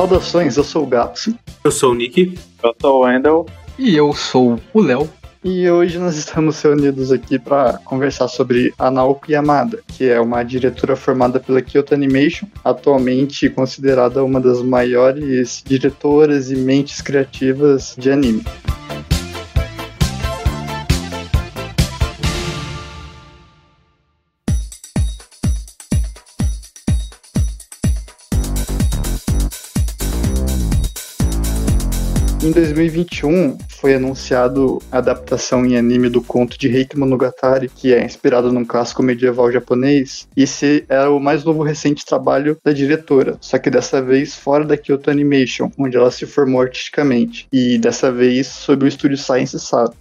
Saudações, eu sou o Gapsi. Eu sou o Nick. Eu sou o Wendel. E eu sou o Léo. E hoje nós estamos reunidos aqui para conversar sobre a Naoko Yamada, que é uma diretora formada pela Kyoto Animation, atualmente considerada uma das maiores diretoras e mentes criativas de anime. Em 2021 foi anunciado a adaptação em anime do conto de Heike Monogatari, que é inspirado num clássico medieval japonês. Esse era o mais novo recente trabalho da diretora, só que dessa vez fora da Kyoto Animation, onde ela se formou artisticamente, e dessa vez sob o estúdio Science SARU.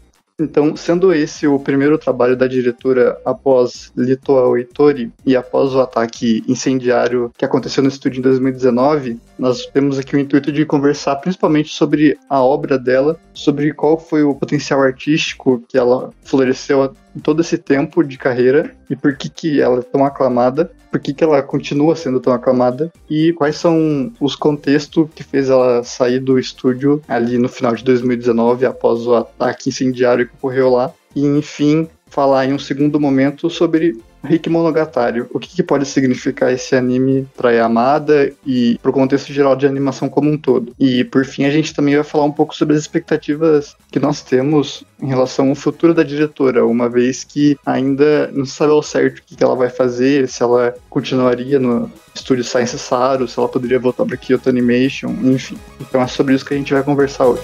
Então, sendo esse o primeiro trabalho da diretora após Liz to Aoi Tori e após o ataque incendiário que aconteceu no estúdio em 2019, nós temos aqui o intuito de conversar principalmente sobre a obra dela, sobre qual foi o potencial artístico que ela floresceu em todo esse tempo de carreira e por que que ela é tão aclamada, por que que ela continua sendo tão aclamada e quais são os contextos que fez ela sair do estúdio ali no final de 2019 após o ataque incendiário que ocorreu lá e, enfim, falar em um segundo momento sobre Heike Monogatari, o que que pode significar esse anime para Yamada e para o contexto geral de animação como um todo. E por fim a gente também vai falar um pouco sobre as expectativas que nós temos em relação ao futuro da diretora, uma vez que ainda não se sabe ao certo o que que ela vai fazer, se ela continuaria no estúdio Science SARU, se ela poderia voltar para Kyoto Animation, enfim. Então é sobre isso que a gente vai conversar hoje.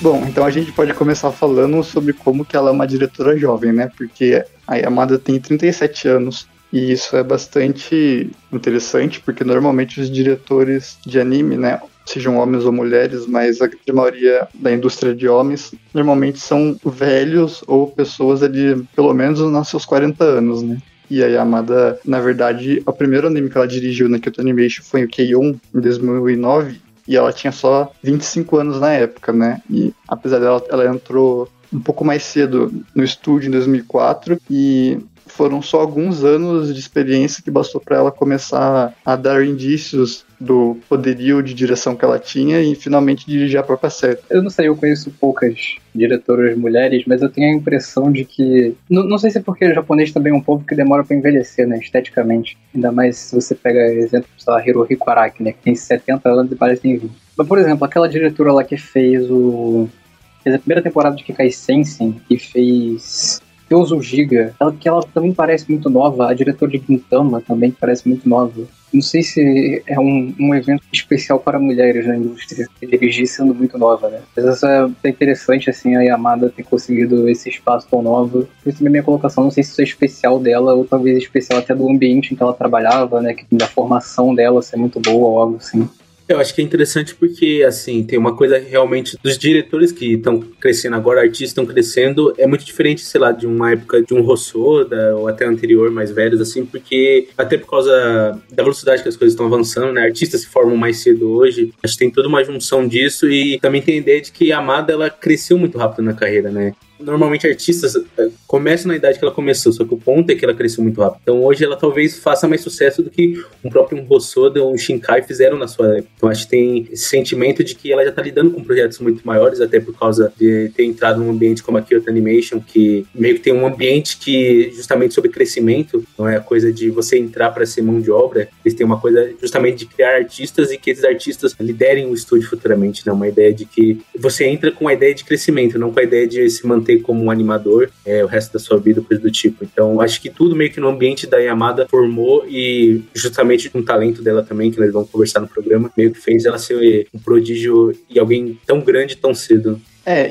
Bom, então a gente pode começar falando sobre como que ela é uma diretora jovem, né? Porque a Yamada tem 37 anos e isso é bastante interessante, porque normalmente os diretores de anime, né, sejam homens ou mulheres, mas a grande maioria da indústria de homens normalmente são velhos ou pessoas ali, pelo menos nos seus 40 anos, né? E a Yamada, na verdade, o primeiro anime que ela dirigiu na Kyoto Animation foi o K-On, em 2009, e ela tinha só 25 anos na época, né? E apesar dela, ela entrou um pouco mais cedo no estúdio em 2004 e foram só alguns anos de experiência que bastou para ela começar a dar indícios do poderio de direção que ela tinha e finalmente dirigir a própria série. Eu não sei, eu conheço poucas diretoras mulheres, mas eu tenho a impressão de que... Não sei se é porque o japonês também é um povo que demora pra envelhecer, né, esteticamente. Ainda mais se você pega, exemplo, sei lá, Hirohiko Araki, né, que tem 70 anos e parece que tem 20. Mas, por exemplo, aquela diretora lá que fez a primeira temporada de Kekai Sensen e fez... Kyozu Giga, ela também parece muito nova, a diretora de Gintama também parece muito nova. Não sei se é um evento especial para mulheres na indústria, dirigir sendo muito nova, né? Mas isso é interessante, assim, a Yamada ter conseguido esse espaço tão novo. Por isso, na minha colocação, não sei se isso é especial dela, ou talvez especial até do ambiente em que ela trabalhava, né? Da formação dela ser muito boa ou algo assim. Eu acho que é interessante porque, assim, tem uma coisa realmente dos diretores que estão crescendo agora, artistas estão crescendo, é muito diferente, sei lá, de uma época de um Hosoda ou até anterior, mais velhos, assim, porque até por causa da velocidade que as coisas estão avançando, né, artistas se formam mais cedo hoje, acho que tem toda uma junção disso e também tem a ideia de que a Yamada, ela cresceu muito rápido na carreira, né. Normalmente artistas começam na idade que ela começou, só que o ponto é que ela cresceu muito rápido. Então hoje ela talvez faça mais sucesso do que um próprio Hosoda ou um Shinkai fizeram na sua época. Então acho que tem esse sentimento de que ela já tá lidando com projetos muito maiores, até por causa de ter entrado num ambiente como a Kyoto Animation, que meio que tem um ambiente que justamente sobre crescimento, não é a coisa de você entrar para ser mão de obra, eles têm uma coisa justamente de criar artistas e que esses artistas liderem o estúdio futuramente, né? Uma ideia de que você entra com a ideia de crescimento, não com a ideia de se manter como um animador o resto da sua vida, coisa do tipo. Então acho que tudo meio que no ambiente da Yamada formou e justamente com o talento dela também, que nós vamos conversar no programa, meio que fez ela ser um prodígio e alguém tão grande tão cedo.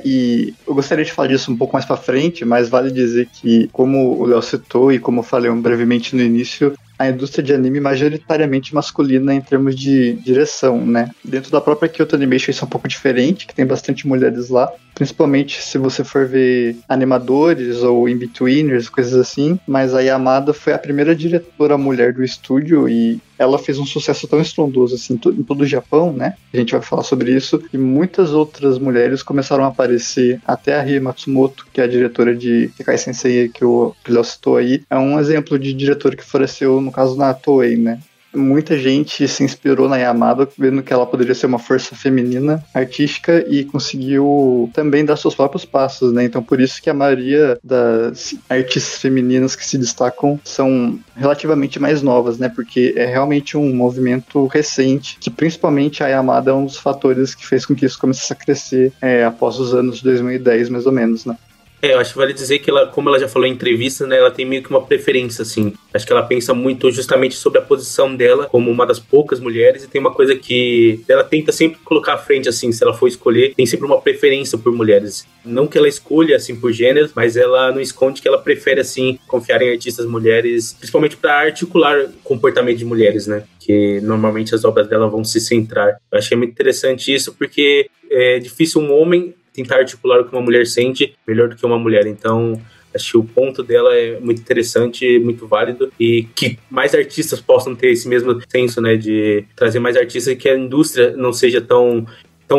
E eu gostaria de falar disso um pouco mais pra frente, mas vale dizer que, como o Léo citou e como eu falei brevemente no início, a indústria de anime majoritariamente masculina em termos de direção, né? Dentro da própria Kyoto Animation isso é um pouco diferente, que tem bastante mulheres lá, principalmente se você for ver animadores ou in-betweeners, coisas assim, mas a Yamada foi a primeira diretora mulher do estúdio e ela fez um sucesso tão estrondoso assim em todo o Japão, né? A gente vai falar sobre isso. E muitas outras mulheres começaram a aparecer, até a Rie Matsumoto, que é a diretora de Sekai Sensei, que o Léo citou aí, é um exemplo de diretor que floresceu, no caso, na Toei, né? Muita gente se inspirou na Yamada, vendo que ela poderia ser uma força feminina, artística, e conseguiu também dar seus próprios passos, né? Então por isso que a maioria das artistas femininas que se destacam são relativamente mais novas, né? Porque é realmente um movimento recente, que principalmente a Yamada é um dos fatores que fez com que isso começasse a crescer após os anos 2010, mais ou menos, né? Eu acho que vale dizer que ela, como ela já falou em entrevista, né, ela tem meio que uma preferência, assim. Acho que ela pensa muito justamente sobre a posição dela como uma das poucas mulheres, e tem uma coisa que ela tenta sempre colocar à frente, assim, se ela for escolher, tem sempre uma preferência por mulheres. Não que ela escolha, assim, por gênero, mas ela não esconde que ela prefere, assim, confiar em artistas mulheres, principalmente para articular o comportamento de mulheres, né? Que normalmente as obras dela vão se centrar. Eu achei muito interessante isso, porque é difícil um homem tentar articular o que uma mulher sente melhor do que uma mulher. Então, acho que o ponto dela é muito interessante, muito válido, e que mais artistas possam ter esse mesmo senso, né, de trazer mais artistas, e que a indústria não seja tão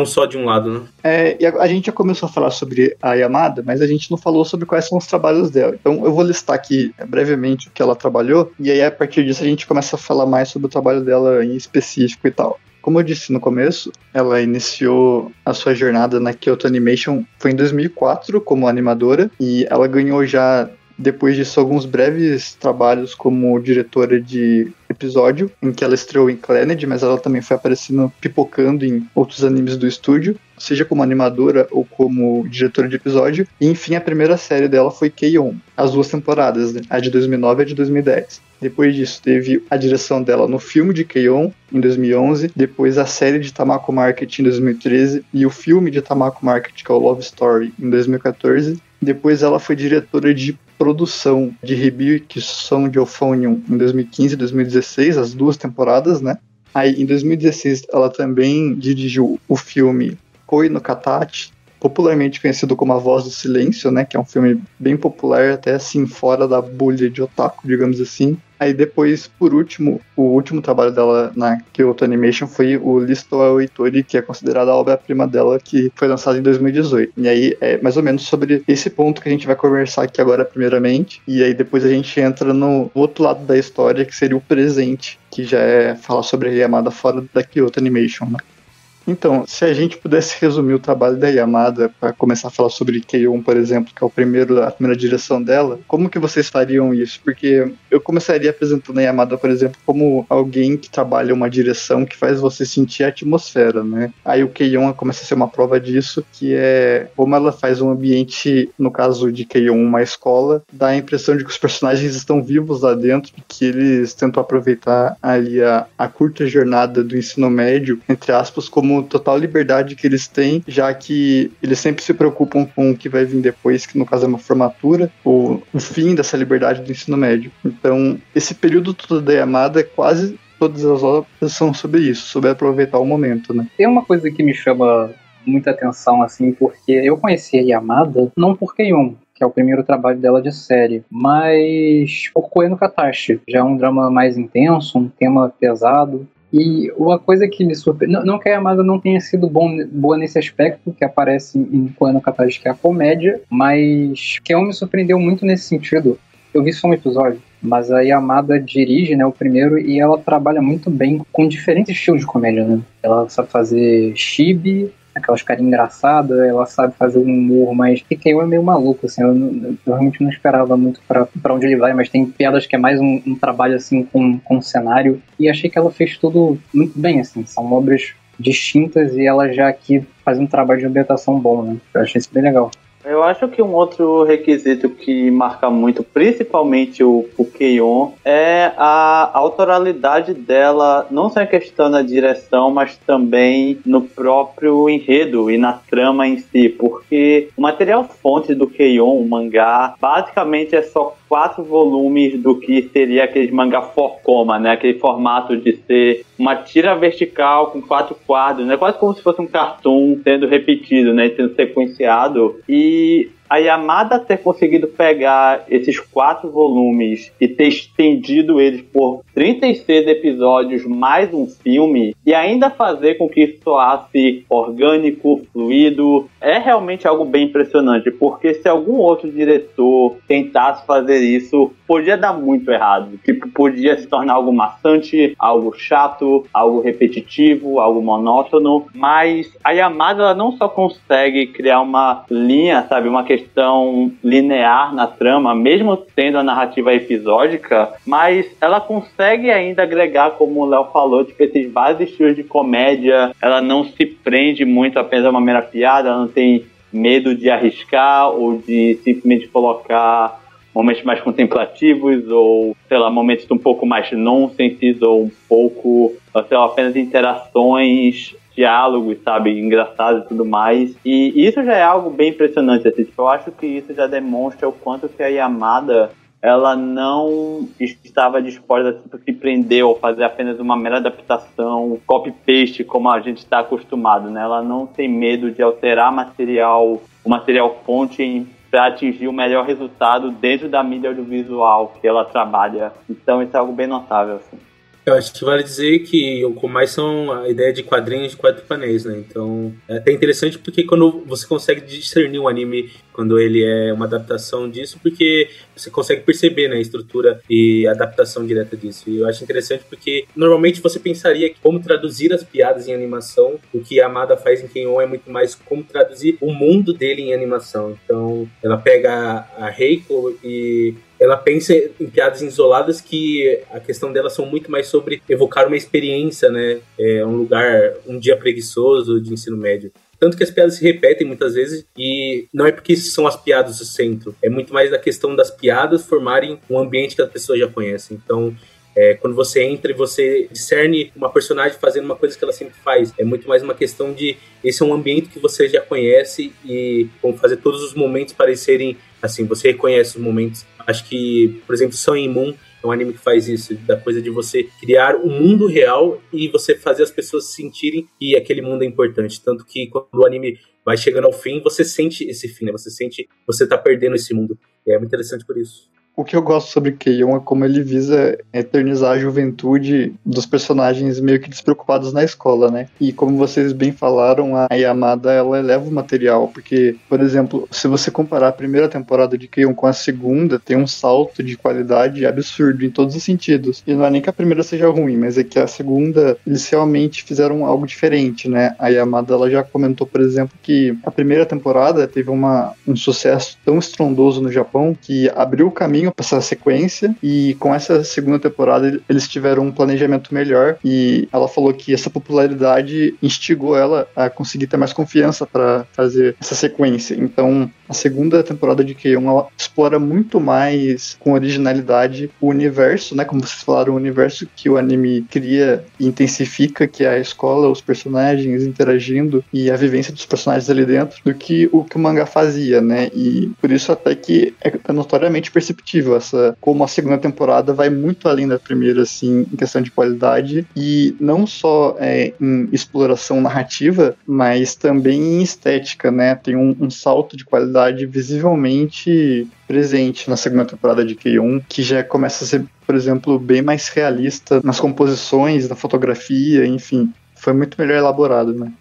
só de um lado, né? E a gente já começou a falar sobre a Yamada, mas a gente não falou sobre quais são os trabalhos dela. Então eu vou listar aqui brevemente o que ela trabalhou, e aí a partir disso a gente começa a falar mais sobre o trabalho dela em específico e tal. Como eu disse no começo, ela iniciou a sua jornada na Kyoto Animation foi em 2004 como animadora, e ela ganhou já depois disso alguns breves trabalhos como diretora de episódio, em que ela estreou em Clannad, mas ela também foi aparecendo, pipocando em outros animes do estúdio, seja como animadora ou como diretora de episódio. E enfim, a primeira série dela foi K-On, as duas temporadas, né? A de 2009 e a de 2010. Depois disso, teve a direção dela no filme de K-On, em 2011, depois a série de Tamako Market, em 2013, e o filme de Tamako Market, que é o Love Story, em 2014. Depois ela foi diretora de produção de Hibiki Son Euphonium em 2015 e 2016, as duas temporadas, né? Aí, em 2016, ela também dirigiu o filme Koe no Katachi, popularmente conhecido como A Voz do Silêncio, né? Que é um filme bem popular, até assim, fora da bolha de otaku, digamos assim. Aí depois, por último, o último trabalho dela na Kyoto Animation foi o Liz to Aoi Tori, que é considerada a obra-prima dela, que foi lançada em 2018. E aí é mais ou menos sobre esse ponto que a gente vai conversar aqui agora primeiramente, e aí depois a gente entra no outro lado da história, que seria o presente, que já é falar sobre a Yamada fora da Kyoto Animation, né? Então, se a gente pudesse resumir o trabalho da Yamada para começar a falar sobre K-On, por exemplo, que é a primeira direção dela, como que vocês fariam isso? Porque eu começaria apresentando a Yamada, por exemplo, como alguém que trabalha uma direção que faz você sentir a atmosfera, né? Aí o K-On começa a ser uma prova disso, que é como ela faz um ambiente, no caso de K-On, uma escola, dá a impressão de que os personagens estão vivos lá dentro e que eles tentam aproveitar ali a curta jornada do ensino médio, entre aspas, como total liberdade que eles têm, já que eles sempre se preocupam com o que vai vir depois, que no caso é uma formatura ou o fim dessa liberdade do ensino médio. Então, esse período todo da Yamada, quase todas as obras são sobre isso, sobre aproveitar o momento, né? Tem uma coisa que me chama muita atenção, assim, porque eu conheci a Yamada não por K-On, que é o primeiro trabalho dela de série, mas por Koe no Katachi, já é um drama mais intenso, um tema pesado. E uma coisa que me surpreendeu, não que a Yamada não tenha sido boa nesse aspecto, que aparece em Koe no Katachi, que é a comédia, mas que me surpreendeu muito nesse sentido. Eu vi só um episódio, mas a Yamada dirige, né, o primeiro, e ela trabalha muito bem com diferentes estilos de comédia, né? Ela sabe fazer chibi, aquelas caras engraçadas, ela sabe fazer um humor, mas que K-On é meio maluco, assim, eu realmente não esperava muito pra onde ele vai, mas tem piadas que é mais um trabalho, assim, com cenário, e achei que ela fez tudo muito bem, assim, são obras distintas e ela já aqui faz um trabalho de ambientação bom, né, eu achei isso bem legal. Eu acho que um outro requisito que marca muito, principalmente o K-On, é a autoralidade dela, não só em questão da direção, mas também no próprio enredo e na trama em si, porque o material fonte do K-On, o mangá, basicamente é só quatro volumes do que seria aqueles mangá forcoma, né? Aquele formato de ser uma tira vertical com quatro quadros, né? Quase como se fosse um cartoon sendo repetido, né? Sendo sequenciado. E a Yamada ter conseguido pegar esses quatro volumes e ter estendido eles por 36 episódios mais um filme e ainda fazer com que isso soasse orgânico, fluido, é realmente algo bem impressionante, porque se algum outro diretor tentasse fazer isso, podia dar muito errado. Tipo, podia se tornar algo maçante, algo chato, algo repetitivo, algo monótono, mas a Yamada ela não só consegue criar uma linha, sabe, uma questão linear na trama, mesmo sendo a narrativa episódica, mas ela consegue ainda agregar, como o Léo falou, tipo, esses vários estilos de comédia. Ela não se prende muito apenas a uma mera piada, ela não tem medo de arriscar ou de simplesmente colocar momentos mais contemplativos ou, sei lá, momentos um pouco mais nonsense ou um pouco, sei lá, apenas interações, diálogos, sabe, engraçados e tudo mais. E isso já é algo bem impressionante, assim. Tipo, eu acho que isso já demonstra o quanto que a Yamada, ela não estava disposta a se prender ou fazer apenas uma mera adaptação, copy-paste, como a gente está acostumado, né? Ela não tem medo de alterar material, o material fonte para atingir o melhor resultado dentro da mídia audiovisual que ela trabalha. Então isso é algo bem notável, assim. Eu acho que vale dizer que o mais são a ideia de quadrinhos de quatro painéis, né? Então é até interessante porque quando você consegue discernir um anime quando ele é uma adaptação disso, porque você consegue perceber, né, a estrutura e a adaptação direta disso. E eu acho interessante porque normalmente você pensaria que como traduzir as piadas em animação, o que a Yamada faz em K-On! É muito mais como traduzir o mundo dele em animação. Então ela pega a Reiko e ela pensa em piadas isoladas que a questão delas são muito mais sobre evocar uma experiência, né? É um lugar, um dia preguiçoso de ensino médio. Tanto que as piadas se repetem muitas vezes e não é porque são as piadas o centro. É muito mais da questão das piadas formarem um ambiente que as pessoas já conhecem. Então, quando você entra e você discerne uma personagem fazendo uma coisa que ela sempre faz, é muito mais uma questão de esse é um ambiente que você já conhece e como fazer todos os momentos parecerem assim, você reconhece os momentos. Acho que, por exemplo, Sun and Moon é um anime que faz isso, da coisa de você criar um mundo real e você fazer as pessoas sentirem que aquele mundo é importante. Tanto que quando o anime vai chegando ao fim, você sente esse fim, né? Você sente que você tá perdendo esse mundo. É muito interessante por isso. O que eu gosto sobre K-On! É como ele visa eternizar a juventude dos personagens meio que despreocupados na escola, né? E como vocês bem falaram, a Yamada, ela eleva o material, porque, por exemplo, se você comparar a primeira temporada de K-On! Com a segunda, tem um salto de qualidade absurdo em todos os sentidos. E não é nem que a primeira seja ruim, mas é que a segunda, eles realmente fizeram algo diferente, né? A Yamada, ela já comentou, por exemplo, que a primeira temporada teve um sucesso tão estrondoso no Japão que abriu o caminho para essa sequência, e com essa segunda temporada eles tiveram um planejamento melhor, e ela falou que essa popularidade instigou ela a conseguir ter mais confiança para fazer essa sequência. Então a segunda temporada de K-On! Explora muito mais com originalidade o universo, né, como vocês falaram, o universo que o anime cria e intensifica, que é a escola, os personagens interagindo e a vivência dos personagens ali dentro, do que o mangá fazia, né? E por isso até que é notoriamente perceptível como a segunda temporada vai muito além da primeira, assim, em questão de qualidade, e não só em exploração narrativa, mas também em estética, né? Tem um salto de qualidade visivelmente presente na segunda temporada de K-On!, que já começa a ser, por exemplo, bem mais realista nas composições, na fotografia, enfim, foi muito melhor elaborado, né?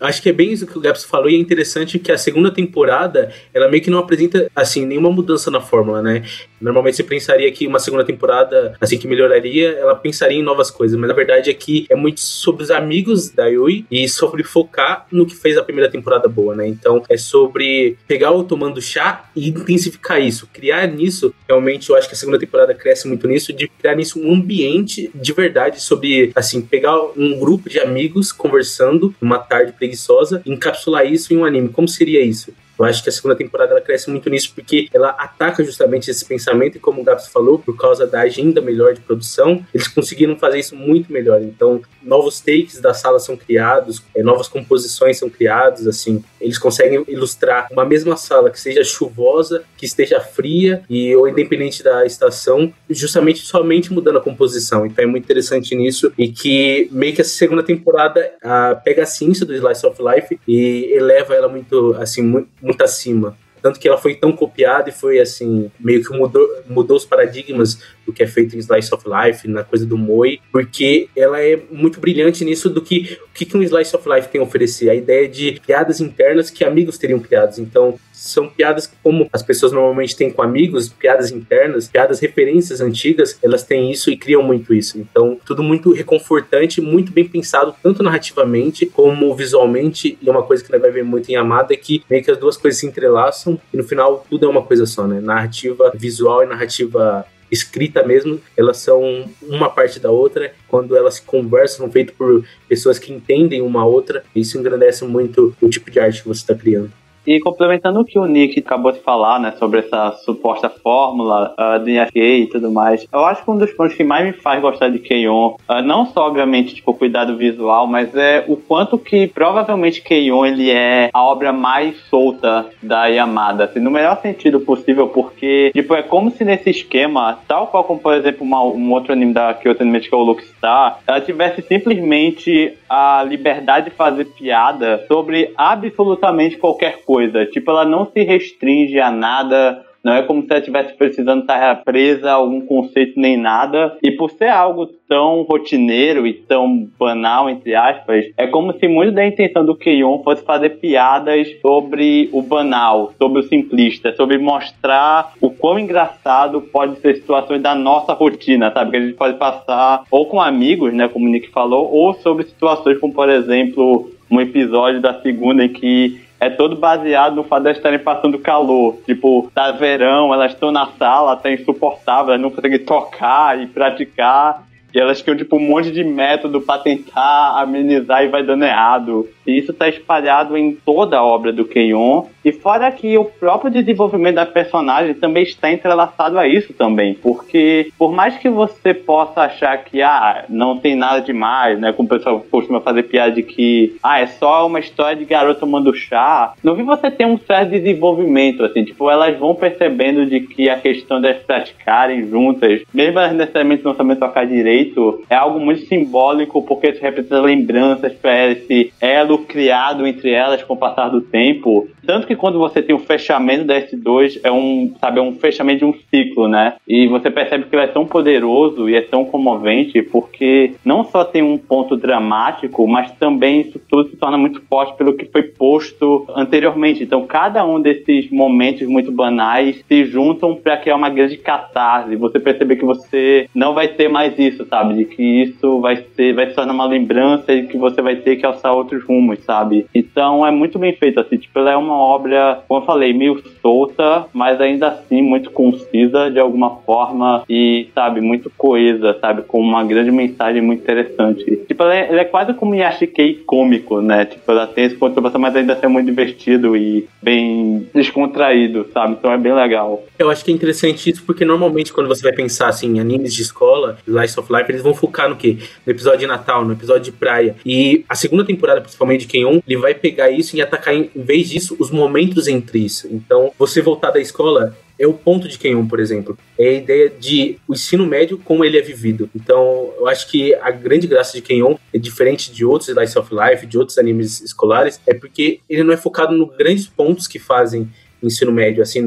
Acho que é bem isso que o Gabs falou, e é interessante que a segunda temporada, ela meio que não apresenta, assim, nenhuma mudança na fórmula, né? Normalmente você pensaria que uma segunda temporada, assim, que melhoraria, ela pensaria em novas coisas, mas na verdade é que é muito sobre os amigos da Yui e sobre focar no que fez a primeira temporada boa, né? Então, é sobre pegar o tomando chá e intensificar isso, criar nisso, realmente eu acho que a segunda temporada cresce muito nisso, de criar nisso um ambiente de verdade sobre, assim, pegar um grupo de amigos conversando uma tarde preguiçosa, encapsular isso em um anime. Como seria isso? Eu acho que a segunda temporada ela cresce muito nisso, porque ela ataca justamente esse pensamento, e como o Gaps falou, por causa da agenda melhor de produção, eles conseguiram fazer isso muito melhor. Então, novos takes da sala são criados, novas composições são criadas, assim, eles conseguem ilustrar uma mesma sala que seja chuvosa, que esteja fria, e ou independente da estação, justamente somente mudando a composição. Então é muito interessante nisso, e que meio que essa segunda temporada pega a ciência do Slice of Life e eleva ela muito, assim, muito acima. Tanto que ela foi tão copiada e foi assim, meio que mudou os paradigmas do que é feito em Slice of Life, na coisa do Moe, porque ela é muito brilhante nisso do que o que um Slice of Life tem a oferecer, a ideia de piadas internas que amigos teriam piadas. Então, são piadas como as pessoas normalmente têm com amigos, piadas internas, piadas referências antigas, elas têm isso e criam muito isso. Então, tudo muito reconfortante, muito bem pensado, tanto narrativamente como visualmente, e uma coisa que a gente vai ver muito em Yamada é que meio que as duas coisas se entrelaçam, e no final tudo é uma coisa só, né? Narrativa visual e narrativa escrita mesmo, elas são uma parte da outra, quando elas se conversam, feito por pessoas que entendem uma a outra, isso engrandece muito o tipo de arte que você está criando. E complementando o que o Nick acabou de falar, né, sobre essa suposta fórmula de SK e tudo mais, eu acho que um dos pontos que mais me faz gostar de K-On, não só, obviamente, tipo, o cuidado visual, mas é o quanto que, provavelmente, K-On, ele é a obra mais solta da Yamada, assim, no melhor sentido possível, porque, tipo, é como se nesse esquema, tal qual como, por exemplo, um outro anime da Kyoto Animation, que é o Look Star, ela tivesse simplesmente a liberdade de fazer piada sobre absolutamente qualquer coisa. Tipo, ela não se restringe a nada, não é como se ela estivesse precisando estar presa a algum conceito nem nada. E por ser algo tão rotineiro e tão banal, entre aspas, é como se muito da intenção do K-On fosse fazer piadas sobre o banal, sobre o simplista, sobre mostrar o quão engraçado pode ser situações da nossa rotina, sabe? Que a gente pode passar ou com amigos, né, como o Nick falou, ou sobre situações como, por exemplo, um episódio da segunda em que é todo baseado no fato de elas estarem passando calor. Tipo, tá verão, elas estão na sala, tá insuportável, elas não conseguem tocar e praticar. E elas criam, tipo, um monte de método pra tentar amenizar e vai dando errado. E isso tá espalhado em toda a obra do K-On. E fora que o próprio desenvolvimento da personagem também está entrelaçado a isso também. Porque, por mais que você possa achar que, não tem nada demais, né? Como o pessoal costuma fazer piada de que, é só uma história de garoto tomando chá. Não vi você ter um certo desenvolvimento, assim. Tipo, elas vão percebendo de que a questão delas praticarem juntas, mesmo elas necessariamente não sabendo tocar direito, é algo muito simbólico, porque isso representa lembranças para esse elo criado entre elas com o passar do tempo. Tanto que quando você tem o fechamento da S2, é um fechamento de um ciclo, né? E você percebe que ele é tão poderoso e é tão comovente, porque não só tem um ponto dramático, mas também isso tudo se torna muito forte pelo que foi posto anteriormente. Então, cada um desses momentos muito banais se juntam para criar uma grande catarse. Você percebe que você não vai ter mais isso, sabe? De que isso vai se tornar uma lembrança e que você vai ter que alçar outros rumos, sabe? Então, é muito bem feito, assim. Tipo, ela é uma obra, como eu falei, meio solta, mas ainda assim muito concisa de alguma forma e, sabe, muito coesa, sabe, com uma grande mensagem muito interessante. Tipo, ela é quase como um yashikei cômico, né? Tipo, ela tem esse ponto de vista, mas ainda assim é muito divertido e bem descontraído, sabe? Então é bem legal. Eu acho que é interessante isso, porque normalmente quando você vai pensar, assim, em animes de escola, Slice of Life, eles vão focar no quê? No episódio de Natal, no episódio de praia. E a segunda temporada, principalmente de K-On, ele vai pegar isso e atacar, em vez disso, os momentos entre isso. Então, você voltar da escola é o ponto de K-On, por exemplo. É a ideia de o ensino médio, como ele é vivido. Então, eu acho que a grande graça de K-On é diferente de outros Slice of Life, de outros animes escolares, é porque ele não é focado nos grandes pontos que fazem o ensino médio, assim,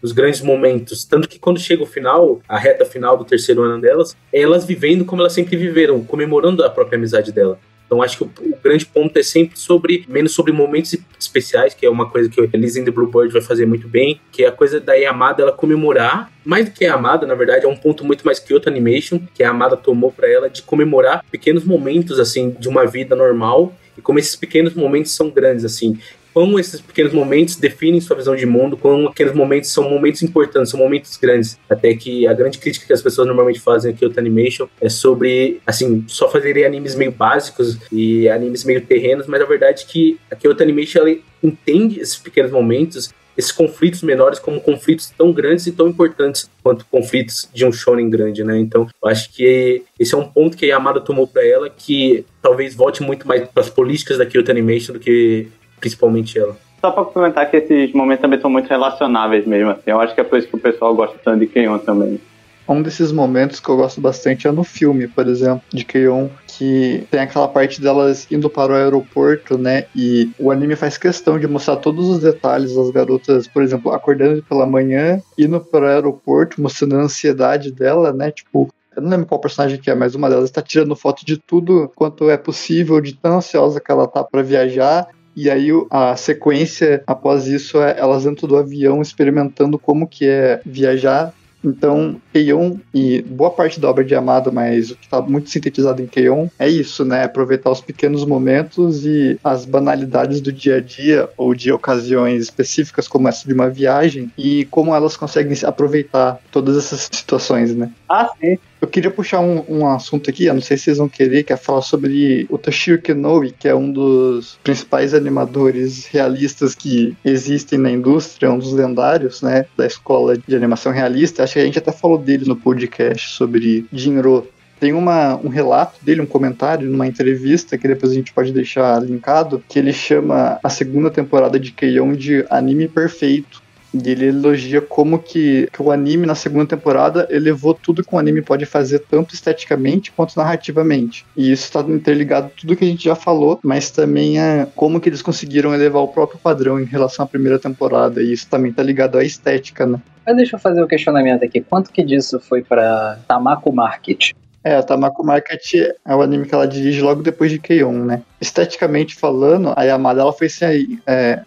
nos grandes momentos. Tanto que quando chega o final, a reta final do terceiro ano delas, é elas vivendo como elas sempre viveram, comemorando a própria amizade dela. Então, acho que o grande ponto é sempre menos sobre momentos especiais, que é uma coisa que a Liz in the Bluebird vai fazer muito bem, que é a coisa da Yamada, ela comemorar, mais do que a Yamada, na verdade, é um ponto muito mais Kyoto Animation, que a Yamada tomou pra ela, de comemorar pequenos momentos, assim, de uma vida normal, e como esses pequenos momentos são grandes, assim. como esses pequenos momentos definem sua visão de mundo, como aqueles momentos são momentos importantes, são momentos grandes. Até que a grande crítica que as pessoas normalmente fazem aqui ao Animation é sobre, assim, só fazerem animes meio básicos e animes meio terrenos, mas a verdade é que a Kyoto Animation, ela entende esses pequenos momentos, esses conflitos menores, como conflitos tão grandes e tão importantes quanto conflitos de um shonen grande, né? Então, eu acho que esse é um ponto que a Yamada tomou pra ela, que talvez volte muito mais pras políticas da Kyoto Animation do que principalmente ela. Só pra comentar que esses momentos também são muito relacionáveis mesmo, assim. Eu acho que é por isso que o pessoal gosta tanto de K-On! Também. Um desses momentos que eu gosto bastante é no filme, por exemplo, de K-On!, que tem aquela parte delas indo para o aeroporto, né, e o anime faz questão de mostrar todos os detalhes das garotas, por exemplo, acordando pela manhã, indo para o aeroporto, mostrando a ansiedade dela, né, tipo, eu não lembro qual personagem que é, mas uma delas está tirando foto de tudo quanto é possível, de tão ansiosa que ela tá para viajar. E aí a sequência após isso é elas dentro do avião experimentando como que é viajar. Então, K-On! E boa parte da obra de Yamada, mas o que está muito sintetizado em K-On! É isso, né? Aproveitar os pequenos momentos e as banalidades do dia a dia ou de ocasiões específicas como essa de uma viagem e como elas conseguem aproveitar todas essas situações, né? Ah, sim. Eu queria puxar um assunto aqui, eu não sei se vocês vão querer, que é falar sobre o Toshio Kenoue, que é um dos principais animadores realistas que existem na indústria, um dos lendários, né, da escola de animação realista. Acho que a gente até falou dele no podcast sobre Jinro. Tem um relato dele, um comentário numa entrevista, que depois a gente pode deixar linkado, que ele chama a segunda temporada de K-On! De anime perfeito. E ele elogia como que o anime na segunda temporada elevou tudo que o anime pode fazer, tanto esteticamente quanto narrativamente. E isso está interligado a tudo que a gente já falou, mas também a como que eles conseguiram elevar o próprio padrão em relação à primeira temporada. E isso também está ligado à estética, né? Mas deixa eu fazer um questionamento aqui. Quanto que disso foi para Tamako Market? A Tamako Market é o anime que ela dirige logo depois de K-On!, né? Esteticamente falando, a Yamada ela foi se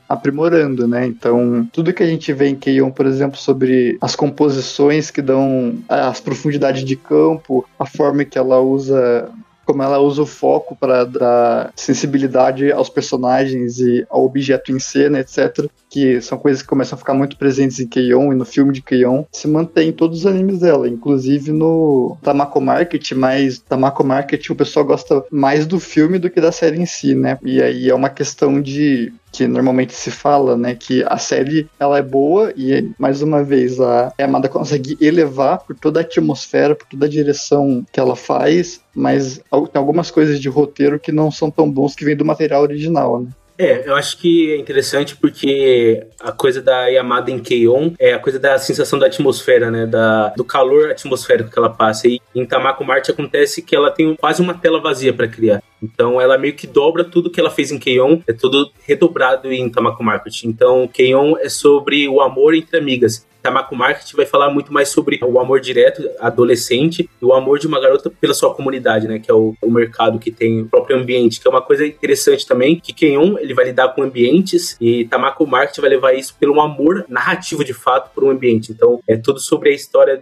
aprimorando, né? Então, tudo que a gente vê em K-On!, por exemplo, sobre as composições que dão as profundidades de campo, a forma que ela usa, como ela usa o foco para dar sensibilidade aos personagens e ao objeto em cena, etc., que são coisas que começam a ficar muito presentes em K-On! E no filme de K-On!, se mantém em todos os animes dela, inclusive no Tamako Market, mas Tamako Market o pessoal gosta mais do filme do que da série em si, né? E aí é uma questão de que normalmente se fala, né, que a série ela é boa e, mais uma vez, a Yamada consegue elevar por toda a atmosfera, por toda a direção que ela faz, mas tem algumas coisas de roteiro que não são tão bons que vêm do material original, né? Eu acho que é interessante porque a coisa da Yamada em K-On! É a coisa da sensação da atmosfera, né? Do calor atmosférico que ela passa. E em Tamako Market acontece que ela tem quase uma tela vazia para criar. Então ela meio que dobra tudo que ela fez em K-On!, é tudo redobrado em Tamako Market. Então K-On! É sobre o amor entre amigas. Tamako Market vai falar muito mais sobre o amor direto, adolescente, e o amor de uma garota pela sua comunidade, né? Que é o mercado que tem o próprio ambiente, que é uma coisa interessante também, que K-On! Ele vai lidar com ambientes, e Tamako Market vai levar isso pelo amor narrativo, de fato, por um ambiente. Então, é tudo sobre a história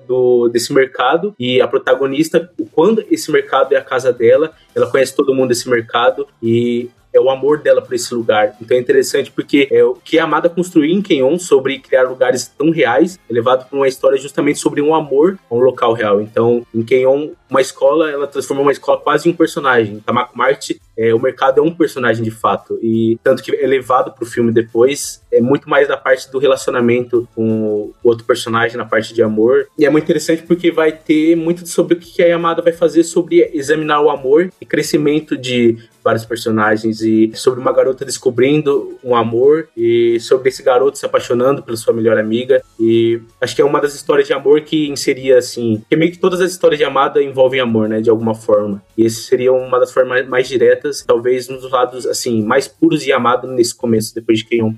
desse mercado, e a protagonista, quando esse mercado é a casa dela, ela conhece todo mundo desse mercado, e é o amor dela por esse lugar. Então é interessante porque é o que a Yamada construiu em K-On! Sobre criar lugares tão reais, é levado por uma história justamente sobre um amor a um local real. Então, em K-On!, uma escola, ela transformou uma escola quase em um personagem. Em Tamako Market, o mercado é um personagem de fato. E tanto que é levado pro filme depois, é muito mais da parte do relacionamento com o outro personagem, na parte de amor. E é muito interessante porque vai ter muito sobre o que a Yamada vai fazer sobre examinar o amor e crescimento de vários personagens, e sobre uma garota descobrindo um amor, e sobre esse garoto se apaixonando pela sua melhor amiga. E acho que é uma das histórias de amor que inseria, assim, que meio que todas as histórias de Yamada envolvem amor, né, de alguma forma. E esse seria uma das formas mais diretas, talvez um dos lados, assim, mais puros de Yamada nesse começo, depois de K-On!.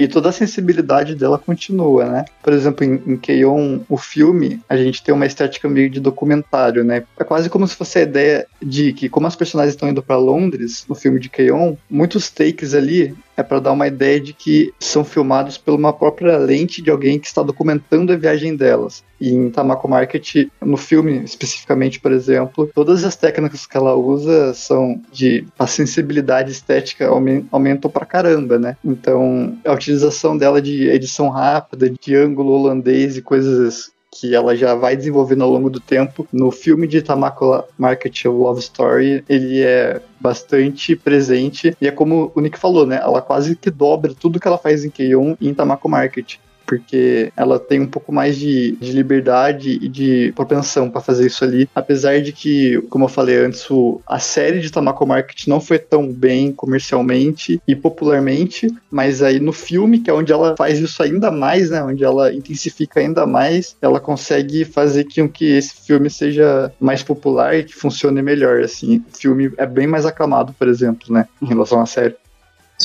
E toda a sensibilidade dela continua, né? Por exemplo, em K-On!, o filme, a gente tem uma estética meio de documentário, né? É quase como se fosse a ideia de que, como as personagens estão indo para Londres, no filme de K-On!, muitos takes ali é para dar uma ideia de que são filmados pela uma própria lente de alguém que está documentando a viagem delas. E em Tamako Market, no filme especificamente, por exemplo, todas as técnicas que ela usa são de... a sensibilidade estética aumentou pra caramba, né? Então, a utilização dela de edição rápida, de ângulo holandês e coisas que ela já vai desenvolvendo ao longo do tempo. No filme de Tamako Market, Love Story, ele é bastante presente. E é como o Nick falou, né? Ela quase que dobra tudo que ela faz em K-On! E em Tamako Market, porque ela tem um pouco mais de liberdade e de propensão para fazer isso ali, apesar de que, como eu falei antes, a série de Tamako Market não foi tão bem comercialmente e popularmente, mas aí no filme, que é onde ela faz isso ainda mais, né, onde ela intensifica ainda mais, ela consegue fazer com que esse filme seja mais popular e que funcione melhor, assim. O filme é bem mais aclamado, por exemplo, né, em relação à série.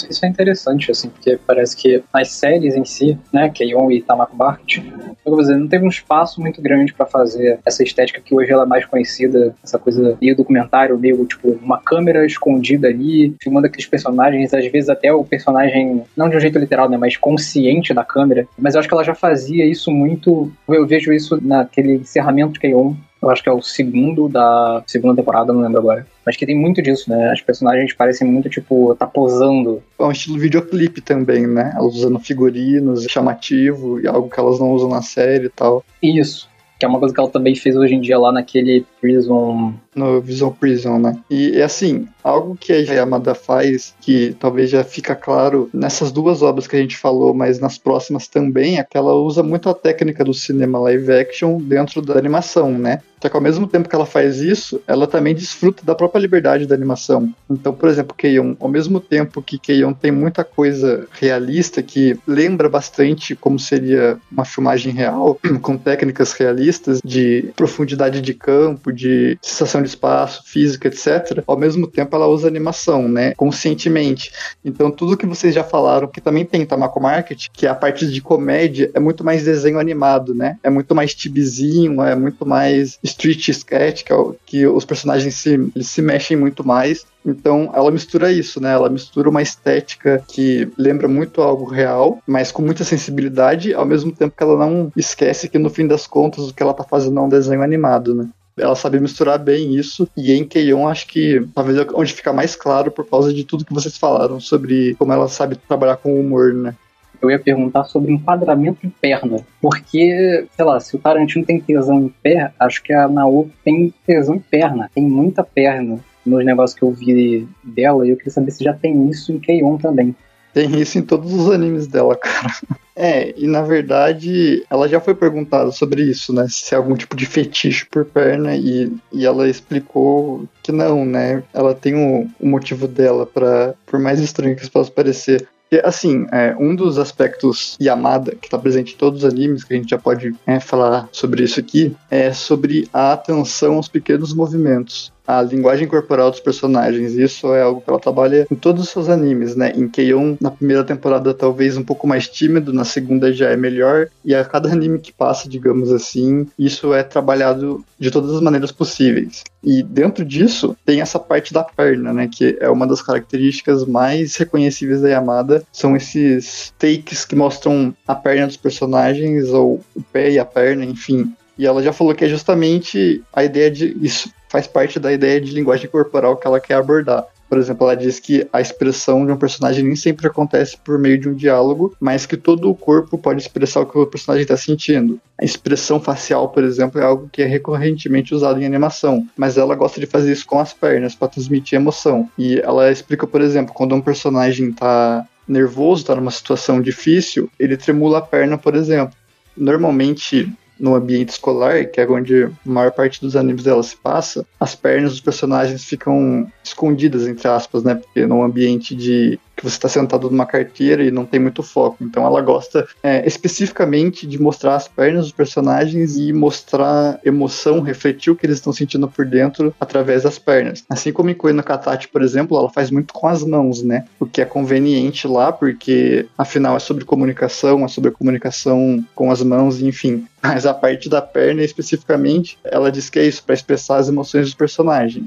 Isso é interessante, assim, porque parece que nas séries em si, né, K-On! E Tamako Market, eu vou dizer, não teve um espaço muito grande pra fazer essa estética que hoje ela é mais conhecida, essa coisa meio documentário, meio, tipo, uma câmera escondida ali, filmando aqueles personagens, às vezes até o personagem, não de um jeito literal, né, mas consciente da câmera, mas eu acho que ela já fazia isso muito, eu vejo isso naquele encerramento de K-On!, eu acho que é o segundo da segunda temporada, não lembro agora. Mas que tem muito disso, né? As personagens parecem muito, tipo, tá posando. É um estilo videoclipe também, né? Elas usando figurinos, chamativo, e algo que elas não usam na série e tal. Isso. Que é uma coisa que ela também fez hoje em dia lá naquele Prison... No Visual Prison, né? E, assim, algo que a Yamada faz, que talvez já fica claro nessas duas obras que a gente falou, mas nas próximas também, é que ela usa muito a técnica do cinema live action dentro da animação, né? Só que ao mesmo tempo que ela faz isso, ela também desfruta da própria liberdade da animação. Então, por exemplo, K-On!, ao mesmo tempo que K-On! Tem muita coisa realista que lembra bastante como seria uma filmagem real, com técnicas realistas de profundidade de campo, de sensação de espaço, física, etc. Ao mesmo tempo ela usa animação, né, conscientemente. Então tudo que vocês já falaram, que também tem Tamako Market, que a parte de comédia é muito mais desenho animado, né, é muito mais tibizinho, é muito mais... street sketch, que os personagens eles se mexem muito mais. Então ela mistura isso, né? Ela mistura uma estética que lembra muito algo real, mas com muita sensibilidade, ao mesmo tempo que ela não esquece que no fim das contas o que ela tá fazendo é um desenho animado, né? Ela sabe misturar bem isso, e em K-On! Acho que talvez é onde fica mais claro por causa de tudo que vocês falaram sobre como ela sabe trabalhar com o humor, né? Eu ia perguntar sobre enquadramento de perna, porque, sei lá, se o Tarantino tem tesão em pé, acho que a Naoko tem tesão em perna, tem muita perna nos negócios que eu vi dela, e eu queria saber se já tem isso em K-On! Também. Tem isso em todos os animes dela, cara. É, e na verdade, ela já foi perguntada sobre isso, né? Se é algum tipo de fetiche por perna, e ela explicou que não, né? Ela tem um motivo dela, pra, por mais estranho que isso possa parecer. Assim, um dos aspectos Yamada, que está presente em todos os animes, que a gente já pode falar sobre isso aqui, é sobre a atenção aos pequenos movimentos, a linguagem corporal dos personagens. Isso é algo que ela trabalha em todos os seus animes, né? Em K-On!, na primeira temporada, talvez um pouco mais tímido, na segunda já é melhor, e a cada anime que passa, digamos assim, isso é trabalhado de todas as maneiras possíveis. E dentro disso, tem essa parte da perna, né? Que é uma das características mais reconhecíveis da Yamada, são esses takes que mostram a perna dos personagens, ou o pé e a perna, enfim. E ela já falou que é justamente a ideia de... isso faz parte da ideia de linguagem corporal que ela quer abordar. Por exemplo, ela diz que a expressão de um personagem nem sempre acontece por meio de um diálogo, mas que todo o corpo pode expressar o que o personagem está sentindo. A expressão facial, por exemplo, é algo que é recorrentemente usado em animação, mas ela gosta de fazer isso com as pernas, para transmitir emoção. E ela explica, por exemplo, quando um personagem está nervoso, está numa situação difícil, ele tremula a perna, por exemplo. Normalmente... no ambiente escolar, que é onde a maior parte dos animes dela se passa, as pernas dos personagens ficam escondidas, entre aspas, né? Porque num ambiente de... que você está sentado numa carteira e não tem muito foco. Então ela gosta especificamente de mostrar as pernas dos personagens e mostrar emoção, refletir o que eles estão sentindo por dentro através das pernas. Assim como em Koe no Katachi, por exemplo, ela faz muito com as mãos, né? O que é conveniente lá, porque afinal é sobre comunicação com as mãos, enfim. Mas a parte da perna especificamente, ela diz que é isso, para expressar as emoções dos personagens.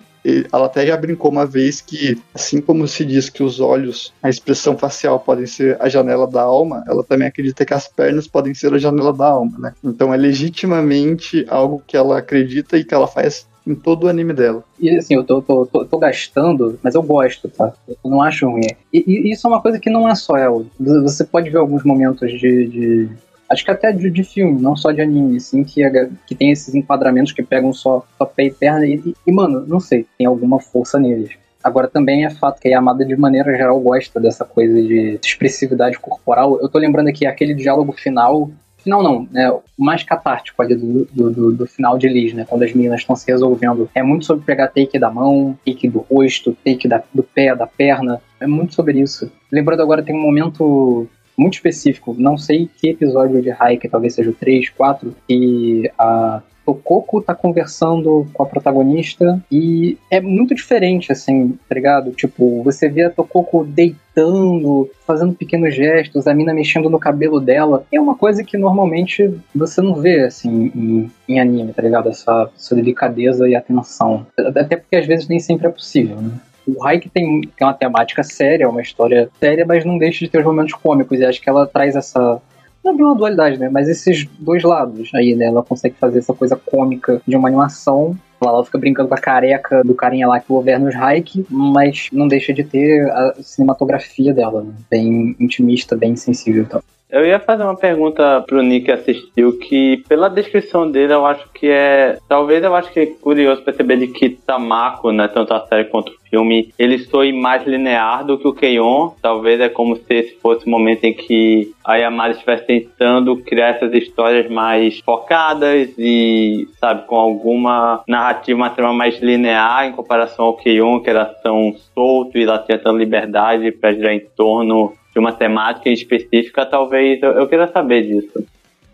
ela até já brincou uma vez que, assim como se diz que os olhos, a expressão facial podem ser a janela da alma, ela também acredita que as pernas podem ser a janela da alma, né? Então é legitimamente algo que ela acredita e que ela faz em todo o anime dela. E assim, eu tô gastando, mas eu gosto, tá? Eu não acho ruim. E isso é uma coisa que não é só ela. Você pode ver alguns momentos de acho que até de filme, não só de anime, assim, que tem esses enquadramentos que pegam só pé e perna e, mano, não sei, tem alguma força neles. Agora também é fato que a Yamada, de maneira geral, gosta dessa coisa de expressividade corporal. Eu tô lembrando aqui aquele diálogo final não, né, o mais catártico ali do final de Liz, né, quando as meninas estão se resolvendo. É muito sobre pegar take da mão, take do rosto, take do pé, da perna, é muito sobre isso. Lembrando agora, tem um momento muito específico, não sei que episódio de Heike, talvez seja o 3, 4, que a Tokoko tá conversando com a protagonista e é muito diferente, assim, tá ligado? Tipo, você vê a Tokoko deitando, fazendo pequenos gestos, a mina mexendo no cabelo dela. É uma coisa que normalmente você não vê, assim, em anime, tá ligado? Essa delicadeza e atenção. Até porque às vezes nem sempre é possível, né? O Heike tem uma temática séria, uma história séria, mas não deixa de ter os momentos cômicos. E acho que ela traz essa... não é uma dualidade, né? Mas esses dois lados aí, né? Ela consegue fazer essa coisa cômica de uma animação. Ela fica brincando com a careca do carinha lá que governa os Heike, mas não deixa de ter a cinematografia dela, né? Bem intimista, bem sensível e tal. Eu ia fazer uma pergunta pro Nick que assistiu, que pela descrição dele eu acho que é... talvez eu acho que é curioso perceber de que Tamako, né, tanto a série quanto o filme, ele soe mais linear do que o K-On. Talvez é como se esse fosse o momento em que a Yamada estivesse tentando criar essas histórias mais focadas e, sabe, com alguma narrativa, uma trama mais linear em comparação ao K-On, que era tão solto e lá tinha tanta liberdade pra girar em torno de uma temática específica. Talvez eu queira saber disso.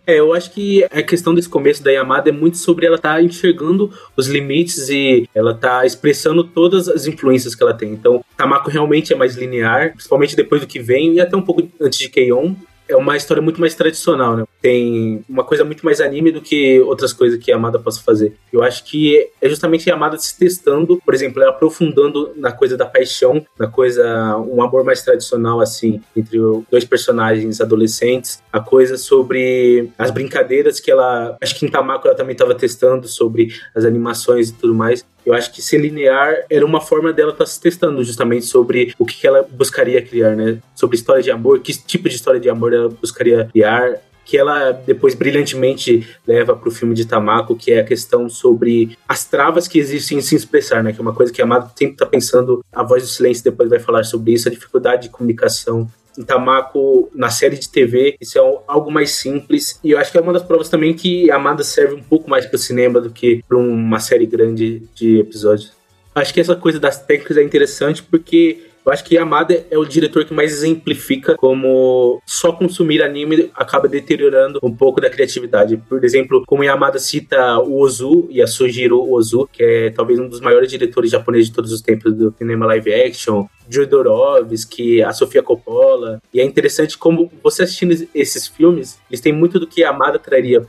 Eu acho que a questão desse começo da Yamada é muito sobre ela estar enxergando os limites e ela tá expressando todas as influências que ela tem. Então, Tamako realmente é mais linear, principalmente depois do que vem e até um pouco antes de K-On. É uma história muito mais tradicional, né? Tem uma coisa muito mais anime do que outras coisas que a Yamada possa fazer. Eu acho que é justamente a Yamada se testando, por exemplo, ela aprofundando na coisa da paixão, na coisa, um amor mais tradicional, assim, entre dois personagens adolescentes, a coisa sobre as brincadeiras que ela... acho que em Tamako ela também estava testando sobre as animações e tudo mais. Eu acho que ser linear era uma forma dela estar se testando justamente sobre o que ela buscaria criar, né? Sobre história de amor, que tipo de história de amor ela buscaria criar, que ela depois brilhantemente leva pro filme de Tamako, que é a questão sobre as travas que existem em se expressar, né? Que é uma coisa que a Yamada sempre tá pensando, a voz do silêncio depois vai falar sobre isso, a dificuldade de comunicação. Em Tamako, na série de TV, isso é algo mais simples. E eu acho que é uma das provas também que a Yamada serve um pouco mais para o cinema do que para uma série grande de episódios. Acho que essa coisa das técnicas é interessante porque eu acho que a Yamada é o diretor que mais exemplifica como só consumir anime acaba deteriorando um pouco da criatividade. Por exemplo, como a Yamada cita o Ozu, Yasujiro Ozu, que é talvez um dos maiores diretores japoneses de todos os tempos do cinema live action, Jodorowsky, a Sofia Coppola. E é interessante como você assistindo esses filmes, eles têm muito do que a Yamada traria,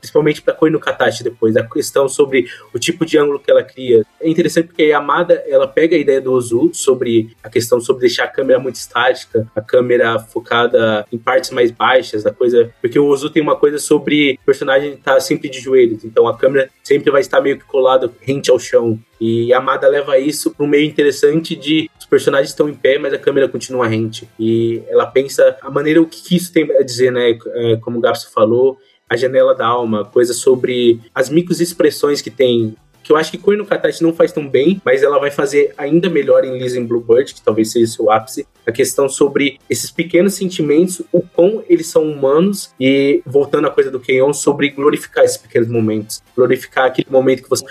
principalmente para Koe no Katachi depois, a questão sobre o tipo de ângulo que ela cria. É interessante porque a Yamada, ela pega a ideia do Ozu sobre a questão sobre deixar a câmera muito estática, a câmera focada em partes mais baixas, da coisa, porque o Ozu tem uma coisa sobre o personagem estar sempre de joelhos, então a câmera sempre vai estar meio que colada, rente ao chão. E a Yamada leva isso para um meio interessante de os personagens estão em pé, mas a câmera continua rente. E ela pensa a maneira, o que isso tem a dizer, né? Como o Gabs falou, a janela da alma, coisa sobre as microexpressões que tem, que eu acho que Koe no Katachi não faz tão bem, mas ela vai fazer ainda melhor em Liz in Bluebird, que talvez seja o seu ápice, a questão sobre esses pequenos sentimentos, o quão eles são humanos, e voltando à coisa do K-On, sobre glorificar esses pequenos momentos, glorificar aquele momento que você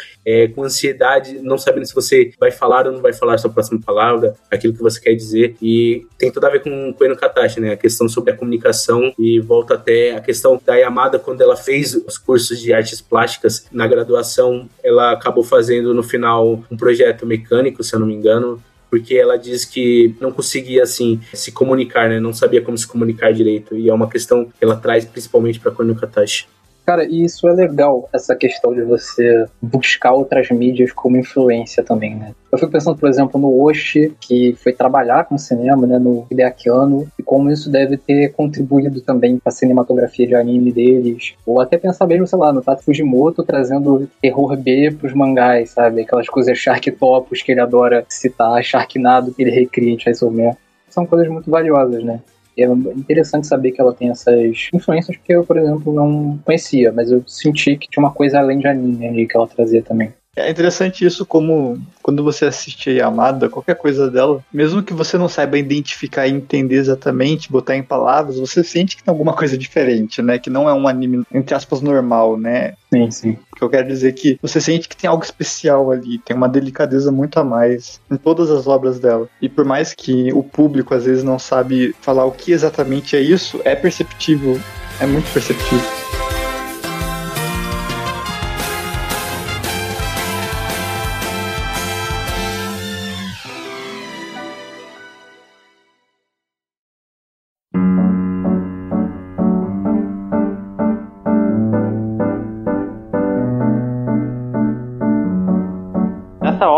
com ansiedade, não sabendo se você vai falar ou não vai falar a sua próxima palavra, aquilo que você quer dizer, e tem tudo a ver com Koe no Katachi, né? A questão sobre a comunicação, e volta até a questão da Yamada, quando ela fez os cursos de artes plásticas na graduação, ela acabou fazendo no final um projeto mecânico, se eu não me engano, porque ela diz que não conseguia, assim, se comunicar, né? Não sabia como se comunicar direito. E é uma questão que ela traz principalmente para Koe no Katachi. Cara, e isso é legal, essa questão de você buscar outras mídias como influência também, né? Eu fico pensando, por exemplo, no Oshi, que foi trabalhar com cinema, né, no hideakiano, e como isso deve ter contribuído também para a cinematografia de anime deles. Ou até pensar mesmo, sei lá, no Tato Fujimoto trazendo terror B pros mangás, sabe? Aquelas coisas Sharktopos que ele adora citar, Sharknado que ele recria, Chainsaw Man. São coisas muito valiosas, né? E é interessante saber que ela tem essas influências, porque eu, por exemplo, não conhecia, mas eu senti que tinha uma coisa além de anime ali que ela trazia também. É interessante isso, como quando você assiste a Yamada, qualquer coisa dela, mesmo que você não saiba identificar e entender exatamente, botar em palavras, você sente que tem alguma coisa diferente, né? Que não é um anime, entre aspas, normal, né? Sim, sim. Porque eu quero dizer que você sente que tem algo especial ali, tem uma delicadeza muito a mais em todas as obras dela. E por mais que o público, às vezes, não sabe falar o que exatamente é isso, é perceptível, é muito perceptível.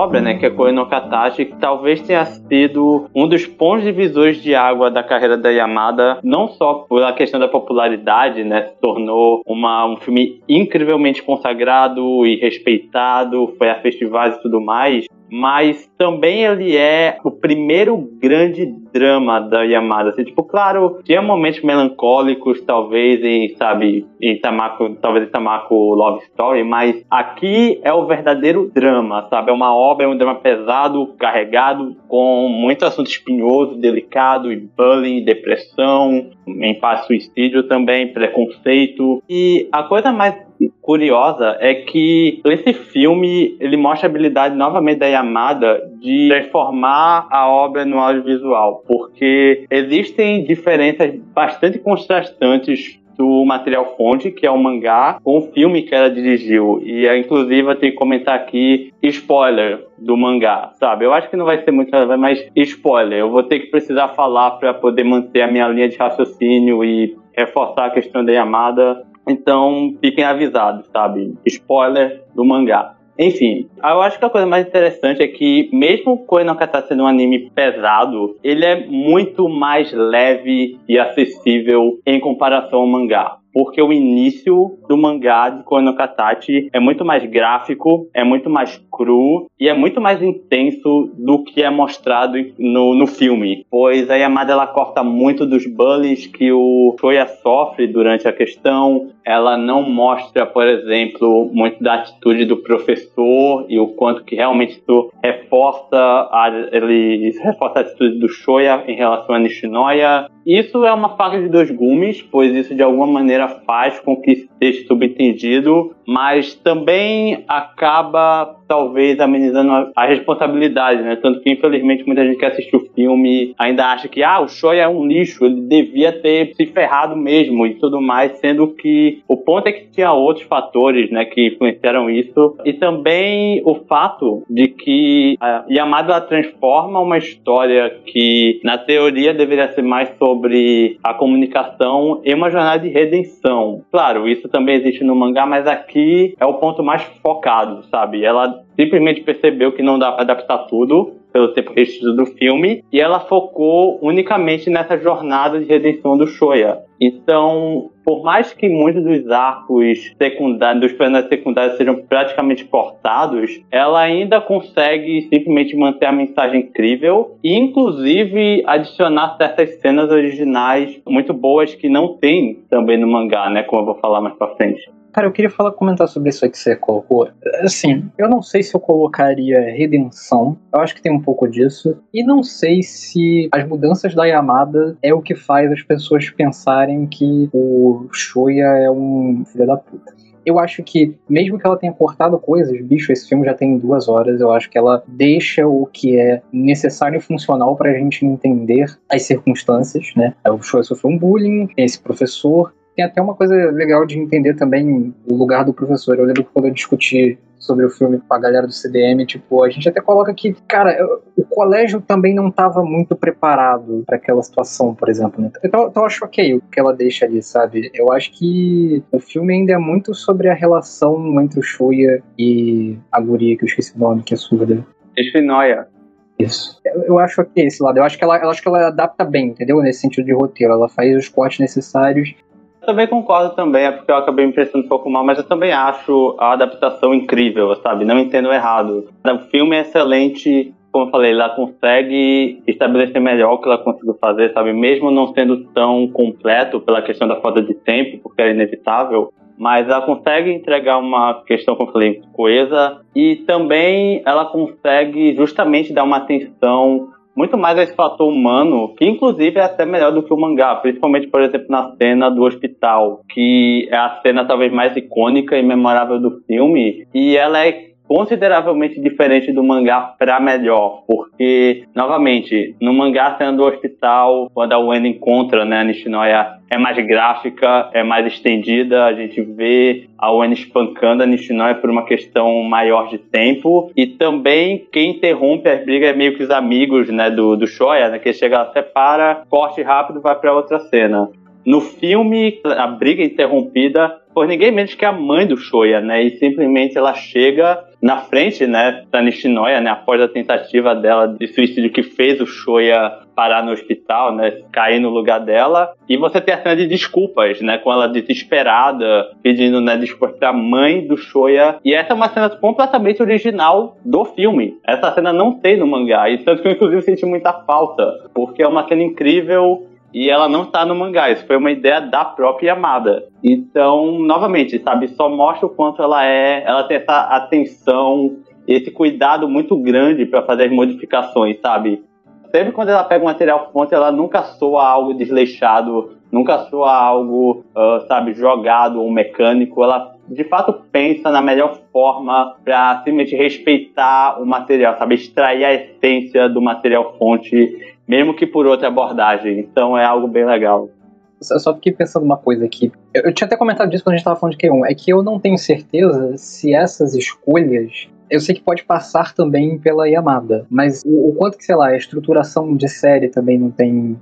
Né, que é Koe no Katachi, que talvez tenha sido um dos pontos divisores de água da carreira da Yamada, não só pela questão da popularidade, né, se tornou um filme incrivelmente consagrado e respeitado, foi a festivais e tudo mais, mas também ele é o primeiro grande drama da Yamada. Assim, tipo, claro, tinha momentos melancólicos, talvez em Tamako Love Story, mas aqui é o verdadeiro drama, sabe? É uma obra, é um drama pesado, carregado, com muito assunto espinhoso, delicado, e bullying, depressão, em parte suicídio também, preconceito. E a coisa mais curiosa é que esse filme, ele mostra a habilidade novamente da Yamada de transformar a obra no audiovisual, porque existem diferenças bastante contrastantes do material fonte, que é o mangá, com o filme que ela dirigiu. E, inclusive, eu tenho que comentar aqui spoiler do mangá, sabe? Eu acho que não vai ser muito relevante, mas spoiler. Eu vou ter que precisar falar para poder manter a minha linha de raciocínio e reforçar a questão da Yamada. Então, fiquem avisados, sabe? Spoiler do mangá. Enfim, eu acho que a coisa mais interessante é que, mesmo Koe no Katachi sendo um anime pesado, ele é muito mais leve e acessível em comparação ao mangá. Porque o início do mangá de Koe no Katachi é muito mais gráfico, é muito mais cru e é muito mais intenso do que é mostrado no filme. Pois a Yamada, ela corta muito dos bullies que o Shoya sofre durante a questão. Ela não mostra, por exemplo, muito da atitude do professor e o quanto que realmente isso reforça a atitude do Shoya em relação a Nishinoya. Isso é uma faca de dois gumes, pois isso de alguma maneira faz com que seja subentendido, mas também acaba talvez amenizando a responsabilidade, né? Tanto que, infelizmente, muita gente que assiste o filme ainda acha que o Shoya é um lixo, ele devia ter se ferrado mesmo e tudo mais, sendo que o ponto é que tinha outros fatores, né, que influenciaram isso. E também o fato de que a Yamada transforma uma história que, na teoria, deveria ser mais sobre a comunicação em uma jornada de redenção. Claro, isso também existe no mangá, mas aqui é o ponto mais focado, sabe? Ela simplesmente percebeu que não dá pra adaptar tudo pelo tempo restrito do filme, e ela focou unicamente nessa jornada de redenção do Shoya. Então, por mais que muitos dos arcos secundários, dos personagens secundários, sejam praticamente cortados, ela ainda consegue simplesmente manter a mensagem incrível e, inclusive, adicionar certas cenas originais muito boas que não tem também no mangá, né? Como eu vou falar mais pra frente. Cara, eu queria comentar sobre isso aí que você colocou. Assim, eu não sei se eu colocaria redenção. Eu acho que tem um pouco disso. E não sei se as mudanças da Yamada é o que faz as pessoas pensarem que o Shoya é um filho da puta. Eu acho que, mesmo que ela tenha cortado coisas, bicho, esse filme já tem 2 horas, eu acho que ela deixa o que é necessário e funcional pra gente entender as circunstâncias, né? O Shoya sofreu um bullying, esse professor. Tem até uma coisa legal de entender também o lugar do professor. Eu lembro que quando eu discuti sobre o filme com a galera do CDM, tipo, a gente até coloca que, cara, o colégio também não estava muito preparado para aquela situação, por exemplo, né? Então eu acho ok o que ela deixa ali, sabe? Eu acho que o filme ainda é muito sobre a relação entre o Shuya e a guria, que eu esqueci o nome, que é a Suga. Noia. Isso. Eu acho que esse lado, eu acho que ela adapta bem, entendeu? Nesse sentido de roteiro, ela faz os cortes necessários. Eu também concordo também, é porque eu acabei me prestando um pouco mal, mas eu também acho a adaptação incrível, sabe? Não entendo errado. O filme é excelente, como eu falei, ela consegue estabelecer melhor o que ela conseguiu fazer, sabe? Mesmo não sendo tão completo pela questão da falta de tempo, porque é inevitável, mas ela consegue entregar uma questão, como eu falei, coesa, e também ela consegue justamente dar uma atenção muito mais a esse fator humano, que inclusive é até melhor do que o mangá, principalmente, por exemplo, na cena do hospital, que é a cena talvez mais icônica e memorável do filme, e ela é consideravelmente diferente do mangá pra melhor, porque, novamente, no mangá, a cena do hospital, quando a Wen encontra, né, a Nishinoya, é mais gráfica, é mais estendida, a gente vê a Wen espancando a Nishinoya por uma questão maior de tempo, e também quem interrompe as brigas é meio que os amigos, né, do Shoya, né, que chega, separa, corte rápido, vai pra outra cena. No filme, a briga é interrompida por ninguém menos que a mãe do Shoya, né? E simplesmente ela chega na frente, né, da Nishinoya, né, após a tentativa dela de suicídio que fez o Shoya parar no hospital, né, cair no lugar dela. E você tem a cena de desculpas, né, com ela desesperada, pedindo, né, desculpas pra mãe do Shoya. E essa é uma cena completamente original do filme. Essa cena não tem no mangá, e tanto que eu, inclusive, senti muita falta, porque é uma cena incrível. E ela não tá no mangá, isso foi uma ideia da própria Yamada. Então, novamente, sabe, só mostra o quanto ela tem essa atenção, esse cuidado muito grande pra fazer as modificações, sabe? Sempre quando ela pega um material fonte, ela nunca soa algo desleixado, nunca soa algo, sabe, jogado ou mecânico. Ela, de fato, pensa na melhor forma pra simplesmente respeitar o material, sabe? Extrair a essência do material fonte, mesmo que por outra abordagem. Então é algo bem legal. Eu só fiquei pensando uma coisa aqui. Eu tinha até comentado disso quando a gente estava falando de K-On. É que eu não tenho certeza se essas escolhas... Eu sei que pode passar também pela Yamada, mas o quanto que, sei lá, a estruturação de série também não tem...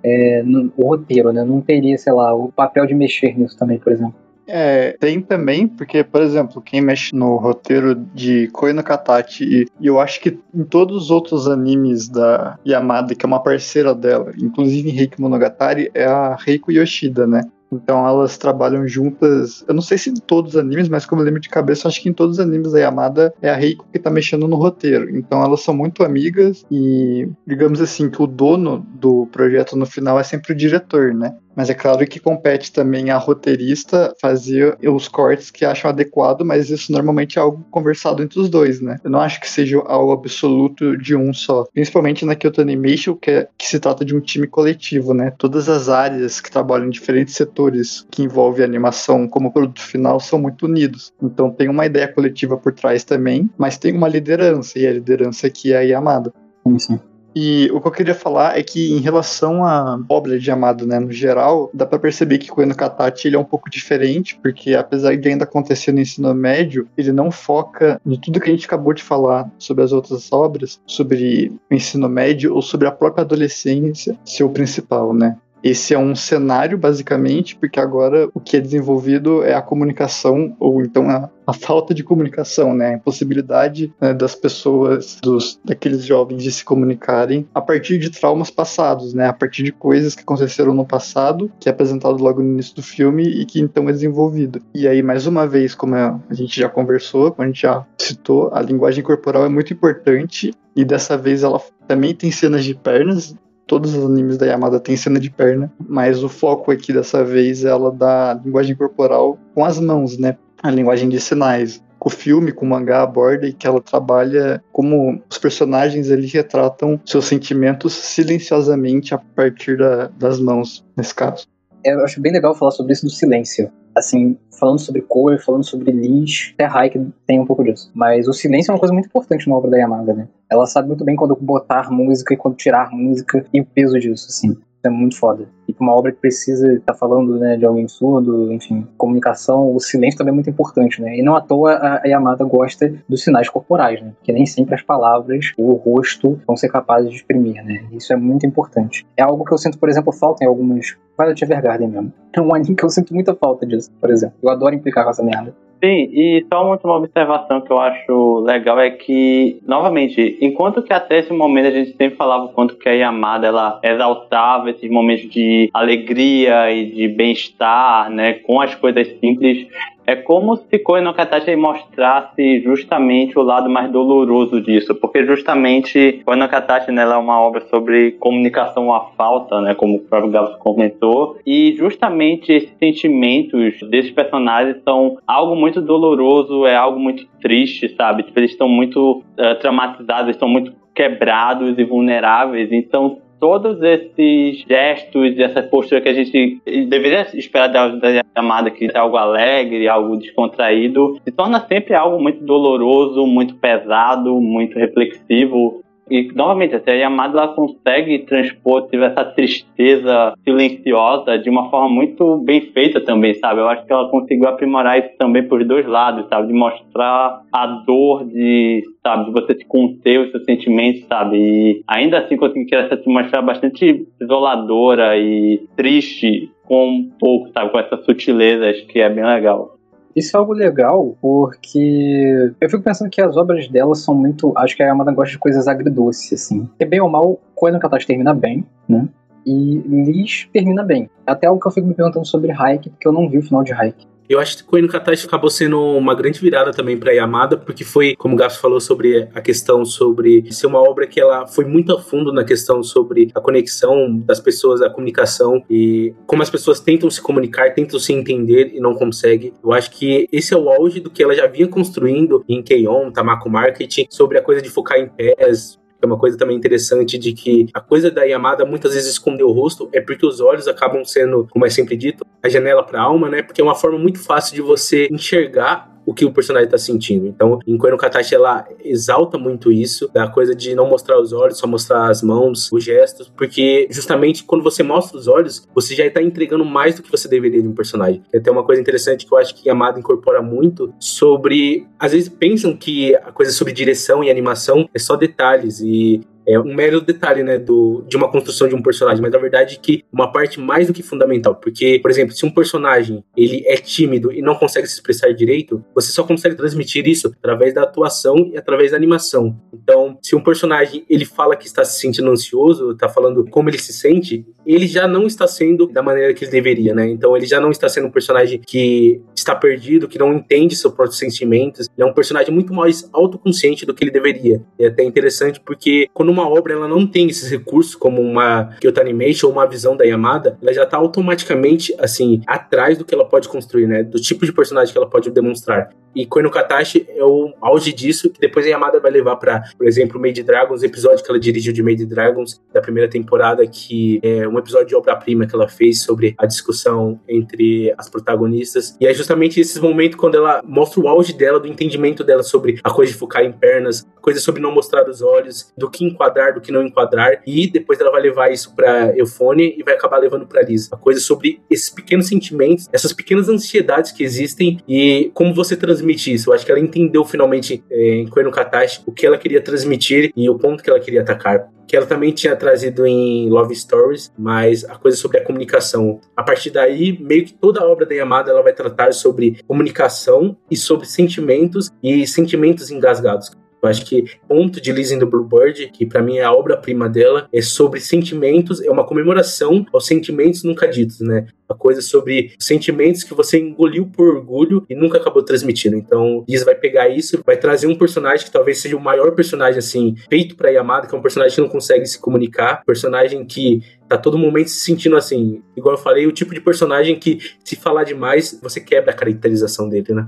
o roteiro, né? Não teria, sei lá, o papel de mexer nisso também, por exemplo. É, tem também, porque, por exemplo, quem mexe no roteiro de Koe no Katachi, e eu acho que em todos os outros animes da Yamada, que é uma parceira dela, inclusive em Heike Monogatari, é a Reiko Yoshida, né? Então elas trabalham juntas, eu não sei se em todos os animes, mas como eu lembro de cabeça, acho que em todos os animes a Yamada é a Reiko que tá mexendo no roteiro. Então elas são muito amigas e, digamos assim, que o dono do projeto no final é sempre o diretor, né? Mas é claro que compete também a roteirista fazer os cortes que acham adequado, mas isso normalmente é algo conversado entre os dois, né? Eu não acho que seja algo absoluto de um só. Principalmente na Kyoto Animation, que se trata de um time coletivo, né? Todas as áreas que trabalham em diferentes setores que envolvem a animação como produto final são muito unidos. Então tem uma ideia coletiva por trás também, mas tem uma liderança, e a liderança aqui é a Yamada. Sim. E o que eu queria falar é que em relação à obra de Yamada, né, no geral, dá pra perceber que Koe no Katachi ele é um pouco diferente, porque apesar de ainda acontecer no ensino médio, ele não foca em tudo que a gente acabou de falar sobre as outras obras, sobre o ensino médio ou sobre a própria adolescência ser o principal, né? Esse é um cenário, basicamente, porque agora o que é desenvolvido é a comunicação, ou então a falta de comunicação, né? A impossibilidade, né, das pessoas, daqueles jovens de se comunicarem a partir de traumas passados, né? A partir de coisas que aconteceram no passado, que é apresentado logo no início do filme e que então é desenvolvido. E aí, mais uma vez, como a gente já conversou, como a gente já citou, a linguagem corporal é muito importante e dessa vez ela também tem cenas de pernas. Todos os animes da Yamada tem cena de perna, mas o foco aqui dessa vez ela dá linguagem corporal com as mãos, né? A linguagem de sinais. O filme, com o mangá, aborda e que ela trabalha como os personagens eles retratam seus sentimentos silenciosamente a partir das mãos, nesse caso. Eu acho bem legal falar sobre isso do silêncio. Assim, falando sobre cor, falando sobre Liz, até Heike tem um pouco disso. Mas o silêncio é uma coisa muito importante na obra da Yamada, né? Ela sabe muito bem quando botar música e quando tirar música e o peso disso, assim. É muito foda. E que uma obra que precisa estar falando, né, de alguém surdo, enfim, comunicação, o silêncio também é muito importante, né? E não à toa a Yamada gosta dos sinais corporais, né? Porque nem sempre as palavras ou o rosto vão ser capazes de exprimir, né? Isso é muito importante. É algo que eu sinto, por exemplo, falta em algumas... Violet Evergarden mesmo. É um anime que eu sinto muita falta disso, por exemplo. Eu adoro implicar com essa merda. Sim, e só uma observação que eu acho legal é que, novamente, enquanto que até esse momento a gente sempre falava o quanto que a Yamada, ela exaltava esses momentos de alegria e de bem-estar, né, com as coisas simples, é como se Koe no Katachi mostrasse justamente o lado mais doloroso disso, porque justamente Koe no Katachi, né, ela é uma obra sobre comunicação à falta, né, como o próprio Gabs comentou, e justamente esses sentimentos desses personagens são algo muito doloroso, é algo muito triste, sabe? Tipo, eles estão muito traumatizados, eles estão muito quebrados e vulneráveis, então todos esses gestos, essa postura que a gente deveria esperar da Yamada, que é algo alegre, algo descontraído, se torna sempre algo muito doloroso, muito pesado, muito reflexivo. E, novamente, a Yamada, ela consegue transpor essa tristeza silenciosa de uma forma muito bem feita também, sabe? Eu acho que ela conseguiu aprimorar isso também por dois lados, sabe? De mostrar a dor de, sabe, de você se conter os seus sentimentos, sabe? E ainda assim conseguir se mostrar bastante isoladora e triste com um pouco, sabe? Com essas sutilezas, que é bem legal. Isso é algo legal, porque eu fico pensando que as obras dela são muito... Acho que a Yamada gosta de coisas agridoces, assim. É bem ou mal, Koe no Katachi termina bem, né? E Liz termina bem. Até algo que eu fico me perguntando sobre Heike, porque eu não vi o final de Heike. Eu acho que Koe no Katachi acabou sendo uma grande virada também para Yamada, porque foi, como o Gabs falou, sobre a questão sobre ser uma obra que ela foi muito a fundo na questão sobre a conexão das pessoas, a comunicação e como as pessoas tentam se comunicar, tentam se entender e não conseguem. Eu acho que esse é o auge do que ela já vinha construindo em K-On, Tamako Market, sobre a coisa de focar em pés. É uma coisa também interessante de que a coisa da Yamada muitas vezes esconder o rosto é porque os olhos acabam sendo, como é sempre dito, a janela para a alma, né? Porque é uma forma muito fácil de você enxergar o que o personagem tá sentindo. Então, em Koe no Katachi, ela exalta muito isso, da coisa de não mostrar os olhos, só mostrar as mãos, os gestos, porque justamente quando você mostra os olhos, você já tá entregando mais do que você deveria de um personagem. É até uma coisa interessante que eu acho que Yamada incorpora muito sobre... Às vezes pensam que a coisa sobre direção e animação é só detalhes e... É um mero detalhe, né, de uma construção de um personagem, mas na verdade que uma parte mais do que fundamental, porque, por exemplo, se um personagem, ele é tímido e não consegue se expressar direito, você só consegue transmitir isso através da atuação e através da animação. Então, se um personagem, ele fala que está se sentindo ansioso, está falando como ele se sente, ele já não está sendo da maneira que ele deveria, né, então ele já não está sendo um personagem que está perdido, que não entende seus próprios sentimentos, ele é um personagem muito mais autoconsciente do que ele deveria. É até interessante porque, quando uma obra ela não tem esses recursos como uma Kyoto Animation ou uma visão da Yamada, ela já está automaticamente assim atrás do que ela pode construir, né? Do tipo de personagem que ela pode demonstrar. E Koe no Katachi é o auge disso, que depois a Yamada vai levar para, por exemplo, Maid Dragons, o episódio que ela dirigiu de Maid Dragons da primeira temporada, que é um episódio de obra-prima que ela fez sobre a discussão entre as protagonistas. E é justamente esses momentos quando ela mostra o auge dela, do entendimento dela sobre a coisa de focar em pernas, coisa sobre não mostrar os olhos, do que enquadrar, do que não enquadrar, e depois ela vai levar isso pra Euphone e vai acabar levando pra Liz. A coisa sobre esses pequenos sentimentos, essas pequenas ansiedades que existem e como você transmite isso. Eu acho que ela entendeu finalmente em Koe no Katachi o que ela queria transmitir e o ponto que ela queria atacar. Que ela também tinha trazido em Love Stories, mas a coisa sobre a comunicação. A partir daí, meio que toda a obra da Yamada ela vai tratar sobre comunicação e sobre sentimentos e sentimentos engasgados. Eu acho que ponto de Liz do Bluebird, que pra mim é a obra-prima dela, é sobre sentimentos, é uma comemoração aos sentimentos nunca ditos, né? A coisa sobre sentimentos que você engoliu por orgulho e nunca acabou transmitindo. Então, Liz vai pegar isso, vai trazer um personagem que talvez seja o maior personagem, assim, feito pra Yamada, que é um personagem que não consegue se comunicar, personagem que tá todo momento se sentindo assim, igual eu falei, o tipo de personagem que, se falar demais, você quebra a caracterização dele, né?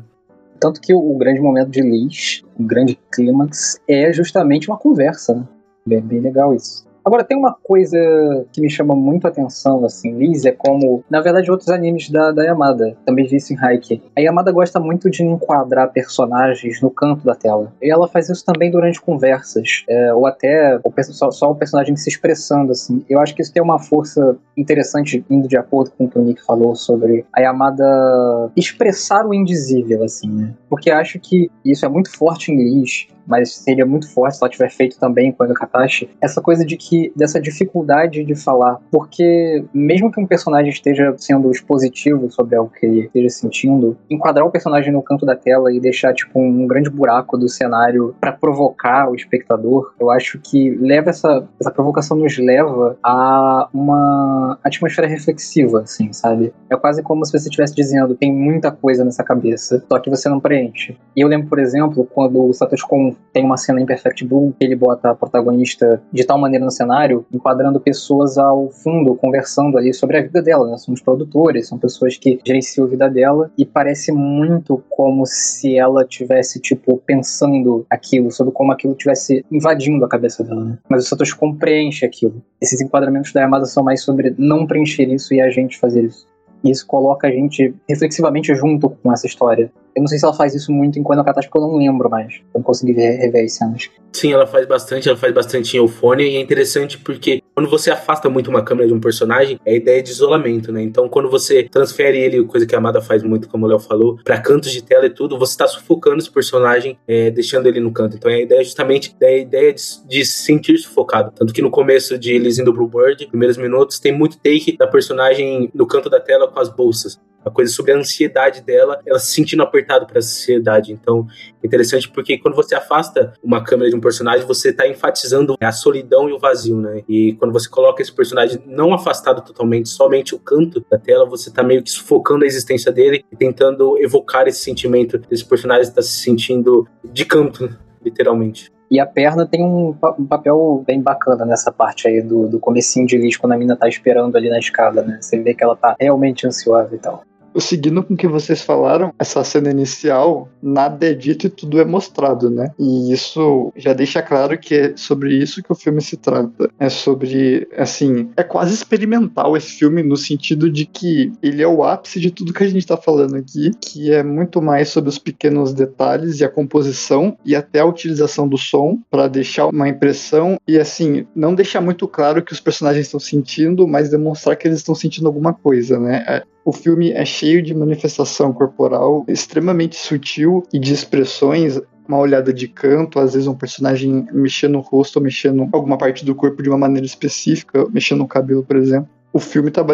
Tanto que o grande momento de Liz, o grande clímax, é justamente uma conversa, né? Bem legal isso. Agora, tem uma coisa que me chama muito a atenção, assim, Liz, é como, na verdade, outros animes da Yamada, também vi isso em Heike. A Yamada gosta muito de enquadrar personagens no canto da tela. E ela faz isso também durante conversas, ou até só o personagem se expressando, assim. Eu acho que isso tem uma força interessante, indo de acordo com o que o Nick falou sobre a Yamada expressar o indizível, assim, né? Porque acho que isso é muito forte em Liz, mas seria muito forte se ela tiver feito também com a Katachi, essa coisa de que dessa dificuldade de falar, porque mesmo que um personagem esteja sendo expositivo sobre algo que ele esteja sentindo, enquadrar o personagem no canto da tela e deixar tipo um grande buraco do cenário pra provocar o espectador, eu acho que leva essa provocação nos leva a uma atmosfera reflexiva, assim, sabe? É quase como se você estivesse dizendo, tem muita coisa nessa cabeça, só que você não preenche. E eu lembro, por exemplo, quando o Satoshi Kon tem uma cena em Perfect Blue que ele bota a protagonista de tal maneira no cenário, enquadrando pessoas ao fundo, conversando ali sobre a vida dela, né? São os produtores, são pessoas que gerenciam a vida dela, e parece muito como se ela tivesse, tipo, pensando aquilo, sobre como aquilo tivesse invadindo a cabeça dela, né? Mas o Satoshi Kon preenche aquilo. Esses enquadramentos da Yamada são mais sobre não preencher isso e a gente fazer isso. E isso coloca a gente reflexivamente junto com essa história. Eu não sei se ela faz isso muito em Koe no Katachi, porque eu não lembro mais. Eu não consegui rever as cenas. Sim, ela faz bastante em Eufonia, e é interessante porque quando você afasta muito uma câmera de um personagem, é a ideia de isolamento, né? Então, quando você transfere ele, coisa que a Yamada faz muito, como o Léo falou, pra cantos de tela e tudo, você tá sufocando esse personagem, deixando ele no canto. Então, é a ideia justamente da ideia de se sentir sufocado. Tanto que no começo de Liz indo pro Bird, primeiros minutos, tem muito take da personagem no canto da tela com as bolsas. Uma coisa sobre a ansiedade dela, ela se sentindo apertada para essa ansiedade. Então, é interessante porque quando você afasta uma câmera de um personagem, você tá enfatizando a solidão e o vazio, né? E quando você coloca esse personagem não afastado totalmente, somente o canto da tela, você tá meio que sufocando a existência dele e tentando evocar esse sentimento desse personagem que tá se sentindo de canto, literalmente. E a perna tem um papel bem bacana nessa parte aí do comecinho de Liz, quando a mina tá esperando ali na escada, né? Você vê que ela tá realmente ansiosa e tal. Seguindo com o que vocês falaram, essa cena inicial, nada é dito e tudo é mostrado, né? E isso já deixa claro que é sobre isso que o filme se trata. É sobre, assim, é quase experimental esse filme, no sentido de que ele é o ápice de tudo que a gente tá falando aqui, que é muito mais sobre os pequenos detalhes e a composição e até a utilização do som pra deixar uma impressão e, assim, não deixar muito claro o que os personagens estão sentindo, mas demonstrar que eles estão sentindo alguma coisa, né? O filme é cheio de manifestação corporal, extremamente sutil e de expressões, uma olhada de canto, às vezes um personagem mexendo o rosto, mexendo alguma parte do corpo de uma maneira específica, mexendo o cabelo, por exemplo. O filme tá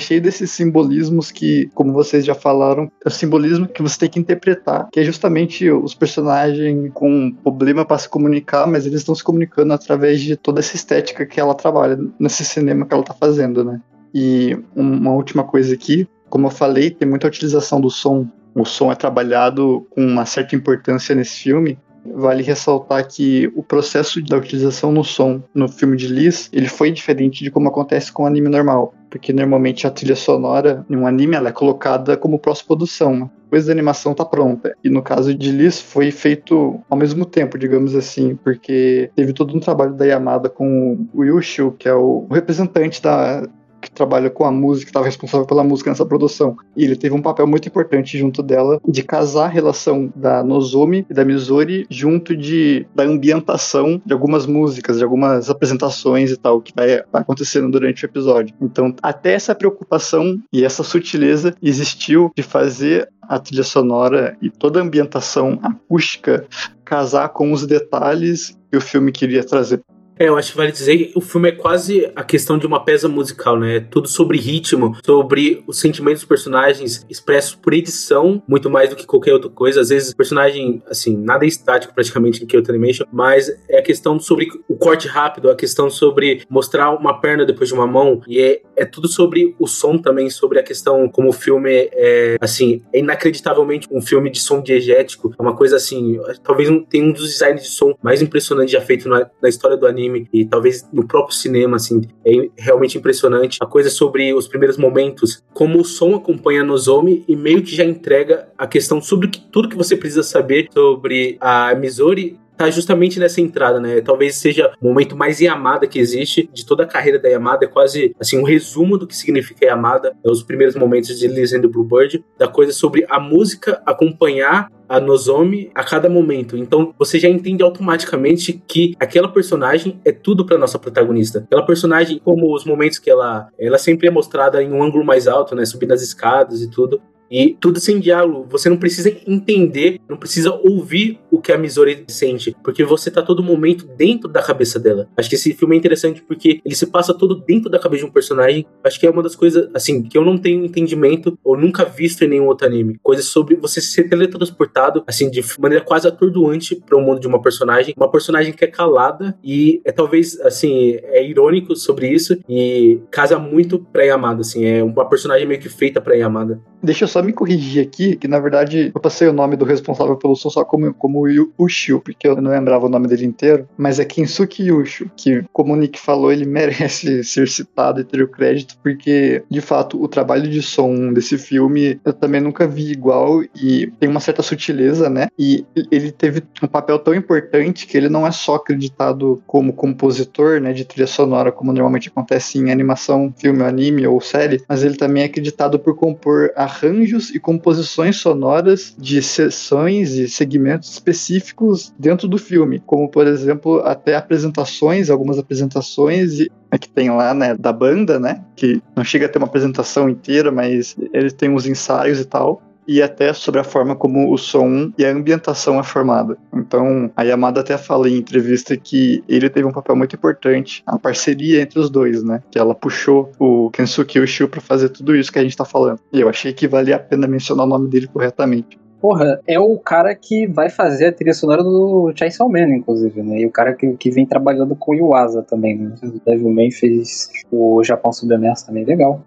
cheio desses simbolismos que, como vocês já falaram, é o simbolismo que você tem que interpretar, que é justamente os personagens com um problema para se comunicar, mas eles estão se comunicando através de toda essa estética que ela trabalha, nesse cinema que ela tá fazendo, né? E uma última coisa aqui, como eu falei, tem muita utilização do som. O som é trabalhado com uma certa importância nesse filme. Vale ressaltar que o processo da utilização no som no filme de Liz, ele foi diferente de como acontece com o anime normal, porque normalmente a trilha sonora em um anime ela é colocada como pós-produção, depois da animação tá pronta, e no caso de Liz foi feito ao mesmo tempo, digamos assim, porque teve todo um trabalho da Yamada com o Yushio, que é o representante que trabalha com a música, que estava responsável pela música nessa produção. E ele teve um papel muito importante junto dela, de casar a relação da Nozomi e da Mizori junto da ambientação de algumas músicas, de algumas apresentações e tal, que vai acontecendo durante o episódio. Então, até essa preocupação e essa sutileza existiu de fazer a trilha sonora e toda a ambientação acústica casar com os detalhes que o filme queria trazer. Eu acho que vale dizer que o filme é quase a questão de uma peça musical, né? É tudo sobre ritmo, sobre os sentimentos dos personagens expressos por edição, muito mais do que qualquer outra coisa. Às vezes, o personagem, assim, nada é estático praticamente em Kyoto Animation, mas é a questão sobre o corte rápido, a questão sobre mostrar uma perna depois de uma mão, e é tudo sobre o som também, sobre a questão como o filme é, assim, é inacreditavelmente um filme de som diegético. É uma coisa, assim, talvez tenha um dos designs de som mais impressionantes já feito na história do anime, e talvez no próprio cinema, assim, é realmente impressionante. A coisa sobre os primeiros momentos, como o som acompanha a Nozomi e meio que já entrega a questão sobre tudo que você precisa saber sobre a Mizori tá justamente nessa entrada, né? Talvez seja o momento mais Yamada que existe de toda a carreira da Yamada, é quase assim um resumo do que significa Yamada, é os primeiros momentos de Liz and the Bluebird, da coisa sobre a música acompanhar a Nozomi a cada momento. Então você já entende automaticamente que aquela personagem é tudo pra nossa protagonista. Aquela personagem, como os momentos que ela sempre é mostrada em um ângulo mais alto, né? Subindo as escadas e tudo. E tudo sem diálogo, você não precisa entender, não precisa ouvir o que a Mizori sente, porque você tá todo momento dentro da cabeça dela. Acho que esse filme é interessante porque ele se passa todo dentro da cabeça de um personagem. Acho que é uma das coisas, assim, que eu não tenho entendimento ou nunca visto em nenhum outro anime. Coisas sobre você ser teletransportado, assim, de maneira quase atordoante para o mundo de uma personagem. Uma personagem que é calada e é talvez, assim, é irônico sobre isso e casa muito pra Yamada, assim. É uma personagem meio que feita pra Yamada. Deixa eu só me corrigir aqui, que na verdade eu passei o nome do responsável pelo som só como Ushio, porque eu não lembrava o nome dele inteiro, mas é Kensuke Ushio, que como o Nick falou, ele merece ser citado e ter o crédito, porque de fato o trabalho de som desse filme eu também nunca vi igual e tem uma certa sutileza, né, e ele teve um papel tão importante que ele não é só acreditado como compositor, né, de trilha sonora, como normalmente acontece em animação, filme, anime ou série, mas ele também é acreditado por compor arranjos e composições sonoras de sessões e segmentos específicos dentro do filme, como por exemplo até apresentações, algumas apresentações que tem lá, né, da banda, né, que não chega a ter uma apresentação inteira, mas eles têm uns ensaios e tal, e até sobre a forma como o som e a ambientação é formada. Então, a Yamada até fala em entrevista que ele teve um papel muito importante, a parceria entre os dois, né? Que ela puxou o Kensuke Ushio pra fazer tudo isso que a gente tá falando. E eu achei que valia a pena mencionar o nome dele corretamente. Porra, é o cara que vai fazer a trilha sonora do Chainsaw Man, inclusive, né? E o cara que vem trabalhando com o Yuasa também, né? O Devilman fez o Japão Sob Ameaça também, legal.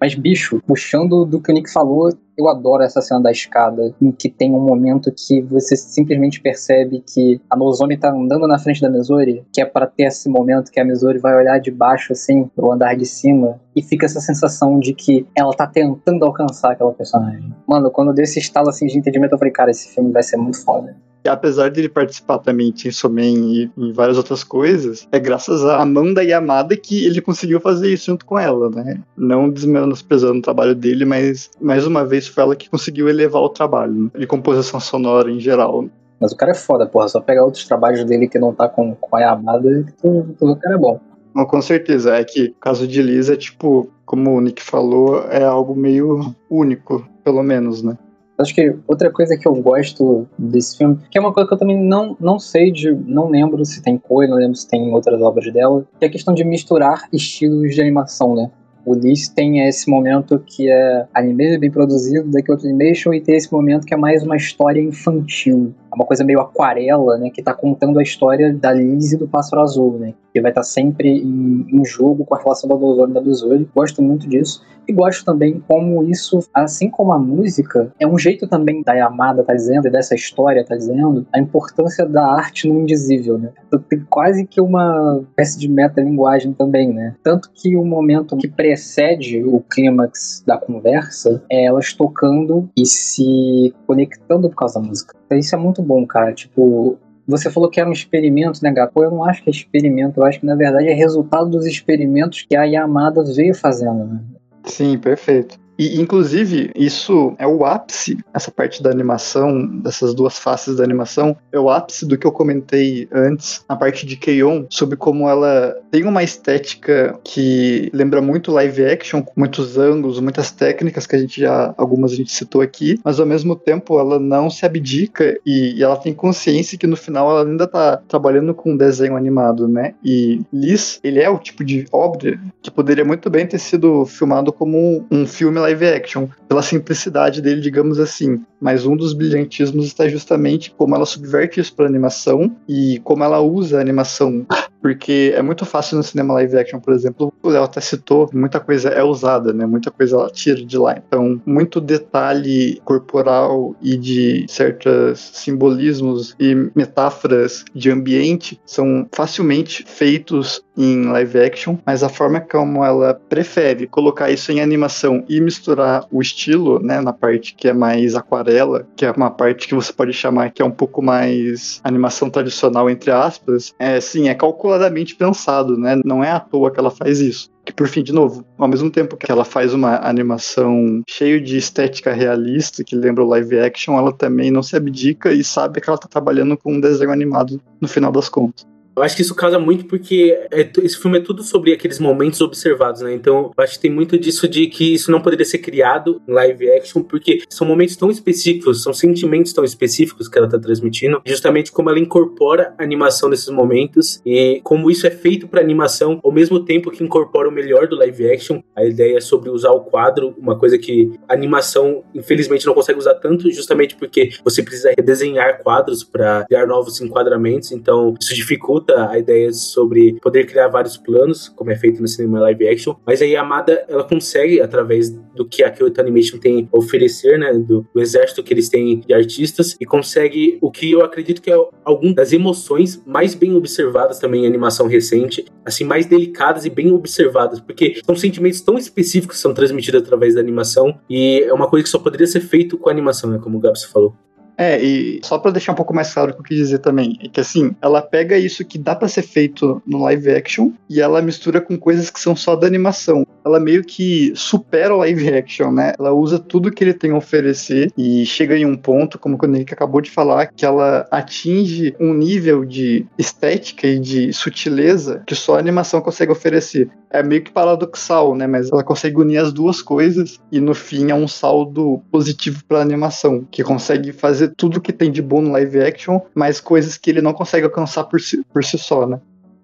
Mas, bicho, puxando do que o Nick falou, eu adoro essa cena da escada, em que tem um momento que você simplesmente percebe que a Nozomi tá andando na frente da Mizori, que é pra ter esse momento que a Mizori vai olhar de baixo, assim, pro andar de cima, e fica essa sensação de que ela tá tentando alcançar aquela personagem. Mano, quando eu dei esse estalo, assim, de entendimento, eu falei, cara, esse filme vai ser muito foda. E apesar dele participar também em Chainsaw Man e em várias outras coisas, é graças à mão da Yamada que ele conseguiu fazer isso junto com ela, né? Não desmenosprezando o trabalho dele, mas mais uma vez foi ela que conseguiu elevar o trabalho, né? De composição sonora em geral. Mas o cara é foda, porra. Só pegar outros trabalhos dele que não tá com a Yamada, o cara é bom. Não, com certeza. É que o caso de Liz é tipo, como o Nick falou, é algo meio único, pelo menos, né? Acho que outra coisa que eu gosto desse filme, que é uma coisa que eu também não sei, não lembro se tem Koe, não lembro se tem outras obras dela, que é a questão de misturar estilos de animação, né? O Liz tem esse momento que é anime bem produzido, da Kyoto Animation, e tem esse momento que é mais uma história infantil. É uma coisa meio aquarela, né? Que tá contando a história da Liz e do Pássaro Azul, né? Que vai estar sempre em jogo com a relação da Nozomi e da Mizori. Gosto muito disso. E gosto também como isso, assim como a música, é um jeito também da Yamada tá dizendo, e dessa história tá dizendo, a importância da arte no indizível, né? Então, tem quase que uma espécie de metalinguagem também, né? Tanto que o momento que precede o clímax da conversa é elas tocando e se conectando por causa da música. Então, isso é muito bom, cara. Tipo, você falou que era um experimento, né, Gaku? Eu não acho que é experimento. Eu acho que, na verdade, é resultado dos experimentos que a Yamada veio fazendo, né? Sim, perfeito. E, inclusive, isso é o ápice, essa parte da animação, dessas duas faces da animação, é o ápice do que eu comentei antes, na parte de K-On, sobre como ela tem uma estética que lembra muito live action, com muitos ângulos, muitas técnicas, que algumas a gente citou aqui, mas ao mesmo tempo ela não se abdica e ela tem consciência que no final ela ainda tá trabalhando com um desenho animado, né? E Liz, ele é o tipo de obra que poderia muito bem ter sido filmado como um filme live action, pela simplicidade dele, digamos assim, mas um dos brilhantismos está justamente como ela subverte isso para animação e como ela usa a animação porque é muito fácil no cinema live action, por exemplo, o Léo até citou, muita coisa é usada, né? Muita coisa ela tira de lá. Então, muito detalhe corporal e de certos simbolismos e metáforas de ambiente são facilmente feitos em live action, mas a forma como ela prefere colocar isso em animação e misturar o estilo, né, na parte que é mais aquarela, que é uma parte que você pode chamar que é um pouco mais animação tradicional, entre aspas, é calculadamente pensado, né? Não é à toa que ela faz isso. Que, por fim, de novo, ao mesmo tempo que ela faz uma animação cheia de estética realista, que lembra o live action, ela também não se abdica e sabe que ela tá trabalhando com um desenho animado no final das contas. Eu acho que isso causa muito porque esse filme é tudo sobre aqueles momentos observados, né? Então, eu acho que tem muito disso de que isso não poderia ser criado em live action porque são momentos tão específicos, são sentimentos tão específicos que ela tá transmitindo. Justamente como ela incorpora a animação nesses momentos e como isso é feito pra animação ao mesmo tempo que incorpora o melhor do live action. A ideia é sobre usar o quadro, uma coisa que a animação, infelizmente, não consegue usar tanto justamente porque você precisa redesenhar quadros pra criar novos enquadramentos. Então, isso dificulta a ideia sobre poder criar vários planos, como é feito no cinema live action. Mas aí a Yamada, ela consegue, através do que a Kyoto Animation tem a oferecer, né, do exército que eles têm de artistas, e consegue o que eu acredito que é alguma das emoções mais bem observadas também em animação recente, assim, mais delicadas e bem observadas, porque são sentimentos tão específicos que são transmitidos através da animação, e é uma coisa que só poderia ser feito com a animação, né, como o Gabs falou. E só pra deixar um pouco mais claro o que eu quis dizer também, é que assim, ela pega isso que dá pra ser feito no live action e ela mistura com coisas que são só da animação. Ela meio que supera o live action, né? Ela usa tudo que ele tem a oferecer e chega em um ponto, como o Henrique acabou de falar, que ela atinge um nível de estética e de sutileza que só a animação consegue oferecer. É meio que paradoxal, né? Mas ela consegue unir as duas coisas e no fim é um saldo positivo pra animação, que consegue fazer tudo que tem de bom no live action, mas coisas que ele não consegue alcançar por si só, né?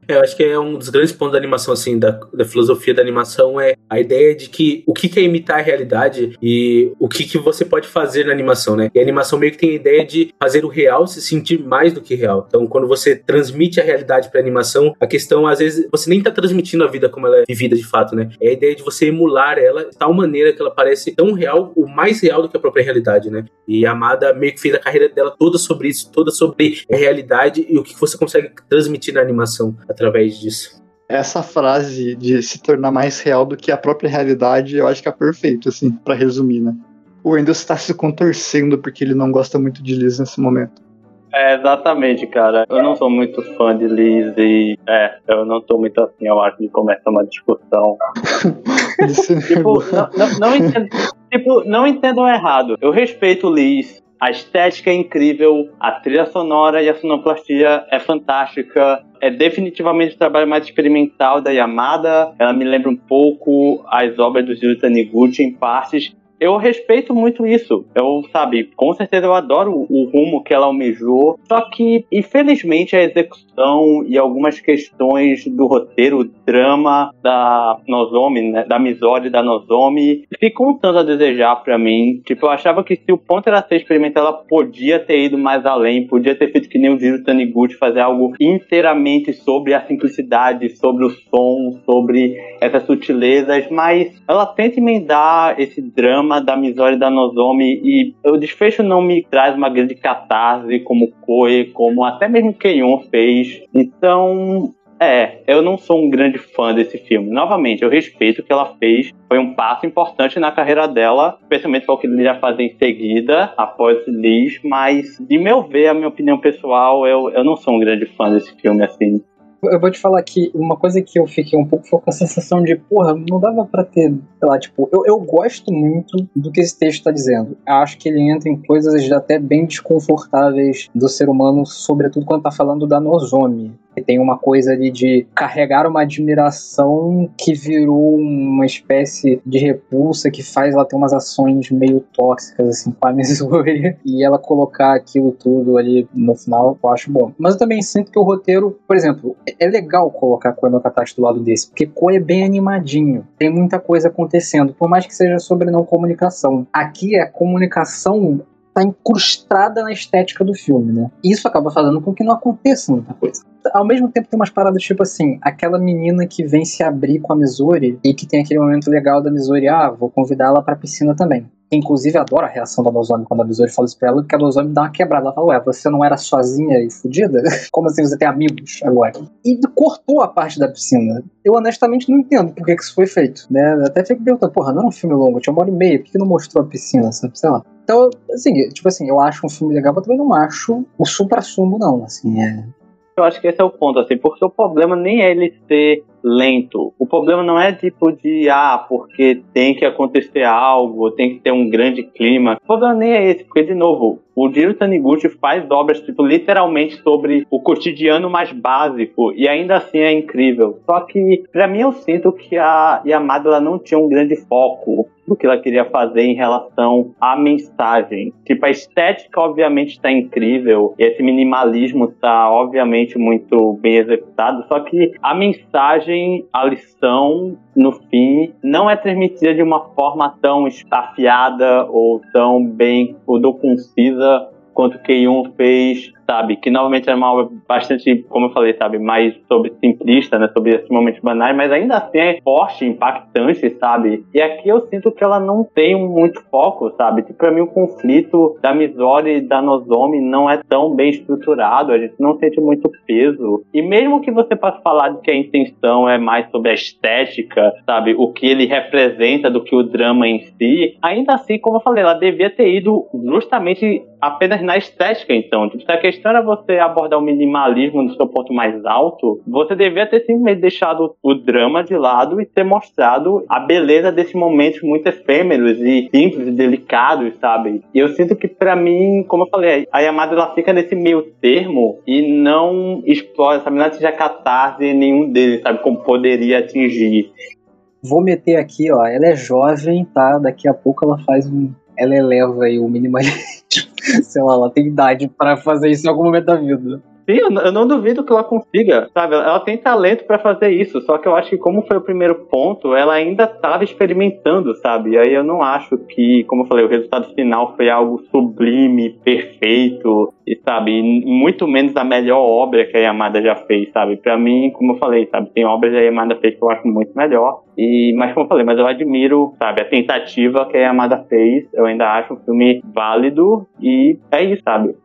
Eu acho que é um dos grandes pontos da animação, assim, da filosofia da animação, é a ideia de que o que é imitar a realidade e o que você pode fazer na animação, né? E a animação meio que tem a ideia de fazer o real se sentir mais do que real. Então, quando você transmite a realidade pra animação, a questão, às vezes, você nem tá transmitindo a vida como ela é vivida de fato, né? É a ideia de você emular ela de tal maneira que ela parece tão real, ou mais real do que a própria realidade, né? E a Yamada meio que fez a carreira dela toda sobre isso, toda sobre a realidade e o que você consegue transmitir na animação através disso. Essa frase de se tornar mais real do que a própria realidade, eu acho que é perfeito, assim, pra resumir, né? O Endo está se contorcendo porque ele não gosta muito de Liz nesse momento. Exatamente, cara. Eu não sou muito fã de Liz e... eu não tô muito assim, eu acho, de começar uma discussão. Tipo, não entendam errado. Eu respeito Liz. A estética é incrível, a trilha sonora e a sonoplastia é fantástica. É definitivamente o trabalho mais experimental da Yamada. Ela me lembra um pouco as obras do Jirō Taniguchi em partes. Eu respeito muito isso. Eu, com certeza eu adoro o rumo que ela almejou. Só que, infelizmente, a execução e algumas questões do roteiro, o drama da Nozomi, né, da amizade da Nozomi, ficou um tanto a desejar pra mim. Tipo, eu achava que se o ponto era ser experimental, ela podia ter ido mais além, podia ter feito que nem o Jirō Taniguchi, fazer algo inteiramente sobre a simplicidade, sobre o som, sobre essas sutilezas, mas ela tenta emendar esse drama da Misori da Nozomi e o desfecho não me traz uma grande catarse como Koe, como até mesmo K-On fez. Então, eu não sou um grande fã desse filme. Novamente, eu respeito o que ela fez. Foi um passo importante na carreira dela, especialmente para o que ele ia fazer em seguida, após Liz, mas, de meu ver, a minha opinião pessoal, eu não sou um grande fã desse filme, assim. Eu vou te falar que uma coisa que eu fiquei um pouco foi com a sensação de, não dava pra ter, sei lá, tipo, eu gosto muito do que esse texto tá dizendo. Eu acho que ele entra em coisas até bem desconfortáveis do ser humano, sobretudo quando tá falando da Nozomi. Tem uma coisa ali de carregar uma admiração que virou uma espécie de repulsa que faz ela ter umas ações meio tóxicas, assim, com a Missouri. E ela colocar aquilo tudo ali no final, eu acho bom. Mas eu também sinto que o roteiro, por exemplo, é legal colocar Koe no Katachi do lado desse, porque Koe é bem animadinho. Tem muita coisa acontecendo, por mais que seja sobre não comunicação. Aqui é comunicação tá incrustada na estética do filme, né? E isso acaba fazendo com que não aconteça muita coisa. Ao mesmo tempo tem umas paradas tipo assim, aquela menina que vem se abrir com a Missouri e que tem aquele momento legal da Missouri, ah, vou convidá-la pra piscina também. Inclusive adoro a reação da Nozomi quando a Missouri fala isso pra ela, porque a Nozomi dá uma quebrada, ela fala, ué, você não era sozinha e fodida? Como assim você tem amigos agora? E cortou a parte da piscina. Eu honestamente não entendo por que isso foi feito, né? Até fico perguntando, porra, não era um filme longo, tinha uma hora e meia, por que não mostrou a piscina, sabe? Sei lá. Então, assim, tipo assim, eu acho um filme legal, mas também não acho o supra-sumo não, assim, é... Eu acho que esse é o ponto, assim, porque o problema nem é ele ser lento. O problema não é tipo de, porque tem que acontecer algo, tem que ter um grande clima. O problema nem é esse, porque, de novo, o Jirō Taniguchi faz obras, tipo, literalmente sobre o cotidiano mais básico, e ainda assim é incrível. Só que, pra mim, eu sinto que a Yamada, ela não tinha um grande foco do que ela queria fazer em relação à mensagem. Tipo, a estética obviamente tá incrível, esse minimalismo tá obviamente muito bem executado, só que a mensagem, a lição no fim, não é transmitida de uma forma tão estafiada ou tão bem, ou tão concisa quanto o K-On fez, sabe? Que novamente é uma obra bastante, como eu falei, sabe? Mais sobre simplista, né? Sobre esses momentos banais, mas ainda assim é forte, impactante, sabe? E aqui eu sinto que ela não tem muito foco, sabe? Tipo, pra mim o conflito da Misori e da Nozomi não é tão bem estruturado, a gente não sente muito peso. E mesmo que você possa falar de que a intenção é mais sobre a estética, sabe? O que ele representa do que o drama em si, ainda assim, como eu falei, ela devia ter ido justamente apenas na estética, então. Tipo, se a questão era você abordar o minimalismo no seu ponto mais alto, você devia ter simplesmente deixado o drama de lado e ter mostrado a beleza desses momentos muito efêmeros e simples e delicados, sabe? E eu sinto que, pra mim, como eu falei, a Yamada, ela fica nesse meio termo e não explora, sabe? Não atinge a catarse nenhum deles, sabe? Como poderia atingir. Vou meter aqui, ó, ela é jovem, tá? Daqui a pouco ela faz um... Ela eleva aí o minimalismo. Sei lá, ela tem idade pra fazer isso em algum momento da vida. Sim, eu não duvido que ela consiga, sabe? Ela tem talento pra fazer isso, só que eu acho que como foi o primeiro ponto, ela ainda tava experimentando, sabe? E aí eu não acho que, como eu falei, o resultado final foi algo sublime, perfeito, e, sabe? Muito menos a melhor obra que a Yamada já fez, sabe? Pra mim, como eu falei, sabe? Tem obras que a Yamada fez que eu acho muito melhor, e, mas como eu falei, mas eu admiro, sabe? A tentativa que a Yamada fez, eu ainda acho um filme válido, e é isso, sabe?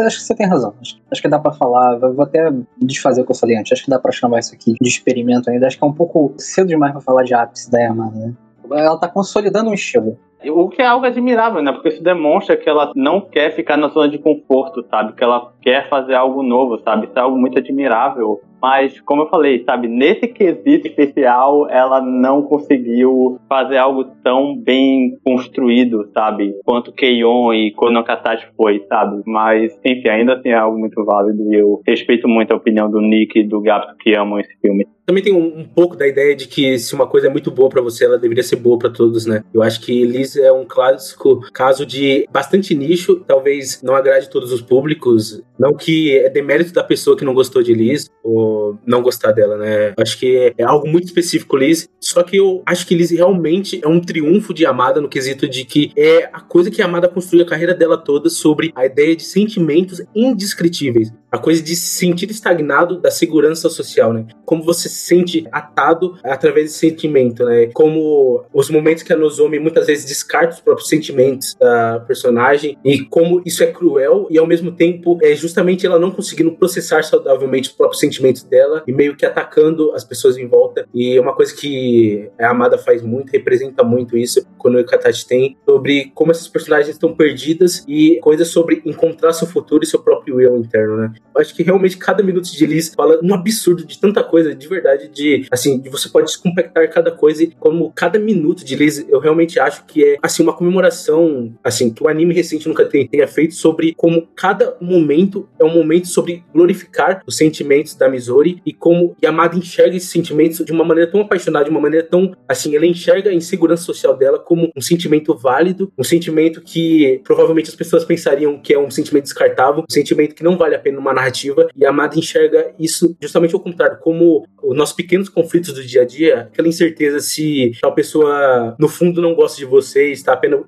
Acho que você tem razão, acho que dá pra falar, vou até desfazer o que eu falei antes, acho que dá pra chamar isso aqui de experimento ainda, acho que é um pouco cedo demais pra falar de ápice da Yamada, né? Ela tá consolidando um estilo. O que é algo admirável, né? Porque isso demonstra que ela não quer ficar na zona de conforto, sabe? Que ela quer fazer algo novo, sabe? Isso é algo muito admirável. Mas, como eu falei, sabe? Nesse quesito especial, ela não conseguiu fazer algo tão bem construído, sabe? Quanto K-On e Koe no Katachi foi, sabe? Mas, enfim, ainda assim é algo muito válido. E eu respeito muito a opinião do Nick e do Gato que amam esse filme. Também tem um pouco da ideia de que se uma coisa é muito boa pra você, ela deveria ser boa pra todos, né? Eu acho que Liz é um clássico caso de bastante nicho, talvez não agrade todos os públicos. Não que é demérito da pessoa que não gostou de Liz, ou não gostar dela, né? Acho que é algo muito específico, Liz. Só que eu acho que Liz realmente é um triunfo de Yamada no quesito de que é a coisa que Yamada construiu a carreira dela toda sobre a ideia de sentimentos indescritíveis. A coisa de se sentir estagnado da segurança social, né? Como você se sente atado através desse sentimento, né? Como os momentos que a Nozomi muitas vezes descarta os próprios sentimentos da personagem e como isso é cruel e ao mesmo tempo é justamente ela não conseguindo processar saudavelmente os próprios sentimentos dela e meio que atacando as pessoas em volta. E é uma coisa que a Yamada faz muito, representa muito isso quando o Katachi tem, sobre como essas personagens estão perdidas e coisas sobre encontrar seu futuro e seu próprio eu interno, né? Acho que realmente cada minuto de Liz fala um absurdo de tanta coisa, de verdade, de assim, de você pode descompactar cada coisa e como cada minuto de Liz, eu realmente acho que é, assim, uma comemoração assim, que o anime recente nunca tenha feito sobre como cada momento é um momento sobre glorificar os sentimentos da Missouri e como Yamada enxerga esses sentimentos de uma maneira tão apaixonada, de uma maneira tão, assim, ela enxerga a insegurança social dela como um sentimento válido, um sentimento que provavelmente as pessoas pensariam que é um sentimento descartável, um sentimento que não vale a pena uma narrativa, e a Amada enxerga isso justamente ao contrário, como os nossos pequenos conflitos do dia a dia, aquela incerteza se tal pessoa no fundo não gosta de você, está apenas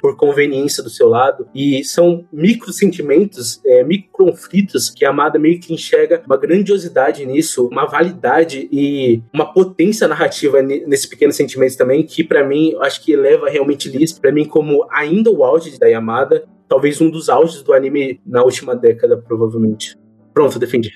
por conveniência do seu lado, e são micro sentimentos, micro conflitos que a Amada meio que enxerga uma grandiosidade nisso, uma validade e uma potência narrativa nesses pequenos sentimentos também, que pra mim, eu acho que eleva realmente Liz, pra mim como ainda o auge da Yamada, talvez um dos auges do anime na última década, provavelmente. Pronto, defendi.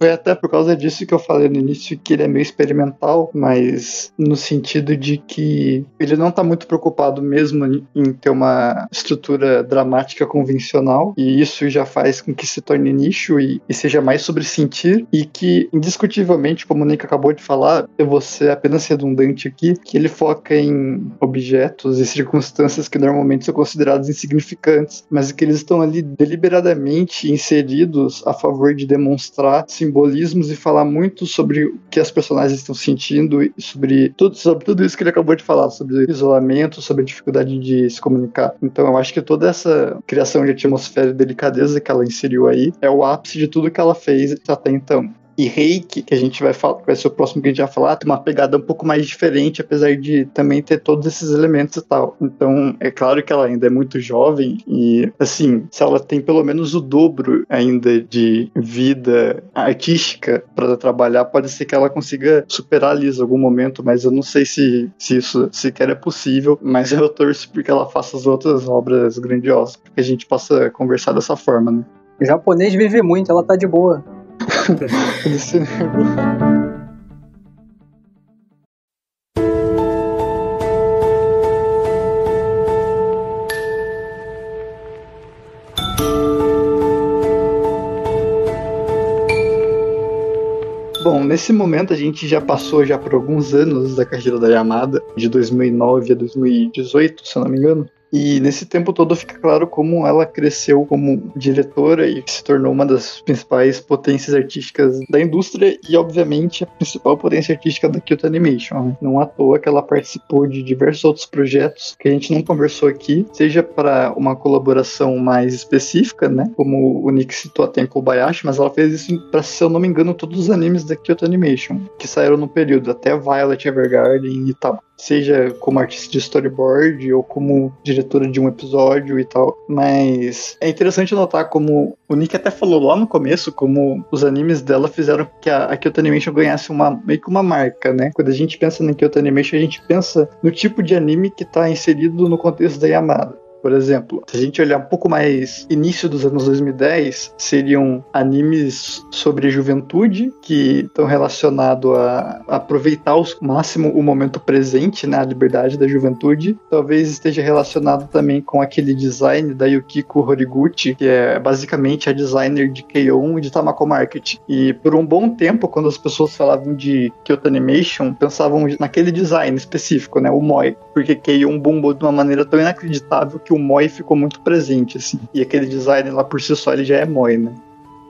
Foi até por causa disso que eu falei no início que ele é meio experimental, mas no sentido de que ele não tá muito preocupado mesmo em ter uma estrutura dramática convencional, e isso já faz com que se torne nicho e seja mais sobre sentir, e que indiscutivelmente, como o Nick acabou de falar, eu vou ser apenas redundante aqui, que ele foca em objetos e circunstâncias que normalmente são considerados insignificantes, mas que eles estão ali deliberadamente inseridos a favor de demonstrar simbolismos e falar muito sobre o que as personagens estão sentindo, sobre tudo isso que ele acabou de falar, sobre isolamento, sobre a dificuldade de se comunicar. Então eu acho que toda essa criação de atmosfera e delicadeza que ela inseriu aí é o ápice de tudo que ela fez até então. E Reiki, que a gente vai falar, que vai ser o próximo que a gente vai falar, tem uma pegada um pouco mais diferente, apesar de também ter todos esses elementos e tal. Então, é claro que ela ainda é muito jovem e, assim, se ela tem pelo menos o dobro ainda de vida artística para trabalhar, pode ser que ela consiga superar a Liz em algum momento, mas eu não sei se isso sequer é possível, mas eu torço porque ela faça as outras obras grandiosas, porque a gente possa conversar dessa forma, né? O japonês vive muito, ela tá de boa. Bom, nesse momento a gente já passou já por alguns anos da carreira da Yamada, de 2009 a 2018, se eu não me engano. E nesse tempo todo fica claro como ela cresceu como diretora e se tornou uma das principais potências artísticas da indústria e, obviamente, a principal potência artística da Kyoto Animation. Não à toa que ela participou de diversos outros projetos que a gente não conversou aqui, seja para uma colaboração mais específica, né? Como o Nick citou até em Kobayashi, mas ela fez isso para, se eu não me engano, todos os animes da Kyoto Animation, que saíram no período, até Violet Evergarden e tal. Seja como artista de storyboard ou como diretora de um episódio e tal, mas é interessante notar como o Nick até falou lá no começo, como os animes dela fizeram que a Kyoto Animation ganhasse meio que uma marca, né? Quando a gente pensa na Kyoto Animation, a gente pensa no tipo de anime que está inserido no contexto da Yamada. Por exemplo, se a gente olhar um pouco mais início dos anos 2010, seriam animes sobre juventude que estão relacionados a aproveitar ao máximo o momento presente, né, a liberdade da juventude. Talvez esteja relacionado também com aquele design da Yukiko Horiguchi, que é basicamente a designer de K-On e de Tamako Market. E por um bom tempo, quando as pessoas falavam de Kyoto Animation, pensavam naquele design específico, né, o Moi, porque K-On bombou de uma maneira tão inacreditável que o Moi ficou muito presente, assim. E aquele design lá por si só, ele já é Moi, né?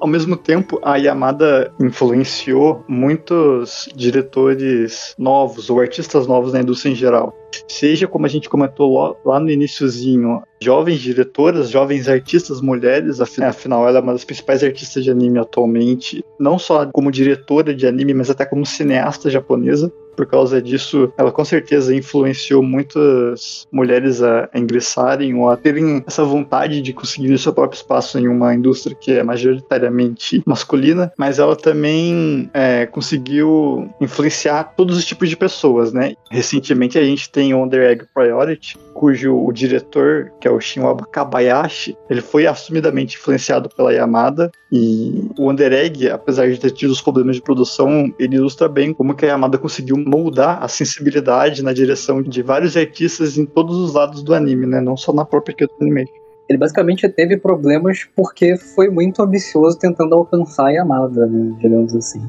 Ao mesmo tempo, a Yamada influenciou muitos diretores novos ou artistas novos na indústria em geral. Seja, como a gente comentou lá no iniciozinho, jovens diretoras, jovens artistas, mulheres, afinal ela é uma das principais artistas de anime atualmente, não só como diretora de anime, mas até como cineasta japonesa. Por causa disso, ela com certeza influenciou muitas mulheres a ingressarem ou a terem essa vontade de conseguir o seu próprio espaço em uma indústria que é majoritariamente masculina, mas ela também conseguiu influenciar todos os tipos de pessoas, né? Recentemente a gente tem Under Egg Priority, cujo o diretor, que é o Shinwaba Kabayashi, ele foi assumidamente influenciado pela Yamada, e o Under Egg, apesar de ter tido os problemas de produção, ele ilustra bem como que a Yamada conseguiu moldar a sensibilidade na direção de vários artistas em todos os lados do anime, né? Não só na própria Kyoto Animation. Ele basicamente teve problemas porque foi muito ambicioso tentando alcançar a Yamada, né? Digamos assim.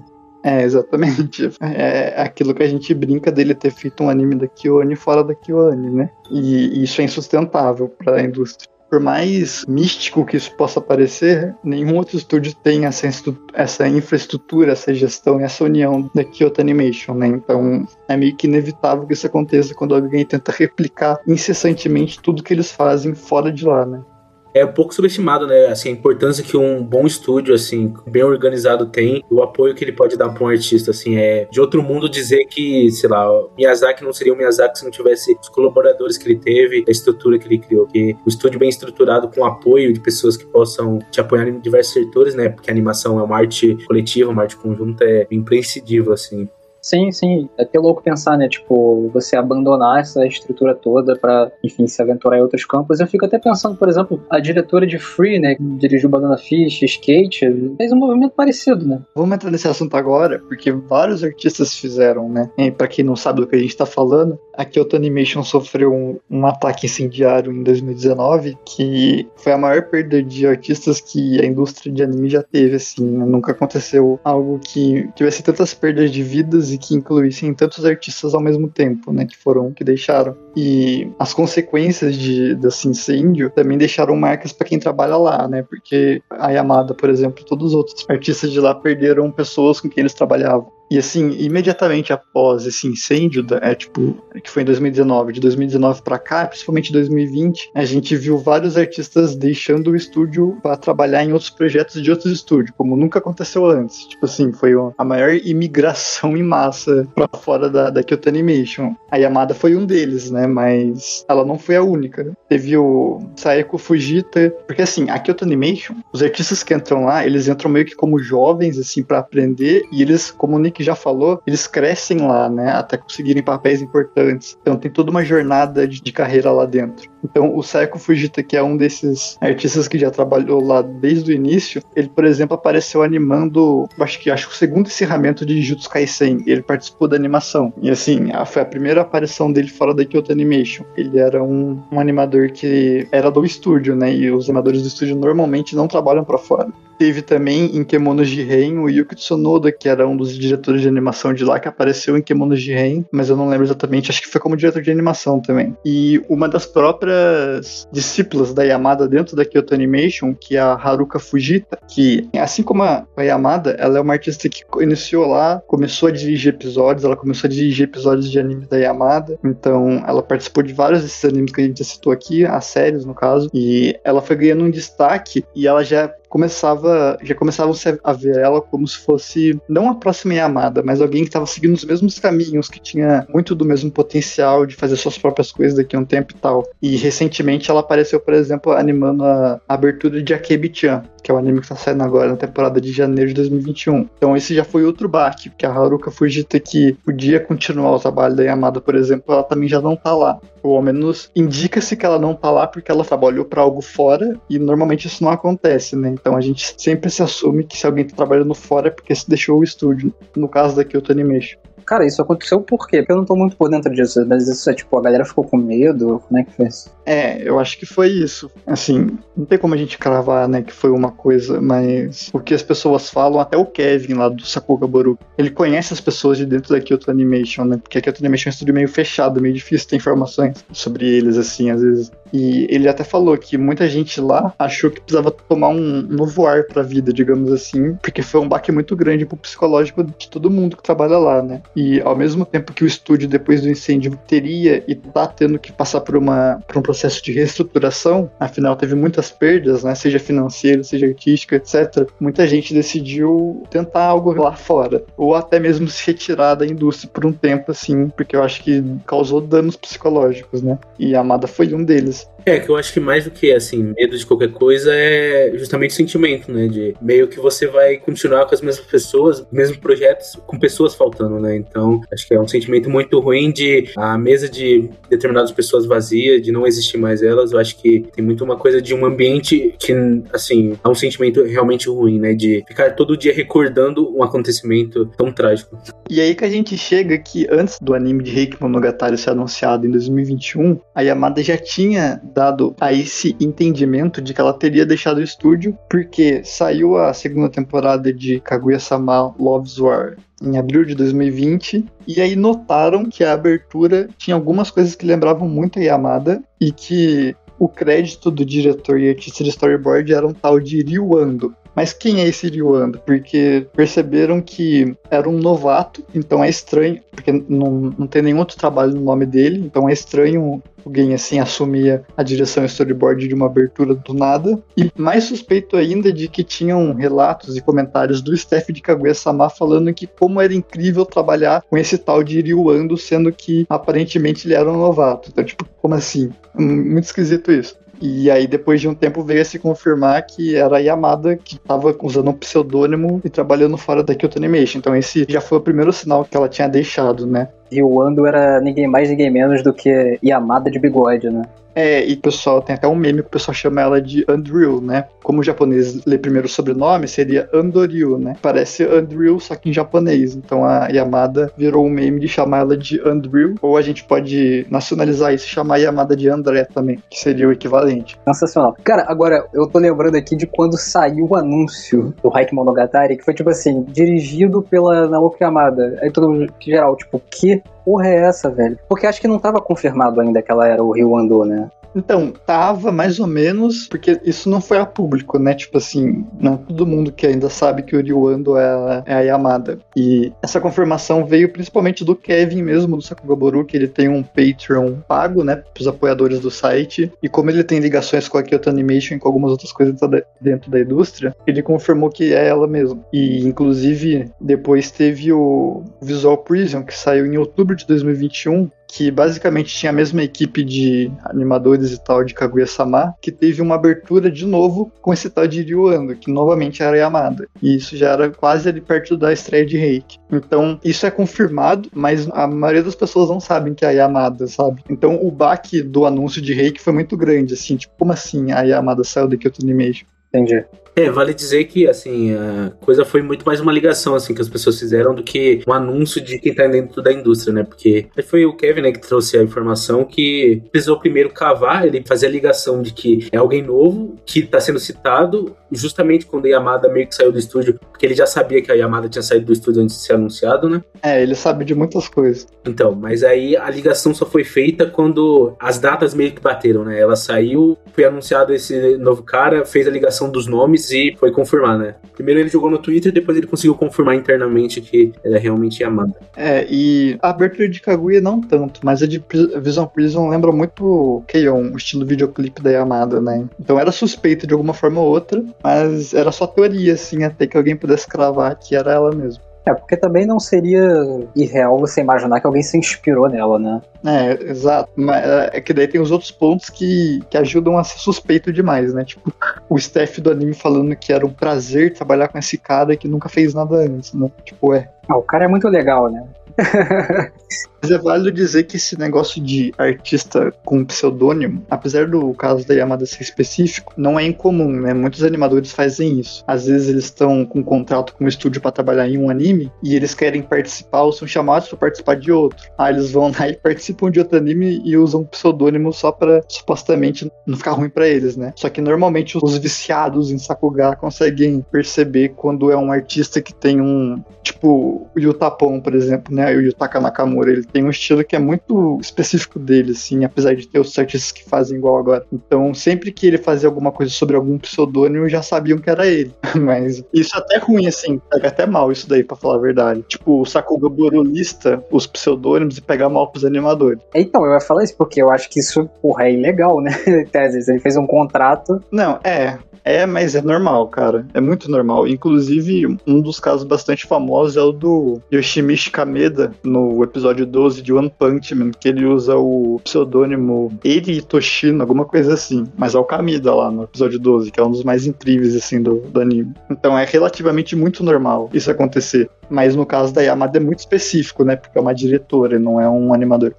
É, exatamente. É aquilo que a gente brinca dele ter feito um anime da K-On fora da K-On, né? E isso é insustentável para a indústria. Por mais místico que isso possa parecer, nenhum outro estúdio tem essa infraestrutura, essa gestão e essa união da Kyoto Animation, né? Então é meio que inevitável que isso aconteça quando alguém tenta replicar incessantemente tudo que eles fazem fora de lá, né? é um pouco subestimado, né? Assim, a importância que um bom estúdio, assim, bem organizado tem, o apoio que ele pode dar pra um artista, assim, é de outro mundo dizer que, sei lá, Miyazaki não seria o Miyazaki se não tivesse os colaboradores que ele teve, a estrutura que ele criou, que o estúdio bem estruturado com apoio de pessoas que possam te apoiar em diversos setores, né? Porque a animação é uma arte coletiva, uma arte conjunta, é imprescindível, assim. Sim, sim. É até louco pensar, né? Tipo, você abandonar essa estrutura toda pra, enfim, se aventurar em outros campos. Eu fico até pensando, por exemplo, a diretora de Free, né? Que dirigiu Banana Fish, Skate, fez um movimento parecido, né? Vamos entrar nesse assunto agora, porque vários artistas fizeram, né? E pra quem não sabe do que a gente tá falando, a Kyoto Animation sofreu um ataque incendiário em 2019, que foi a maior perda de artistas que a indústria de anime já teve, assim, né? Nunca aconteceu algo que tivesse tantas perdas de vidas e que incluíssem tantos artistas ao mesmo tempo, né, que deixaram. E as consequências desse incêndio também deixaram marcas para quem trabalha lá, né, porque a Yamada, por exemplo, todos os outros artistas de lá perderam pessoas com quem eles trabalhavam. E assim, imediatamente após esse incêndio, que foi em 2019, de 2019 pra cá, principalmente 2020, a gente viu vários artistas deixando o estúdio para trabalhar em outros projetos de outros estúdios, como nunca aconteceu antes. Tipo assim, foi a maior imigração em massa pra fora da Kyoto Animation. A Yamada foi um deles, né, mas ela não foi a única. Teve o Seiko Fujita, porque assim, a Kyoto Animation, os artistas que entram lá, eles entram meio que como jovens, assim, pra aprender, e eles comunicam, que já falou, eles crescem lá, né, até conseguirem papéis importantes. Então tem toda uma jornada de carreira lá dentro. Então o Seiko Fujita, que é um desses artistas que já trabalhou lá desde o início, ele, por exemplo, apareceu animando, acho que o segundo encerramento de Jujutsu Kaisen. Ele participou da animação. E assim, foi a primeira aparição dele fora da Kyoto Animation. Ele era um animador que era do estúdio, né, e os animadores do estúdio normalmente não trabalham pra fora. Teve também em Kemono Jiren o Yuki Tsunoda, que era um dos diretores de animação de lá, que apareceu em Kemono Jiren, mas eu não lembro exatamente, acho que foi como diretor de animação também. E uma das próprias discípulas da Yamada dentro da Kyoto Animation, que é a Haruka Fujita, que, assim como a Yamada, ela é uma artista que iniciou lá, começou a dirigir episódios, ela começou a dirigir episódios de anime da Yamada, então ela participou de vários desses animes que a gente citou aqui, as séries no caso, e ela foi ganhando um destaque, e ela já começavam a ver ela como se fosse, não a próxima Yamada, mas alguém que estava seguindo os mesmos caminhos, que tinha muito do mesmo potencial de fazer suas próprias coisas daqui a um tempo e tal. E recentemente ela apareceu, por exemplo, animando a abertura de Akebi-chan, que é o anime que está saindo agora na temporada de janeiro de 2021. Então esse já foi outro baque, porque a Haruka Fujita, que podia continuar o trabalho da Yamada, por exemplo, ela também já não está lá. Ou ao menos indica-se que ela não está lá porque ela trabalhou para algo fora, e normalmente isso não acontece, né? Então a gente sempre se assume que se alguém tá trabalhando fora é porque se deixou o estúdio, no caso da Kyoto Animation. Cara, isso aconteceu por quê? Porque eu não tô muito por dentro disso, mas isso é tipo, a galera ficou com medo, como é que foi isso? É, eu acho que foi isso. Assim, não tem como a gente cravar, né, que foi uma coisa, mas o que as pessoas falam, até o Kevin lá do Sakugaboru, ele conhece as pessoas de dentro da Kyoto Animation, né, porque a Kyoto Animation é um estúdio meio fechado, meio difícil ter informações sobre eles, assim, às vezes. E ele até falou que muita gente lá achou que precisava tomar um novo ar pra vida, digamos assim, porque foi um baque muito grande pro psicológico de todo mundo que trabalha lá, né. E ao mesmo tempo que o estúdio, depois do incêndio, teria e tá tendo que passar por um processo de reestruturação, afinal teve muitas perdas, né, seja financeira, seja artística, etc. Muita gente decidiu tentar algo lá fora, ou até mesmo se retirar da indústria por um tempo, assim, porque eu acho que causou danos psicológicos, né, e a Amada foi um deles. É, que eu acho que mais do que, assim, medo de qualquer coisa é justamente o sentimento, né, de meio que você vai continuar com as mesmas pessoas, mesmos projetos, com pessoas faltando, né, então acho que é um sentimento muito ruim de a mesa de determinadas pessoas vazia, de não existir mais elas. Eu acho que tem muito uma coisa de um ambiente que, assim, é um sentimento realmente ruim, né, de ficar todo dia recordando um acontecimento tão trágico. E aí que a gente chega que antes do anime de Heike Monogatari ser anunciado em 2021, a Yamada já tinha dado a esse entendimento de que ela teria deixado o estúdio, porque saiu a segunda temporada de Kaguya-sama Love's War em abril de 2020, e aí notaram que a abertura tinha algumas coisas que lembravam muito a Yamada, e que o crédito do diretor e artista de storyboard era um tal de Ryu Ando. Mas quem é esse Ryu Ando? Porque perceberam que era um novato, então é estranho, porque não tem nenhum outro trabalho no nome dele, então é estranho alguém assim assumir a direção e storyboard de uma abertura do nada. E mais suspeito ainda de que tinham relatos e comentários do staff de Kaguya-sama falando que como era incrível trabalhar com esse tal de Ryu Ando, sendo que aparentemente ele era um novato. Então, tipo, como assim? Muito esquisito isso. E aí depois de um tempo veio a se confirmar que era a Yamada que estava usando um pseudônimo e trabalhando fora da Kyoto Animation. Então esse já foi o primeiro sinal que ela tinha deixado, né? E o Ando era ninguém mais, ninguém menos do que Yamada de bigode, né? É, e o pessoal tem até um meme que o pessoal chama ela de Andrew, né? Como o japonês lê primeiro o sobrenome, seria Andoryu, né? Parece Andrew, só que em japonês. Então a Yamada virou um meme de chamar ela de Andrew, ou a gente pode nacionalizar isso e chamar a Yamada de André também, que seria o equivalente. Sensacional. Cara, agora eu tô lembrando aqui de quando saiu o anúncio do Heike Monogatari, que foi tipo assim, dirigido pela Naoko Yamada. Aí todo mundo, em geral, tipo, que porra é essa, velho? Porque acho que não tava confirmado ainda que ela era o Ryu Ando, né? Então, tava mais ou menos, porque isso não foi a público, né? Tipo assim, não é todo mundo que ainda sabe que o Ryu Ando é a Yamada. E essa confirmação veio principalmente do Kevin mesmo, do Sakugaboru, que ele tem um Patreon pago, né? Para os apoiadores do site. E como ele tem ligações com a Kyoto Animation e com algumas outras coisas dentro da indústria, ele confirmou que é ela mesmo. E, inclusive, depois teve o Visual Prison, que saiu em outubro de 2021, que basicamente tinha a mesma equipe de animadores e tal de Kaguya-sama, que teve uma abertura de novo com esse tal de Ryu Ando, que novamente era Yamada. E isso já era quase ali perto da estreia de Reiki. Então, isso é confirmado, mas a maioria das pessoas não sabem que é a Yamada, sabe? Então, o baque do anúncio de Reiki foi muito grande, assim, tipo, como assim a Yamada saiu da Kyoto Animation? Entendi. É, vale dizer que, assim, a coisa foi muito mais uma ligação, assim, que as pessoas fizeram do que um anúncio de quem tá dentro da indústria, né? Porque foi o Kevin, né, que trouxe a informação que precisou primeiro cavar, ele fazer a ligação de que é alguém novo que tá sendo citado, justamente quando a Yamada meio que saiu do estúdio, porque ele já sabia que a Yamada tinha saído do estúdio antes de ser anunciado, né? É, ele sabe de muitas coisas. Então, mas aí a ligação só foi feita quando as datas meio que bateram, né? Ela saiu, foi anunciado esse novo cara, fez a ligação dos nomes, e foi confirmar, né? Primeiro ele jogou no Twitter, depois ele conseguiu confirmar internamente que ela é realmente Yamada. É, e a abertura de Kaguya não tanto, mas a de Visual Prison lembra muito K-On, o estilo videoclipe da Yamada, né? Então era suspeito de alguma forma ou outra, mas era só teoria, assim, até que alguém pudesse cravar que era ela mesma. É, porque também não seria irreal você imaginar que alguém se inspirou nela, né? É, exato. Mas é que daí tem os outros pontos que ajudam a ser suspeito demais, né? Tipo, o staff do anime falando que era um prazer trabalhar com esse cara que nunca fez nada antes, né? Tipo, é. Ah, o cara é muito legal, né? Mas é válido dizer que esse negócio de artista com pseudônimo, apesar do caso da Yamada ser específico, não é incomum, né? Muitos animadores fazem isso. Às vezes eles estão com um contrato com um estúdio pra trabalhar em um anime e eles querem participar ou são chamados pra participar de outro. Ah, eles vão lá e participam de outro anime e usam pseudônimo só pra supostamente não ficar ruim pra eles, né? Só que normalmente os viciados em Sakuga conseguem perceber quando é um artista que tem um, tipo, o Yutapon, por exemplo, né? O Yutaka Nakamura, ele tem um estilo que é muito específico dele, assim, apesar de ter outros artistas que fazem igual agora. Então, sempre que ele fazia alguma coisa sobre algum pseudônimo, já sabiam que era ele. Mas isso é até ruim, assim, pega até mal isso daí, pra falar a verdade. Tipo, o Sakugaboru lista os pseudônimos e pega mal pros animadores. Então, eu ia falar isso porque eu acho que isso, porra, é ilegal, né? Às vezes ele fez um contrato... Não, é, mas é normal, cara. É muito normal. Inclusive, um dos casos bastante famosos é o do Yoshimichi Kameda, no episódio 12 de One Punch Man, que ele usa o pseudônimo Eri Toshino, alguma coisa assim. Mas é o Kameda lá no episódio 12, que é um dos mais incríveis, assim, do anime. Então é relativamente muito normal isso acontecer. Mas no caso da Yamada é muito específico, né? Porque é uma diretora e não é um animador.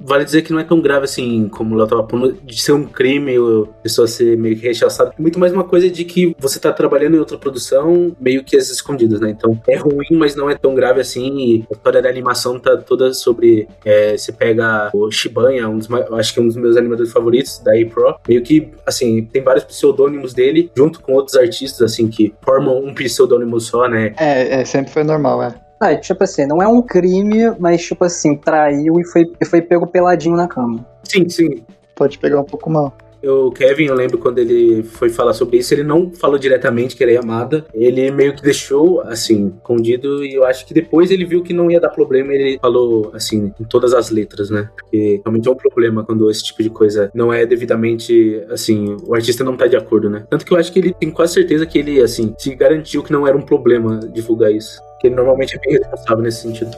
Vale dizer que não é tão grave assim, como o Léo estava falando, de ser um crime ou a pessoa ser meio que rechaçada. Muito mais uma coisa de que você tá trabalhando em outra produção, meio que às escondidas, né? Então é ruim, mas não é tão grave assim. E a história da animação tá toda sobre. Você pega o Shibanha, acho que é um dos meus animadores favoritos, da A-Pro. Meio que, assim, tem vários pseudônimos dele, junto com outros artistas, assim, que formam um pseudônimo só, né? Sempre foi normal, é. Ah, tipo assim, não é um crime, mas tipo assim, traiu e foi pego peladinho na cama. Sim. Pode pegar um pouco mal. O Kevin, eu lembro quando ele foi falar sobre isso, ele não falou diretamente que era Yamada. Ele meio que deixou, assim, escondido, e eu acho que depois ele viu que não ia dar problema e ele falou, assim, em todas as letras, né? Porque realmente é um problema quando esse tipo de coisa não é devidamente, assim, o artista não tá de acordo, né? Tanto que eu acho que ele tem quase certeza que ele, assim, se garantiu que não era um problema divulgar isso. Que ele normalmente é bem responsável nesse sentido.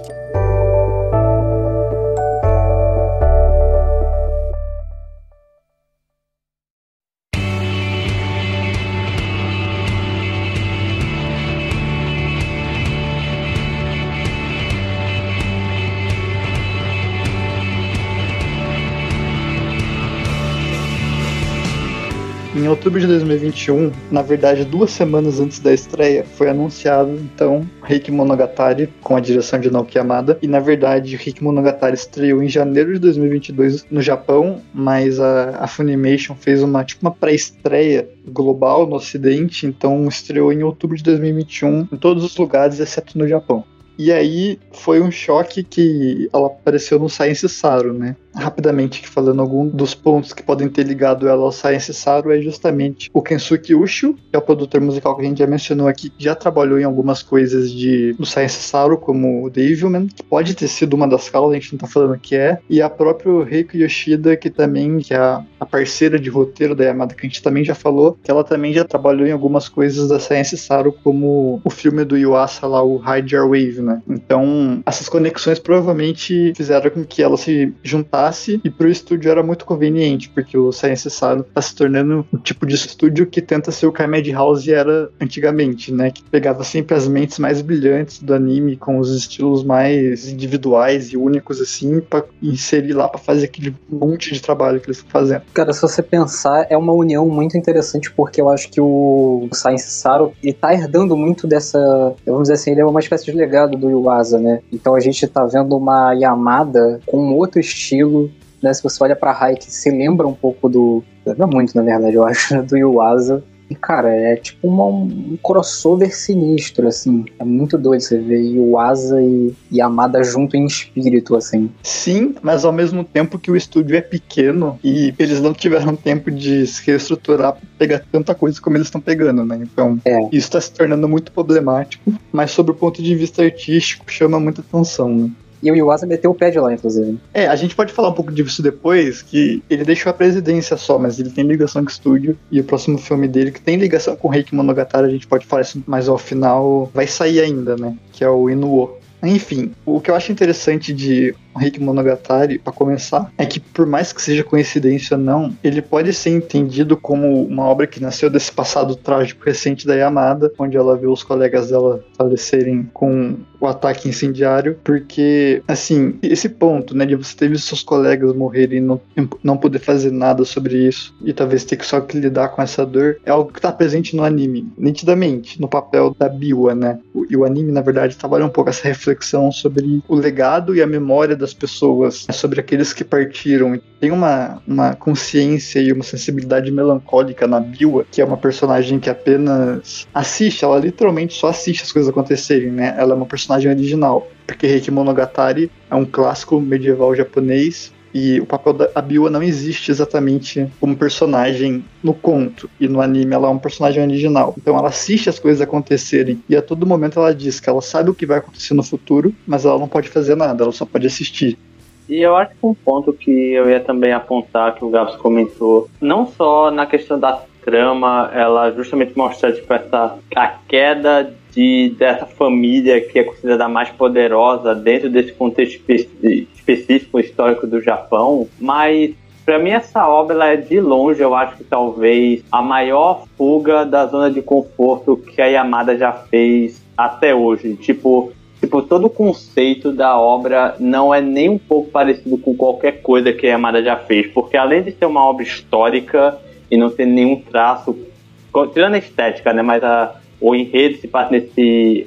Em outubro de 2021, na verdade 2 semanas antes da estreia, foi anunciado então Heike Monogatari com a direção de Naoko Yamada, e na verdade Heike Monogatari estreou em janeiro de 2022 no Japão, mas a Funimation fez uma pré-estreia global no ocidente, então estreou em outubro de 2021 em todos os lugares exceto no Japão. E aí foi um choque que ela apareceu no Science SARU, né? Rapidamente falando, algum dos pontos que podem ter ligado ela ao Science SARU é justamente o Kensuke Ushio, que é o produtor musical que a gente já mencionou aqui, que já trabalhou em algumas coisas do Science SARU, como o Devilman, que pode ter sido uma das causas, a gente não tá falando que é, e a própria Reiko Yoshida, que também, que é a parceira de roteiro da Yamada, que a gente também já falou, que ela também já trabalhou em algumas coisas da Science SARU, como o filme do Yuasa lá, o Hide Your Wave, né? Então, essas conexões provavelmente fizeram com que ela se juntasse, e pro estúdio era muito conveniente, porque o Science SARU tá se tornando um tipo de estúdio que tenta ser o que a Madhouse era antigamente, né? Que pegava sempre as mentes mais brilhantes do anime, com os estilos mais individuais e únicos, assim, pra inserir lá, pra fazer aquele monte de trabalho que eles estão fazendo. Cara, se você pensar, é uma união muito interessante, porque eu acho que o Science SARU, ele tá herdando muito dessa, vamos dizer assim, ele é uma espécie de legado do Yuasa, né? Então a gente tá vendo uma Yamada com um outro estilo, né? Se você olha pra Heike, se lembra um pouco do... Lembra muito, na verdade, eu acho, do Yuasa. E, cara, é tipo um crossover sinistro, assim. É muito doido você ver Yuasa e Yamada junto em espírito, assim. Sim, mas ao mesmo tempo que o estúdio é pequeno e eles não tiveram tempo de se reestruturar pra pegar tanta coisa como eles estão pegando, né? Então, isso tá se tornando muito problemático, mas sobre o ponto de vista artístico, chama muita atenção, né? E o Yuasa meteu o pé de lá, inclusive. A gente pode falar um pouco disso depois, que ele deixou a presidência só, mas ele tem ligação com o estúdio, e o próximo filme dele, que tem ligação com o Heike Monogatari, a gente pode falar isso mais ao final, vai sair ainda, né? Que é o Inuo. Enfim, o que eu acho interessante de Heike Monogatari, pra começar, é que por mais que seja coincidência ou não, ele pode ser entendido como uma obra que nasceu desse passado trágico recente da Yamada, onde ela viu os colegas dela falecerem com o ataque incendiário, porque, assim, esse ponto, né, de você ter visto seus colegas morrerem e não poder fazer nada sobre isso, e talvez ter que só lidar com essa dor, é algo que tá presente no anime, nitidamente, no papel da Biwa, né, e o anime, na verdade, trabalha um pouco essa reflexão sobre o legado e a memória das pessoas, sobre aqueles que partiram. Tem uma consciência e uma sensibilidade melancólica na Biwa, que é uma personagem que apenas assiste, ela literalmente só assiste as coisas acontecerem, né? Ela é uma personagem original, porque Heike Monogatari é um clássico medieval japonês, e o papel da Biwa não existe exatamente como personagem no conto, e no anime ela é um personagem original, então ela assiste as coisas acontecerem, e a todo momento ela diz que ela sabe o que vai acontecer no futuro, mas ela não pode fazer nada, ela só pode assistir. E eu acho que um ponto que eu ia também apontar, que o Gabs comentou, não só na questão da trama, ela justamente mostra tipo, a queda dessa família que é considerada a mais poderosa dentro desse contexto específico histórico do Japão, mas para mim essa obra ela é de longe, eu acho que talvez a maior fuga da zona de conforto que a Yamada já fez até hoje, tipo todo o conceito da obra não é nem um pouco parecido com qualquer coisa que a Yamada já fez, porque além de ser uma obra histórica e não ter nenhum traço, tirando a estética, né, mas o enredo se passa nesse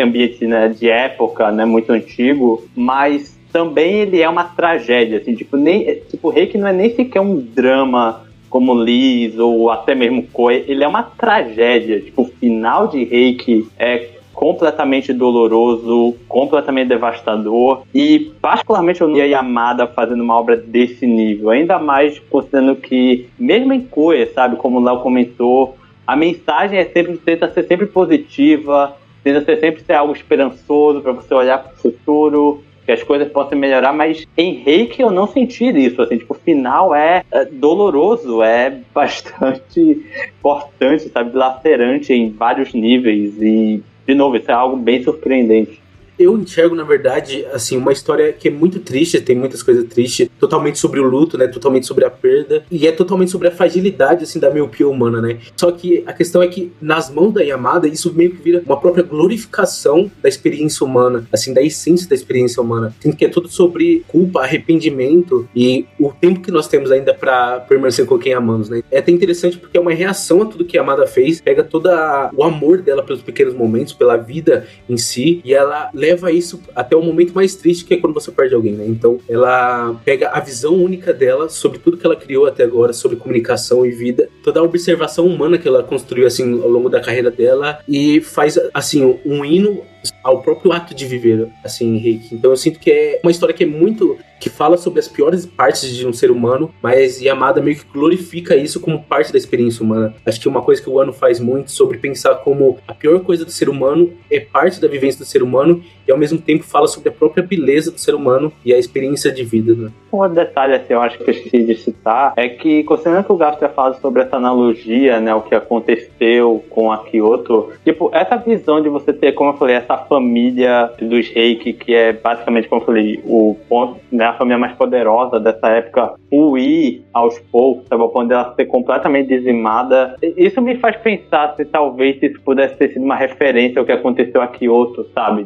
ambiente, né, de época, né, muito antigo, mas também ele é uma tragédia, assim, tipo Reiki não é nem sequer um drama como Liz ou até mesmo Koe, ele é uma tragédia, tipo, o final de Reiki é completamente doloroso, completamente devastador, e particularmente eu não via Yamada fazendo uma obra desse nível, ainda mais considerando que, mesmo em Koe, sabe, como o Léo comentou, a mensagem é sempre, tenta ser sempre positiva, tenta ser sempre ser algo esperançoso para você olhar para o futuro, que as coisas possam melhorar, mas em Reiki eu não senti isso, assim, tipo, o final é doloroso, é bastante importante, sabe, lacerante em vários níveis, e, de novo, isso é algo bem surpreendente. Eu enxergo, na verdade, assim, uma história que é muito triste, tem muitas coisas tristes, totalmente sobre o luto, né, totalmente sobre a perda, e é totalmente sobre a fragilidade, assim, da miopia humana, né. Só que a questão é que, nas mãos da Yamada, isso meio que vira uma própria glorificação da experiência humana, assim, da essência da experiência humana. Tem que é tudo sobre culpa, arrependimento e o tempo que nós temos ainda pra permanecer com quem amamos, né. É até interessante porque é uma reação a tudo que a Yamada fez, pega todo o amor dela pelos pequenos momentos, pela vida em si, e ela leva isso até o momento mais triste, que é quando você perde alguém, né? Então, ela pega a visão única dela sobre tudo que ela criou até agora, sobre comunicação e vida, toda a observação humana que ela construiu, assim, ao longo da carreira dela, e faz, assim, um hino ao próprio ato de viver, assim, Henrique. Então eu sinto que é uma história que é muito, que fala sobre as piores partes de um ser humano, mas Yamada meio que glorifica isso como parte da experiência humana. Acho que uma coisa que o Ano faz muito, sobre pensar como a pior coisa do ser humano é parte da vivência do ser humano, e ao mesmo tempo fala sobre a própria beleza do ser humano e a experiência de vida, né? Um detalhe, assim, eu acho que eu esqueci de citar, é que, considerando que o Gafo já fala sobre essa analogia, né, o que aconteceu com a Kyoto, tipo, essa visão de você ter, como eu falei, essa família dos Reiki, que é basicamente, como eu falei, o ponto, né, a família mais poderosa dessa época, ruir aos poucos, sabe, ao ponto dela ser completamente dizimada. Isso me faz pensar se talvez isso pudesse ter sido uma referência ao que aconteceu a Kyoto, sabe,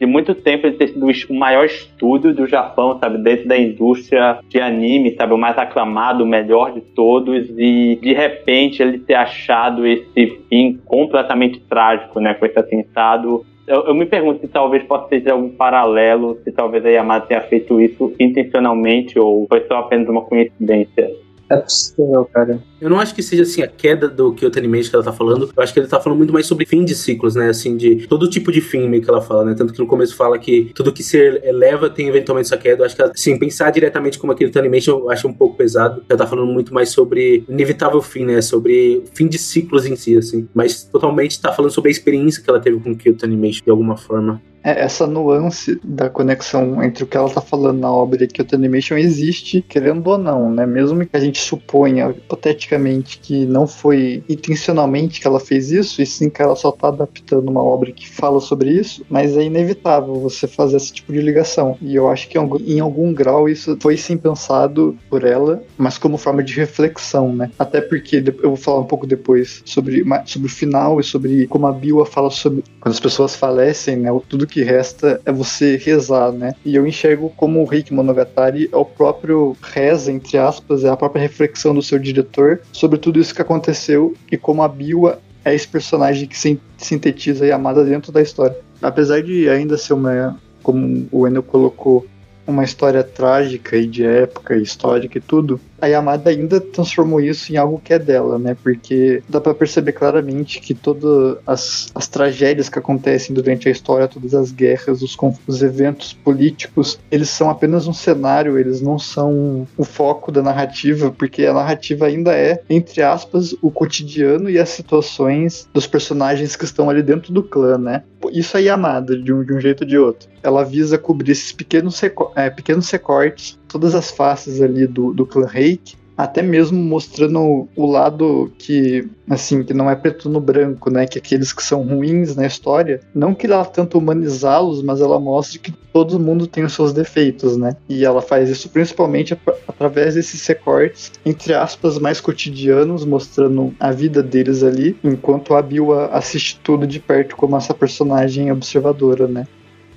de muito tempo ele ter sido o maior estúdio do Japão, sabe, dentro da indústria de anime, sabe, o mais aclamado, o melhor de todos, e de repente ele ter achado esse fim completamente trágico, né, com esse atentado. Eu me pergunto se talvez possa ter algum paralelo, se talvez a Yamada tenha feito isso intencionalmente ou foi só apenas uma coincidência. É possível, cara. Eu não acho que seja, assim, a queda do Kyoto Animation que ela tá falando. Eu acho que ele tá falando muito mais sobre fim de ciclos, né? Assim, de todo tipo de fim, meio que ela fala, né? Tanto que no começo fala que tudo que se eleva tem eventualmente sua queda. Eu acho que, assim, pensar diretamente como aquele Kyoto Animation eu acho um pouco pesado. Ela tá falando muito mais sobre inevitável fim, né? Sobre fim de ciclos em si, assim. Mas totalmente tá falando sobre a experiência que ela teve com o Kyoto Animation, de alguma forma. Essa nuance da conexão entre o que ela tá falando na obra e que o Kyoto Animation existe, querendo ou não, né? Mesmo que a gente suponha, hipoteticamente, que não foi intencionalmente que ela fez isso, e sim que ela só tá adaptando uma obra que fala sobre isso, mas é inevitável você fazer esse tipo de ligação. E eu acho que em algum grau isso foi sim pensado por ela, mas como forma de reflexão, né? Até porque, eu vou falar um pouco depois sobre o final e sobre como a Biwa fala sobre quando as pessoas falecem, né? Tudo que resta é você rezar, né? E eu enxergo como o Heike Monogatari é o próprio reza, entre aspas, é a própria reflexão do seu diretor sobre tudo isso que aconteceu e como a Biwa é esse personagem que sintetiza Yamada dentro da história. Apesar de ainda ser uma, como o Enel colocou, uma história trágica e de época, histórica e tudo, a Yamada ainda transformou isso em algo que é dela, né? Porque dá pra perceber claramente que todas as tragédias que acontecem durante a história, todas as guerras, os eventos políticos, eles são apenas um cenário, eles não são o foco da narrativa, porque a narrativa ainda é, entre aspas, o cotidiano e as situações dos personagens que estão ali dentro do clã, né? Isso é Yamada, de um jeito ou de outro. Ela visa cobrir esses pequenos recortes, todas as faces ali do clã Reiki, até mesmo mostrando o lado que, assim, que não é preto no branco, né, que aqueles que são ruins na história, não que ela tenta humanizá-los, mas ela mostra que todo mundo tem os seus defeitos, né, e ela faz isso principalmente através desses recortes, entre aspas, mais cotidianos, mostrando a vida deles ali, enquanto a Biwa assiste tudo de perto como essa personagem observadora, né.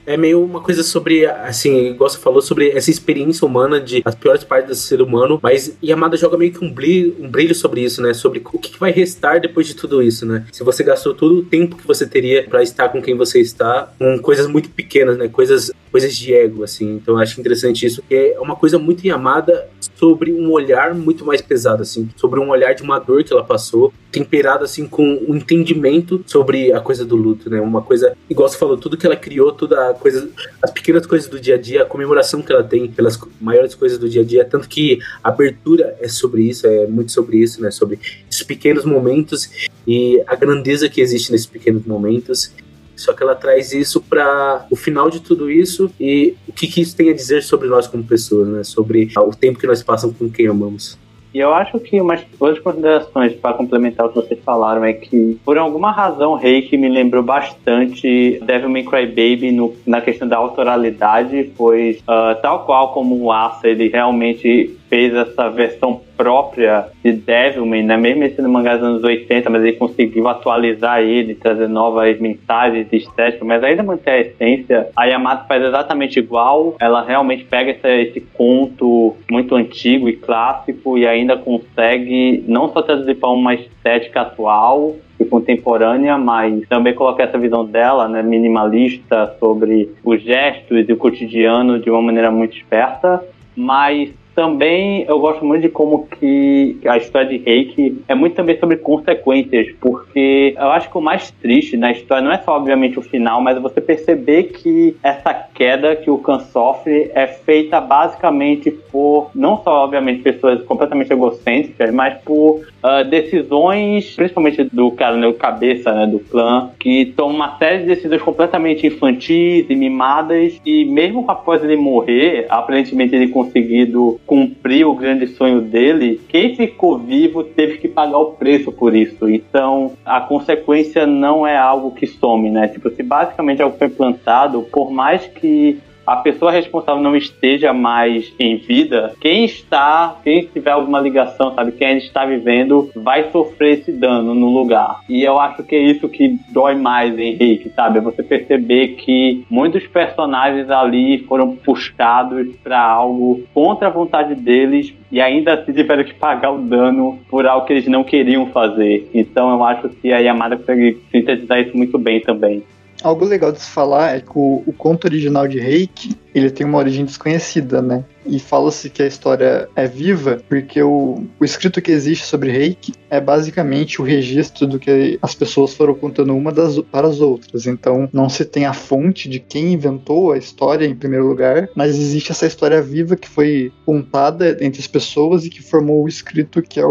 é meio uma coisa sobre, assim, igual você falou, sobre essa experiência humana de as piores partes do ser humano, mas Yamada joga meio que um brilho sobre isso, né? Sobre o que vai restar depois de tudo isso, né? Se você gastou todo o tempo que você teria pra estar com quem você está, com coisas muito pequenas, né? Coisas de ego, assim. Então eu acho interessante isso, que é uma coisa muito Yamada sobre um olhar muito mais pesado, assim. Sobre um olhar de uma dor que ela passou, temperado, assim, com um entendimento sobre a coisa do luto, né? Uma coisa, igual você falou, tudo que ela criou, toda a coisa, as pequenas coisas do dia a dia, a comemoração que ela tem pelas maiores coisas do dia a dia, tanto que a abertura é sobre isso, é muito sobre isso, né? Sobre esses pequenos momentos e a grandeza que existe nesses pequenos momentos. Só que ela traz isso para o final de tudo isso e o que isso tem a dizer sobre nós como pessoas, né? Sobre o tempo que nós passamos com quem amamos. E eu acho que umas duas considerações para complementar o que vocês falaram é que, por alguma razão, Reiki me lembrou bastante Devilman Crybaby na questão da autoralidade, pois tal qual como o Asa, ele realmente fez essa versão própria de Devilman, né? Mesmo esse mangá dos anos 80, mas ele conseguiu atualizar ele, trazer novas mensagens estéticas, mas ainda manter a essência. A Yamada faz exatamente igual, ela realmente pega esse conto muito antigo e clássico e ainda consegue não só traduzir para uma estética atual e contemporânea, mas também colocar essa visão dela, né, minimalista, sobre os gestos e o cotidiano de uma maneira muito esperta, mas também eu gosto muito de como que a história de Reiki é muito também sobre consequências, porque eu acho que o mais triste na história não é só, obviamente, o final, mas você perceber que essa queda que o Kan sofre é feita basicamente por, não só, obviamente, pessoas completamente egocêntricas, mas por decisões, principalmente do cara, né, o cabeça, né, do clã, que toma uma série de decisões completamente infantis e mimadas, e mesmo após ele morrer, aparentemente ele conseguido cumprir o grande sonho dele, quem ficou vivo teve que pagar o preço por isso. Então, a consequência não é algo que some, né? Tipo, se basicamente algo foi plantado, por mais que a pessoa responsável não esteja mais em vida, quem tiver alguma ligação, sabe, quem ainda está vivendo, vai sofrer esse dano no lugar. E eu acho que é isso que dói mais, Henrique, sabe? É você perceber que muitos personagens ali foram puxados para algo contra a vontade deles e ainda se tiveram que pagar o dano por algo que eles não queriam fazer. Então eu acho que a Yamada consegue sintetizar isso muito bem também. Algo legal de se falar é que o conto original de Reiki, ele tem uma origem desconhecida, né? E fala-se que a história é viva porque o escrito que existe sobre Reiki é basicamente o registro do que as pessoas foram contando para as outras. Então, não se tem a fonte de quem inventou a história em primeiro lugar, mas existe essa história viva que foi contada entre as pessoas e que formou o escrito que,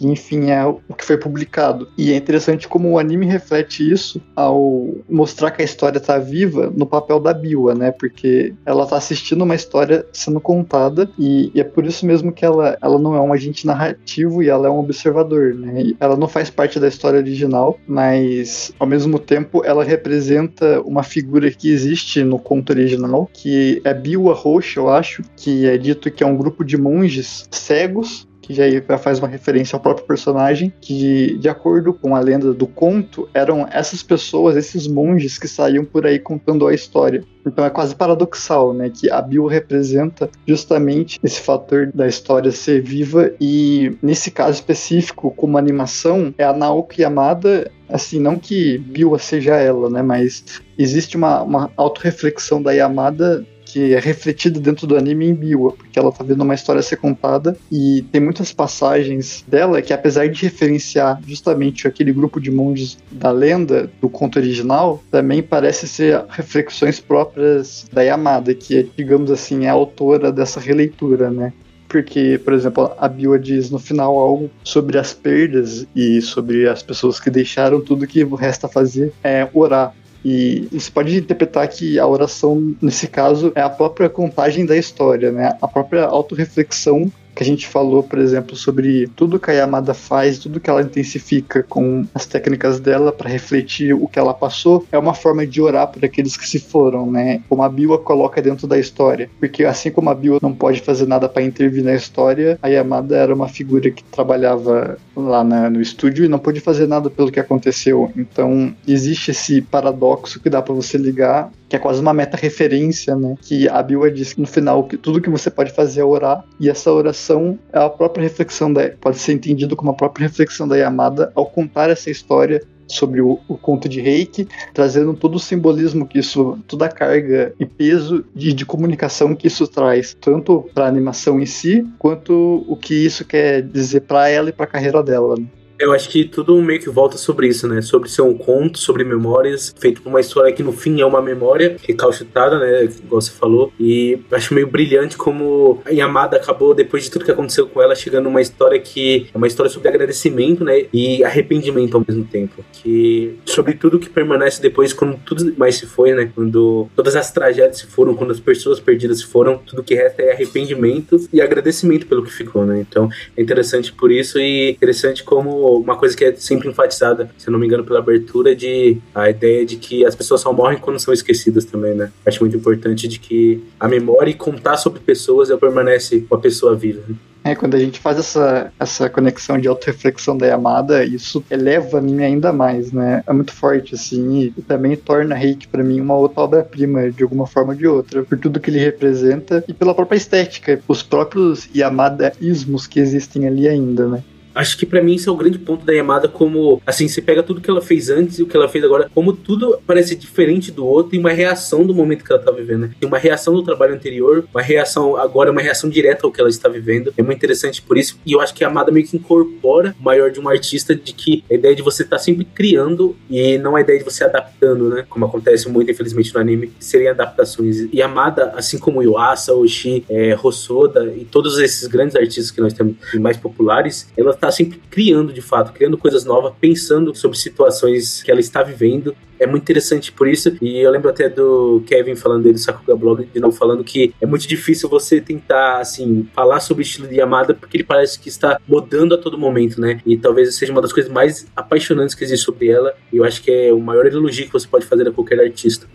enfim, é o que foi publicado. E é interessante como o anime reflete isso ao mostrar que a história está viva no papel da Biwa, né? Porque ela está assistindo uma história sendo contada e é por isso mesmo que ela não é um agente narrativo e ela é um observador, né? E ela não faz parte da história original, mas ao mesmo tempo ela representa uma figura que existe no conto original, que é Biwa Roxa, eu acho, que é dito que é um grupo de monges cegos, que já faz uma referência ao próprio personagem, que, de acordo com a lenda do conto, eram essas pessoas, esses monges que saíam por aí contando a história. Então é quase paradoxal, né, que a Biwa representa justamente esse fator da história ser viva e, nesse caso específico, como animação, é a Naoko Yamada, assim, não que Biwa seja ela, né, mas existe uma autorreflexão da Yamada que é refletida dentro do anime em Biwa, porque ela tá vendo uma história ser contada e tem muitas passagens dela que, apesar de referenciar justamente aquele grupo de monges da lenda do conto original, também parece ser reflexões próprias da Yamada, que, digamos assim, é a autora dessa releitura, né? Porque, por exemplo, a Biwa diz no final algo sobre as perdas e sobre as pessoas que deixaram, tudo que resta fazer é orar. E você pode interpretar que a oração, nesse caso, é a própria contagem da história, né? A própria autorreflexão que a gente falou, por exemplo, sobre tudo que a Yamada faz, tudo que ela intensifica com as técnicas dela para refletir o que ela passou, é uma forma de orar por aqueles que se foram, né? Como a Biwa coloca dentro da história. Porque assim como a Biwa não pode fazer nada para intervir na história, a Yamada era uma figura que trabalhava lá no estúdio e não pôde fazer nada pelo que aconteceu. Então, existe esse paradoxo que dá para você ligar que é quase uma meta-referência, né? Que a Biwa diz que no final que tudo que você pode fazer é orar, e essa oração é a própria reflexão da, pode ser entendido como a própria reflexão da Yamada ao contar essa história sobre o conto de Reiki, trazendo todo o simbolismo que isso, toda a carga e peso de comunicação que isso traz, tanto para a animação em si, quanto o que isso quer dizer para ela e para a carreira dela, né? Eu acho que tudo meio que volta sobre isso, né? Sobre ser um conto, sobre memórias, feito por uma história que no fim é uma memória recalchutada, né? Igual você falou. E acho meio brilhante como a Yamada acabou, depois de tudo que aconteceu com ela, chegando numa história que é uma história sobre agradecimento, né? E arrependimento ao mesmo tempo. Que sobre tudo que permanece depois, quando tudo mais se foi, né? Quando todas as tragédias se foram, quando as pessoas perdidas se foram, tudo que resta é arrependimento e agradecimento pelo que ficou, né? Então é interessante por isso e interessante como uma coisa que é sempre enfatizada, se eu não me engano, pela abertura, de a ideia de que as pessoas só morrem quando são esquecidas também, né? Acho muito importante de que a memória e contar sobre pessoas ela permanece uma pessoa viva, né? É, quando a gente faz essa conexão de autorreflexão da Yamada, isso eleva a mim ainda mais, né? É muito forte, assim, e também torna Reiki, pra mim, uma outra obra-prima, de alguma forma ou de outra, por tudo que ele representa e pela própria estética, os próprios Yamada-ismos que existem ali ainda, né? Acho que pra mim esse é o grande ponto da Yamada, como, assim, você pega tudo que ela fez antes e o que ela fez agora, como tudo parece diferente do outro e uma reação do momento que ela tá vivendo, né? Tem uma reação do trabalho anterior, uma reação agora, uma reação direta ao que ela está vivendo. É muito interessante por isso, e eu acho que a Yamada meio que incorpora o maior de um artista, de que a ideia de você estar sempre criando e não a ideia de você adaptando, né? Como acontece muito, infelizmente, no anime, que seriam adaptações. E a Yamada, assim como Yuasa, Oshii, Hosoda e todos esses grandes artistas que nós temos mais populares, ela tá sempre criando, de fato, criando coisas novas, pensando sobre situações que ela está vivendo. É muito interessante por isso, e eu lembro até do Kevin falando dele, do Sakugablog, de novo, falando que é muito difícil você tentar, assim, falar sobre o estilo de Yamada, porque ele parece que está mudando a todo momento, né? E talvez seja uma das coisas mais apaixonantes que existe sobre ela, e eu acho que é o maior elogio que você pode fazer a qualquer artista.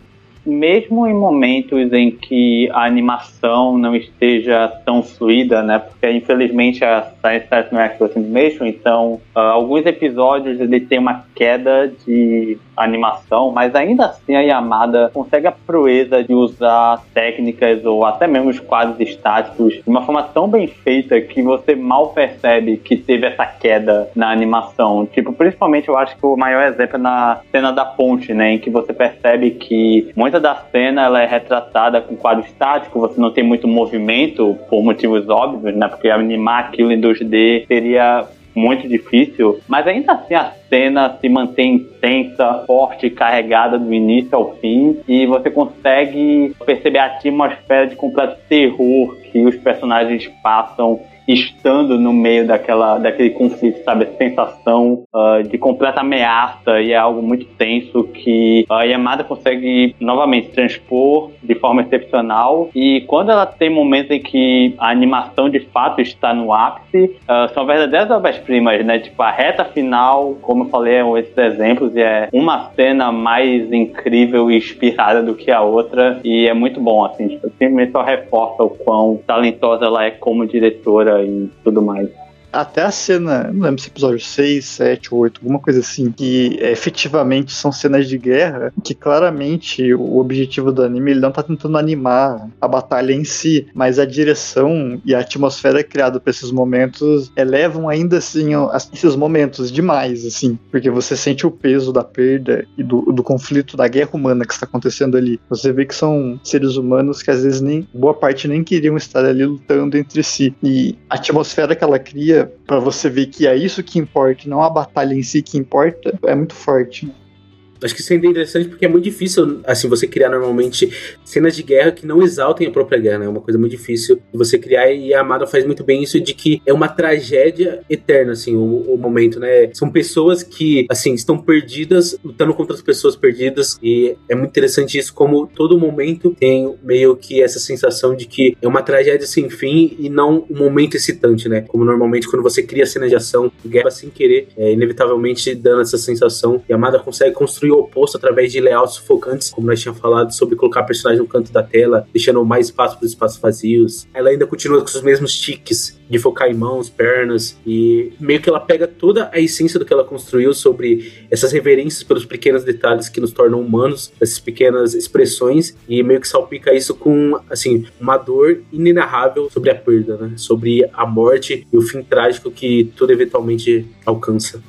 Mesmo em momentos em que a animação não esteja tão fluida, né? Porque infelizmente a Science SARU não é Animation, então alguns episódios ele tem uma queda de animação, mas ainda assim a Yamada consegue a proeza de usar técnicas ou até mesmo os quadros estáticos de uma forma tão bem feita que você mal percebe que teve essa queda na animação. Tipo, principalmente eu acho que o maior exemplo é na cena da ponte, né? Em que você percebe que muita da cena ela é retratada com quadro estático, você não tem muito movimento por motivos óbvios, né? Porque animar aquilo em 2D seria muito difícil, mas ainda assim a cena se mantém tensa, forte, carregada do início ao fim, e você consegue perceber a atmosfera de completo terror que os personagens passam estando no meio daquele conflito, sabe? A sensação de completa ameaça, e é algo muito tenso que a Yamada consegue novamente transpor de forma excepcional. E quando ela tem momentos em que a animação de fato está no ápice, são verdadeiras obras-primas, né? Tipo, a reta final, como eu falei, esses exemplos, e é uma cena mais incrível e inspirada do que a outra, e é muito bom, assim, tipo, simplesmente só reforça o quão talentosa ela é como diretora e tudo mais. Até a cena, não lembro se episódio 6, 7, 8, alguma coisa assim, que efetivamente são cenas de guerra, que claramente o objetivo do anime, ele não tá tentando animar a batalha em si, mas a direção e a atmosfera criada pra esses momentos elevam ainda assim esses momentos demais, assim, porque você sente o peso da perda e do conflito, da guerra humana que está acontecendo ali. Você vê que são seres humanos que às vezes nem, boa parte nem queriam estar ali lutando entre si, e a atmosfera que ela cria pra você ver que é isso que importa, não a batalha em si que importa, é muito forte. Acho que isso é interessante porque é muito difícil, assim, você criar normalmente cenas de guerra que não exaltem a própria guerra, né? É uma coisa muito difícil você criar, e a Yamada faz muito bem isso, de que é uma tragédia eterna, assim, o momento, né? São pessoas que, assim, estão perdidas, lutando contra as pessoas perdidas, e é muito interessante isso, como todo momento tem meio que essa sensação de que é uma tragédia sem fim e não um momento excitante, né? Como normalmente quando você cria cenas de ação, guerra sem querer, inevitavelmente dando essa sensação, e a Yamada consegue construir e o oposto através de layouts sufocantes, como nós tínhamos falado, sobre colocar personagens no canto da tela, deixando mais espaço para os espaços vazios. Ela ainda continua com os mesmos tiques de focar em mãos, pernas, e meio que ela pega toda a essência do que ela construiu sobre essas reverências pelos pequenos detalhes que nos tornam humanos, essas pequenas expressões, e meio que salpica isso com, assim, uma dor inenarrável sobre a perda, né? Sobre a morte e o fim trágico que tudo eventualmente alcança.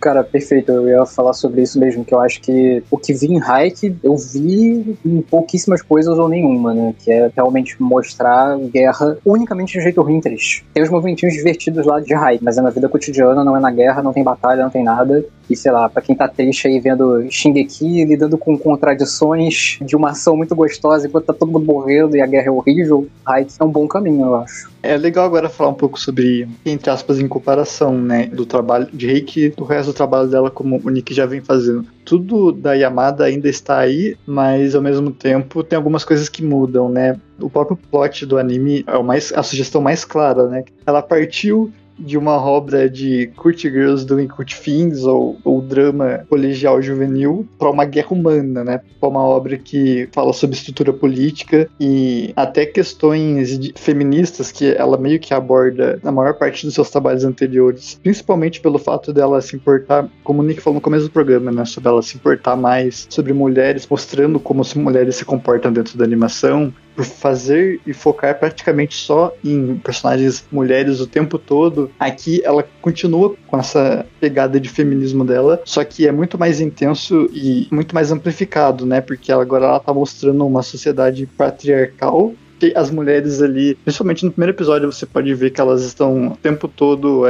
Cara, perfeito, eu ia falar sobre isso mesmo, que eu acho que o que vi em Heike, eu vi em pouquíssimas coisas ou nenhuma, né, que é realmente mostrar guerra unicamente de jeito ruim e triste. Tem os movimentinhos divertidos lá de Heike, mas é na vida cotidiana, não é na guerra, não tem batalha, não tem nada, e sei lá, pra quem tá triste aí vendo Shingeki, lidando com contradições de uma ação muito gostosa enquanto tá todo mundo morrendo e a guerra é horrível, Heike é um bom caminho, eu acho. É legal agora falar um pouco sobre, entre aspas, em comparação, né, do trabalho de Heike, do resto do trabalho dela, como o Nick já vem fazendo. Tudo da Yamada ainda está aí, mas ao mesmo tempo tem algumas coisas que mudam, né? O próprio plot do anime é a sugestão mais clara, né? Ela partiu de uma obra de Cult Girls Doing Cult Things, ou drama colegial juvenil, para uma guerra humana, né? Para uma obra que fala sobre estrutura política e até questões feministas que ela meio que aborda na maior parte dos seus trabalhos anteriores, principalmente pelo fato dela se importar, como o Nick falou no começo do programa, né? Sobre ela se importar mais sobre mulheres, mostrando como as mulheres se comportam dentro da animação, por fazer e focar praticamente só em personagens mulheres o tempo todo. Aqui ela continua com essa pegada de feminismo dela, só que é muito mais intenso e muito mais amplificado, né? Porque agora ela tá mostrando uma sociedade patriarcal, que as mulheres ali, principalmente no primeiro episódio, você pode ver que elas estão o tempo todo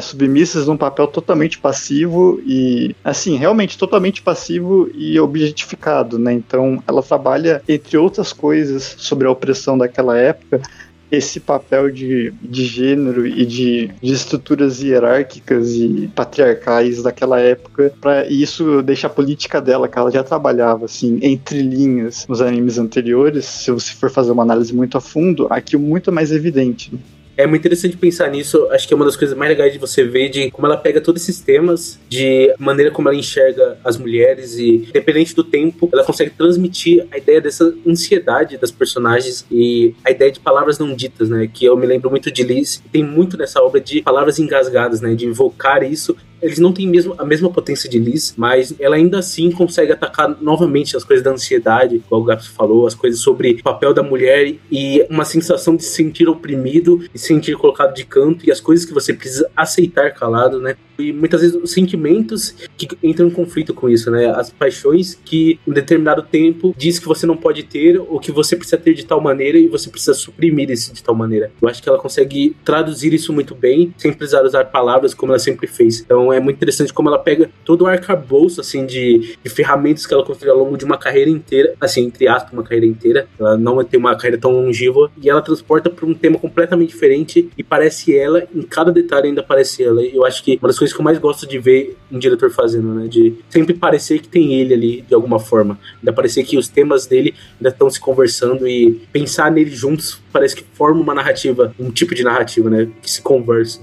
submissas num papel totalmente passivo e, assim, realmente totalmente passivo e objetificado, né? Então, ela trabalha, entre outras coisas, sobre a opressão daquela época, esse papel de gênero e de estruturas hierárquicas e patriarcais daquela época, e isso deixa a política dela, que ela já trabalhava assim, entre linhas nos animes anteriores. Se você for fazer uma análise muito a fundo, aqui é muito mais evidente. É muito interessante pensar nisso, acho que é uma das coisas mais legais de você ver, de como ela pega todos esses temas, de maneira como ela enxerga as mulheres e, independente do tempo, ela consegue transmitir a ideia dessa ansiedade das personagens e a ideia de palavras não ditas, né, que eu me lembro muito de Liz, tem muito nessa obra de palavras engasgadas, né, de evocar isso. Eles não têm a mesma potência de Liz, mas ela ainda assim consegue atacar novamente as coisas da ansiedade, como o Gaps falou, as coisas sobre o papel da mulher e uma sensação de se sentir oprimido, de se sentir colocado de canto e as coisas que você precisa aceitar calado, né? E muitas vezes os sentimentos que entram em conflito com isso, né? As paixões que em determinado tempo diz que você não pode ter ou que você precisa ter de tal maneira e você precisa suprimir isso de tal maneira. Eu acho que ela consegue traduzir isso muito bem, sem precisar usar palavras como ela sempre fez. Então é muito interessante como ela pega todo o arcabouço, assim, de ferramentas que ela construiu ao longo de uma carreira inteira, assim, entre aspas, uma carreira inteira. Ela não tem uma carreira tão longínqua e ela transporta para um tema completamente diferente e parece ela, em cada detalhe ainda parece ela. Eu acho que uma das coisas que eu mais gosto de ver um diretor fazendo, né? De sempre parecer que tem ele ali de alguma forma. Ainda parecer que os temas dele ainda estão se conversando e pensar nele juntos parece que forma uma narrativa, um tipo de narrativa, né? Que se conversa.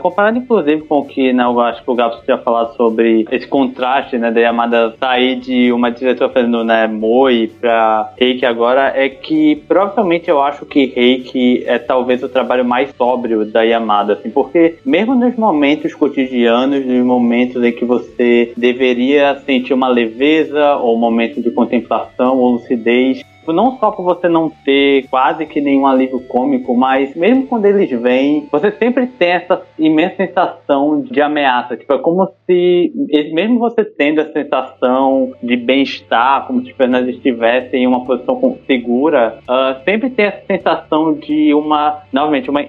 Comparado, inclusive, com o que, né, eu acho que o Gabs já falou sobre esse contraste, né, da Yamada sair de uma diretora fazendo, né, Moi pra Heike agora, é que provavelmente eu acho que Heike é talvez o trabalho mais sóbrio da Yamada, assim, porque mesmo nos momentos cotidianos, nos momentos em que você deveria sentir uma leveza, ou um momento de contemplação, ou lucidez, não só por você não ter quase que nenhum alívio cômico, mas mesmo quando eles vêm, você sempre tem essa imensa sensação de ameaça. Tipo, é como se, mesmo você tendo a sensação de bem-estar, como se os personagens estivessem em uma posição segura, sempre tem essa sensação de uma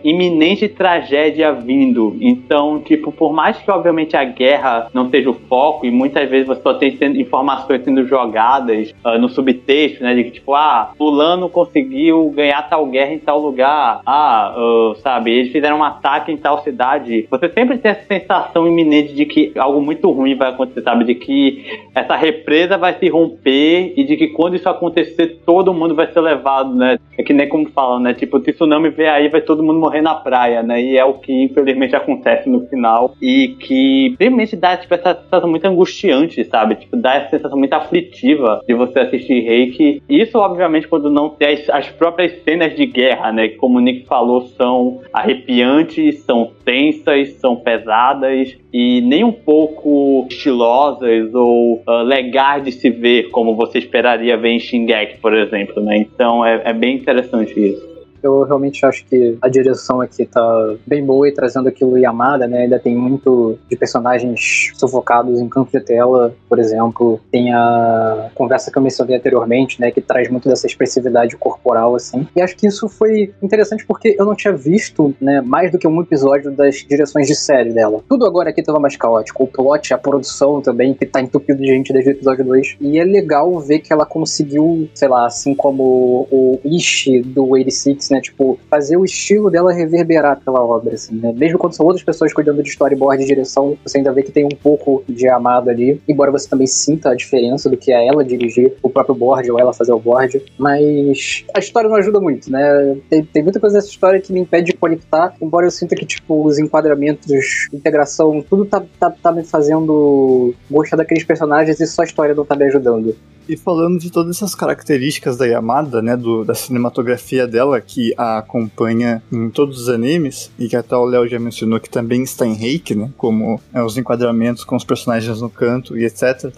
iminente tragédia vindo. Então, tipo, por mais que obviamente a guerra não seja o foco, e muitas vezes você só tem informações sendo jogadas no subtexto, né, de que tipo, ah, fulano conseguiu ganhar tal guerra em tal lugar, ah, sabe, eles fizeram um ataque em tal cidade. Você sempre tem essa sensação iminente de que algo muito ruim vai acontecer, sabe, de que essa represa vai se romper e de que quando isso acontecer todo mundo vai ser levado, né, é que nem como falam, né, tipo, se o tsunami vier aí vai todo mundo morrer na praia, né, e é o que infelizmente acontece no final, e que realmente dá, tipo, essa sensação muito angustiante, sabe, tipo, dá essa sensação muito aflitiva de você assistir Reiki. Isso, obviamente, quando não tem as próprias cenas de guerra, né, que como o Nick falou, são arrepiantes, são tensas, são pesadas e nem um pouco estilosas ou legais de se ver, como você esperaria ver em Shingeki, por exemplo, né, então é bem interessante isso. Eu realmente acho que a direção aqui tá bem boa e trazendo aquilo Yamada, né? Ainda tem muito de personagens sufocados em canto de tela, por exemplo. Tem a conversa que eu mencionei anteriormente, né? Que traz muito dessa expressividade corporal, assim. E acho que isso foi interessante porque eu não tinha visto, né? Mais do que um episódio das direções de série dela. Tudo agora aqui tava mais caótico. O plot, a produção também, que tá entupido de gente desde o episódio 2. E é legal ver que ela conseguiu, sei lá, assim como o Ishii do 86, né, tipo, fazer o estilo dela reverberar pela obra, assim, né, mesmo quando são outras pessoas cuidando de storyboard e direção, você ainda vê que tem um pouco de amado ali, embora você também sinta a diferença do que é ela dirigir o próprio board ou ela fazer o board, mas a história não ajuda muito, né, tem muita coisa nessa história que me impede de conectar, embora eu sinta que, tipo, os enquadramentos, integração, tudo tá me fazendo gostar daqueles personagens e só a história não tá me ajudando. E falando de todas essas características da Yamada, né, da cinematografia dela, que a acompanha em todos os animes, e que até o Léo já mencionou que também está em Reiki, né, como os enquadramentos com os personagens no canto e etc.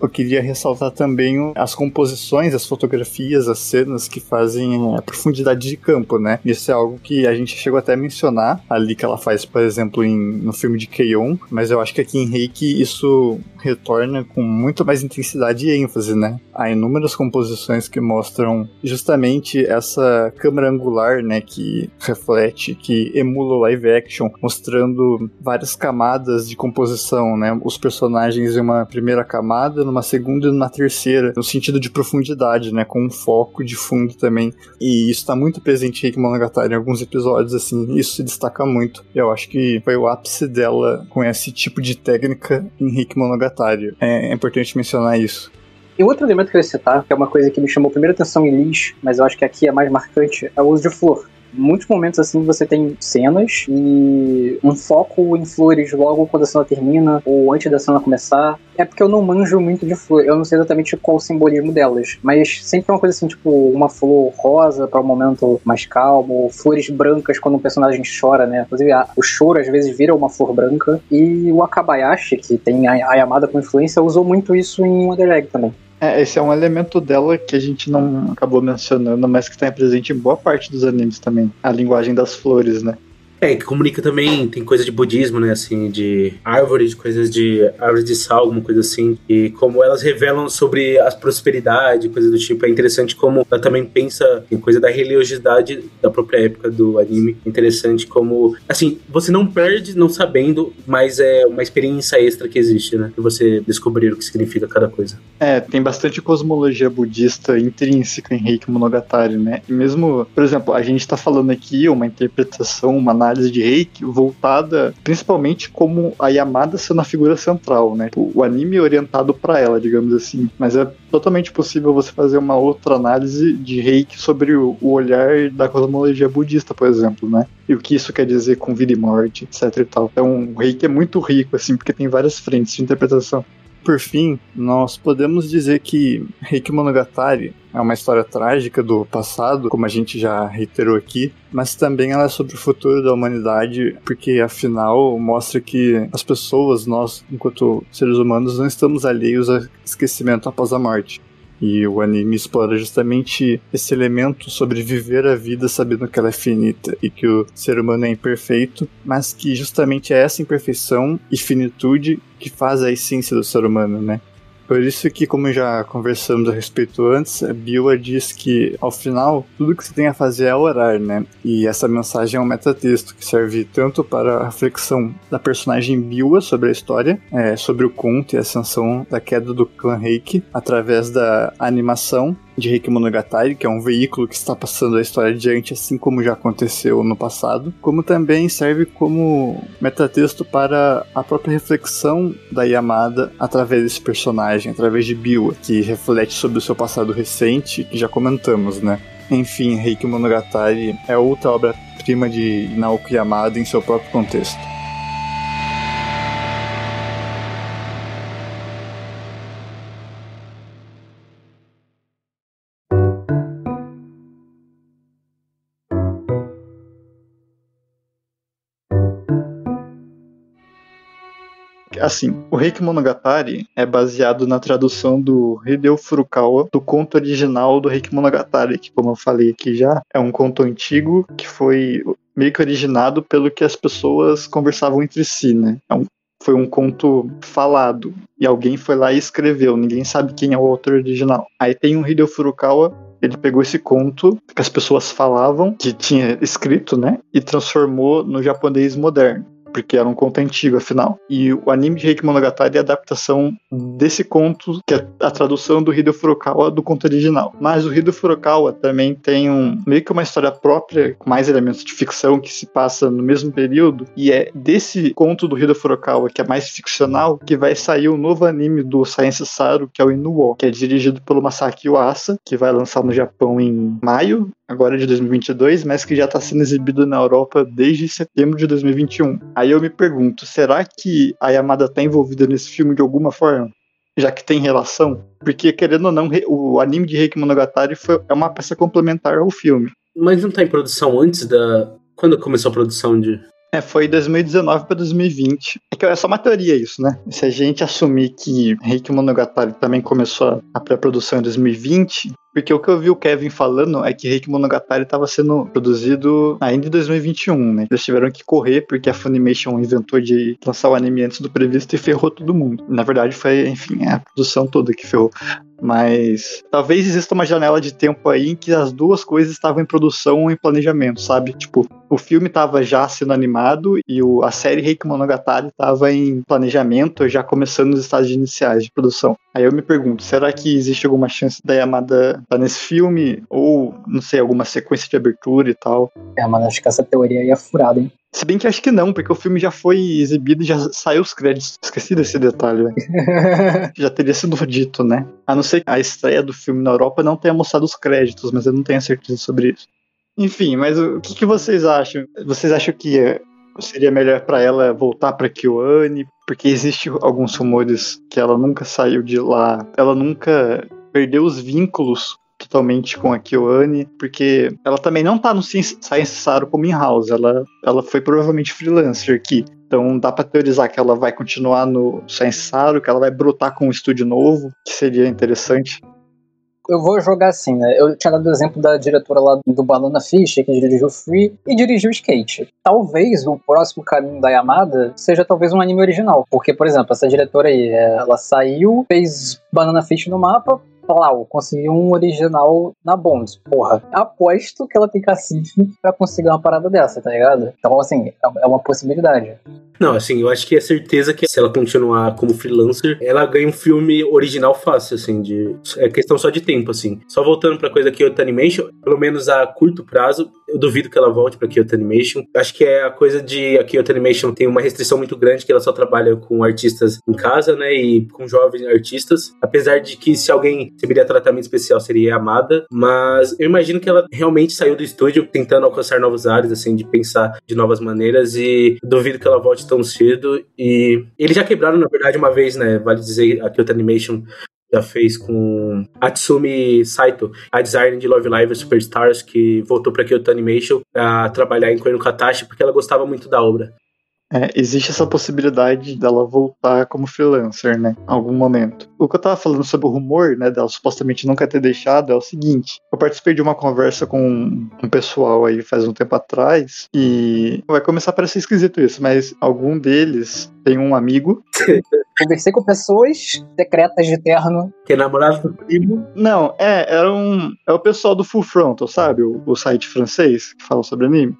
Eu queria ressaltar também as composições, as fotografias, as cenas que fazem a profundidade de campo, né? Isso é algo que a gente chegou até a mencionar ali que ela faz, por exemplo, no filme de K-On, mas eu acho que aqui em Reiki isso retorna com muito mais intensidade e ênfase, né? Há inúmeras composições que mostram justamente essa câmera angular, né? Que reflete, que emula o live action, mostrando várias camadas de composição, né? Os personagens em uma primeira camada, numa segunda e numa terceira, no sentido de profundidade, né, com um foco de fundo também, e isso tá muito presente em Heike Monogatari, em alguns episódios, assim, isso se destaca muito. Eu acho que foi o ápice dela com esse tipo de técnica em Heike Monogatari, é importante mencionar isso. E outro elemento que eu ia citar, que é uma coisa que me chamou primeiro atenção em Liz, mas eu acho que aqui é mais marcante, é o uso de flor. Muitos momentos assim você tem cenas e um foco em flores logo quando a cena termina ou antes da cena começar. É porque eu não manjo muito de flor, eu não sei exatamente qual o simbolismo delas, mas sempre é uma coisa assim, tipo uma flor rosa para um momento mais calmo, flores brancas quando um personagem chora, né, inclusive o choro às vezes vira uma flor branca. E o Akabayashi, que tem a Yamada como influência, usou muito isso em Wonder Egg também. Esse é um elemento dela que a gente não acabou mencionando, mas que está presente em boa parte dos animes também. A linguagem das flores, né? Que comunica também, tem coisa de budismo, né, assim, de árvores, coisas de árvores de sal, alguma coisa assim, e como elas revelam sobre a prosperidade, coisa do tipo. É interessante como ela também pensa em coisa da religiosidade da própria época do anime. Interessante como, assim, você não perde não sabendo, mas é uma experiência extra que existe, né, que você descobrir o que significa cada coisa. Tem bastante cosmologia budista intrínseca em Heike Monogatari, né, e mesmo, por exemplo, a gente tá falando aqui uma interpretação, uma análise de Reiki voltada principalmente como a Yamada sendo a figura central, né? O anime orientado para ela, digamos assim. Mas é totalmente possível você fazer uma outra análise de Reiki sobre o olhar da cosmologia budista, por exemplo, né? E o que isso quer dizer com vida e morte, etc e tal. Então, o Reiki é muito rico, assim, porque tem várias frentes de interpretação. Por fim, nós podemos dizer que Heike Monogatari é uma história trágica do passado, como a gente já reiterou aqui, mas também ela é sobre o futuro da humanidade, porque afinal mostra que as pessoas, nós, enquanto seres humanos, não estamos alheios ao esquecimento após a morte. E o anime explora justamente esse elemento sobre viver a vida sabendo que ela é finita e que o ser humano é imperfeito, mas que justamente é essa imperfeição e finitude que faz a essência do ser humano, né? Por isso que, como já conversamos a respeito antes, a Biwa diz que, ao final, tudo que você tem a fazer é orar, né? E essa mensagem é um metatexto que serve tanto para a reflexão da personagem Biwa sobre a história, sobre o conto e a ascensão da queda do clã Reiki, através da animação, de Heike Monogatari, que é um veículo que está passando a história adiante, assim como já aconteceu no passado, como também serve como metatexto para a própria reflexão da Yamada através desse personagem, através de Biwa, que reflete sobre o seu passado recente, que já comentamos, né? Enfim, Heike Monogatari é outra obra-prima de Naoko Yamada em seu próprio contexto. Assim, o Heike Monogatari é baseado na tradução do Hideo Furukawa do conto original do Heike Monogatari, que, como eu falei aqui já, é um conto antigo que foi meio que originado pelo que as pessoas conversavam entre si, né? Foi um conto falado e alguém foi lá e escreveu, ninguém sabe quem é o autor original. Aí tem o Hideo Furukawa, ele pegou esse conto que as pessoas falavam, que tinha escrito, né? E transformou no japonês moderno, porque era um conto antigo, afinal. E o anime de Heike Monogatari é a adaptação desse conto, que é a tradução do Hideo Furukawa do conto original. Mas o Hideo Furukawa também tem meio que uma história própria, com mais elementos de ficção, que se passa no mesmo período. E é desse conto do Hideo Furukawa, que é mais ficcional, que vai sair um novo anime do Science SARU, que é o Inuo, que é dirigido pelo Masaki Yuasa, que vai lançar no Japão em maio, agora de 2022, mas que já está sendo exibido na Europa desde setembro de 2021. Aí eu me pergunto, será que a Yamada está envolvida nesse filme de alguma forma? Já que tem relação? Porque, querendo ou não, o anime de Heike Monogatari é uma peça complementar ao filme. Mas não está em produção antes da... Quando começou a produção de... Foi 2019 para 2020. É que é só uma teoria isso, né? Se a gente assumir que Heike Monogatari também começou a pré-produção em 2020... Porque o que eu vi o Kevin falando é que Heike Monogatari estava sendo produzido ainda em 2021, né? Eles tiveram que correr porque a Funimation inventou de lançar o anime antes do previsto e ferrou todo mundo. Na verdade foi, enfim, a produção toda que ferrou. Mas talvez exista uma janela de tempo aí em que as duas coisas estavam em produção ou em planejamento, sabe? Tipo, o filme estava já sendo animado e a série Heike Monogatari estava em planejamento, já começando nos estágios iniciais de produção. Aí eu me pergunto, será que existe alguma chance da Yamada estar nesse filme? Ou, não sei, alguma sequência de abertura e tal? Mano, acho que essa teoria aí é furada, hein? Se bem que acho que não, porque o filme já foi exibido e já saiu os créditos. Esqueci desse detalhe, velho. Já teria sido dito, né? A não ser que a estreia do filme na Europa não tenha mostrado os créditos, mas eu não tenho certeza sobre isso. Enfim, mas o que vocês acham? Vocês acham que seria melhor pra ela voltar pra Kyoani? Porque existem alguns rumores que ela nunca saiu de lá. Ela nunca perdeu os vínculos totalmente com a Kyoani, porque ela também não tá no Science SARU como in-house, ela foi provavelmente freelancer aqui, então dá pra teorizar que ela vai continuar no Science SARU, que ela vai brotar com um estúdio novo, que seria interessante. Eu vou jogar assim, né? Eu tinha dado o exemplo da diretora lá do Banana Fish, que dirigiu Free e dirigiu Skate. Talvez o próximo caminho da Yamada seja talvez um anime original, porque, por exemplo, essa diretora aí, ela saiu, fez Banana Fish no mapa, Palau, conseguiu um original na Bond, porra. Aposto que ela tem cacife pra conseguir uma parada dessa, tá ligado? Então, assim, é uma possibilidade. Não, assim, eu acho que é certeza que se ela continuar como freelancer, ela ganha um filme original fácil, assim, é questão só de tempo, assim. Só voltando pra coisa da Kyoto Animation, pelo menos a curto prazo, eu duvido que ela volte pra Kyoto Animation. Acho que é a coisa de a Kyoto Animation tem uma restrição muito grande, que ela só trabalha com artistas em casa, né, e com jovens artistas. Apesar de que se alguém receberia tratamento especial seria Yamada, mas eu imagino que ela realmente saiu do estúdio tentando alcançar novos ares, assim, de pensar de novas maneiras, e duvido que ela volte tão cedo. E eles já quebraram, na verdade, uma vez, né, vale dizer, a Kyoto Animation já fez com Atsumi Saito, a designer de Love Live Superstars, que voltou pra Kyoto Animation a trabalhar em Koe no Katachi, porque ela gostava muito da obra. Existe essa possibilidade dela voltar como freelancer, né, em algum momento. O que eu tava falando sobre o rumor, né, dela supostamente nunca ter deixado, é o seguinte: eu participei de uma conversa com um pessoal aí faz um tempo atrás, e vai começar a parecer esquisito isso, mas algum deles tem um amigo. Conversei com pessoas secretas de terno. Tem namorado? Não, é o pessoal do Full Frontal, sabe? O site francês que fala sobre anime.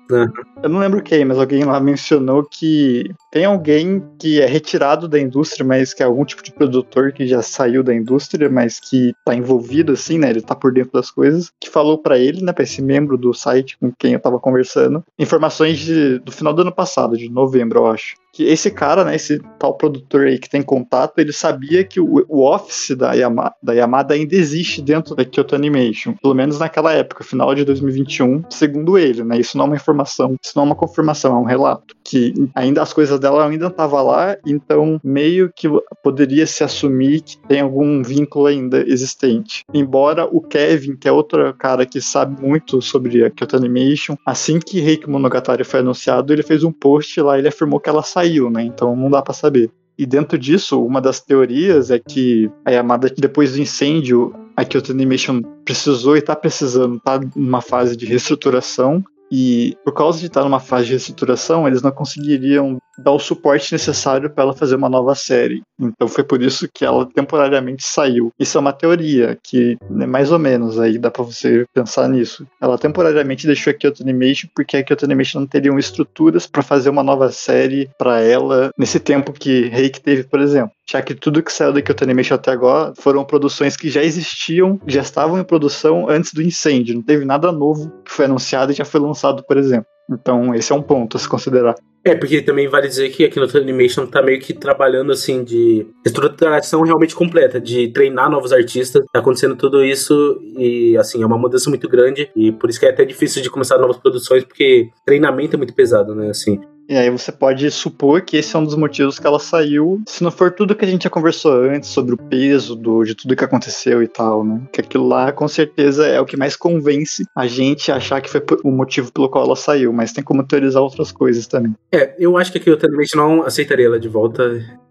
Eu não lembro quem, mas alguém lá mencionou que Tem alguém que é retirado da indústria, mas que é algum tipo de produtor que já saiu da indústria, mas que tá envolvido assim, né? Ele tá por dentro das coisas, que falou pra ele, né? Pra esse membro do site com quem eu tava conversando, informações do final do ano passado, de novembro, eu acho. Que esse cara, né? Esse tal produtor aí que tem contato, ele sabia que o office da Yamada ainda existe dentro da Kyoto Animation. Pelo menos naquela época, final de 2021, segundo ele, né? Isso não é uma informação, isso não é uma confirmação, é um relato. Que ainda as coisas dela ainda tava lá, então meio que poderia se assumir que tem algum vínculo ainda existente. Embora o Kevin, que é outro cara que sabe muito sobre a Kyoto Animation, assim que Heike Monogatari foi anunciado, ele fez um post lá, ele afirmou que ela saiu, né? Então não dá pra saber. E dentro disso, uma das teorias é que a Yamada, depois do incêndio, a Kyoto Animation precisou e tá precisando, tá numa fase de reestruturação. E por causa de estar numa fase de reestruturação, eles não conseguiriam dar o suporte necessário para ela fazer uma nova série. Então foi por isso que ela temporariamente saiu. Isso é uma teoria que, né, mais ou menos, aí dá para você pensar nisso. Ela temporariamente deixou a Kyoto Animation porque a Kyoto Animation não teriam estruturas para fazer uma nova série para ela nesse tempo que Reiki teve, por exemplo. Já que tudo que saiu da Kyoto Animation até agora foram produções que já existiam, já estavam em produção antes do incêndio. Não teve nada novo que foi anunciado e já foi lançado, por exemplo. Então, esse é um ponto a se considerar. É, porque também vale dizer que a Kyoto Animation tá meio que trabalhando, assim, de estruturação realmente completa, de treinar novos artistas. Tá acontecendo tudo isso e, assim, é uma mudança muito grande. E por isso que é até difícil de começar novas produções, porque treinamento é muito pesado, né, assim. E aí você pode supor que esse é um dos motivos que ela saiu, se não for tudo que a gente já conversou antes, sobre o peso de tudo que aconteceu e tal, né? Que aquilo lá, com certeza, é o que mais convence a gente a achar que foi o motivo pelo qual ela saiu, mas tem como teorizar outras coisas também. É, eu acho que aqui eu também não aceitaria ela de volta.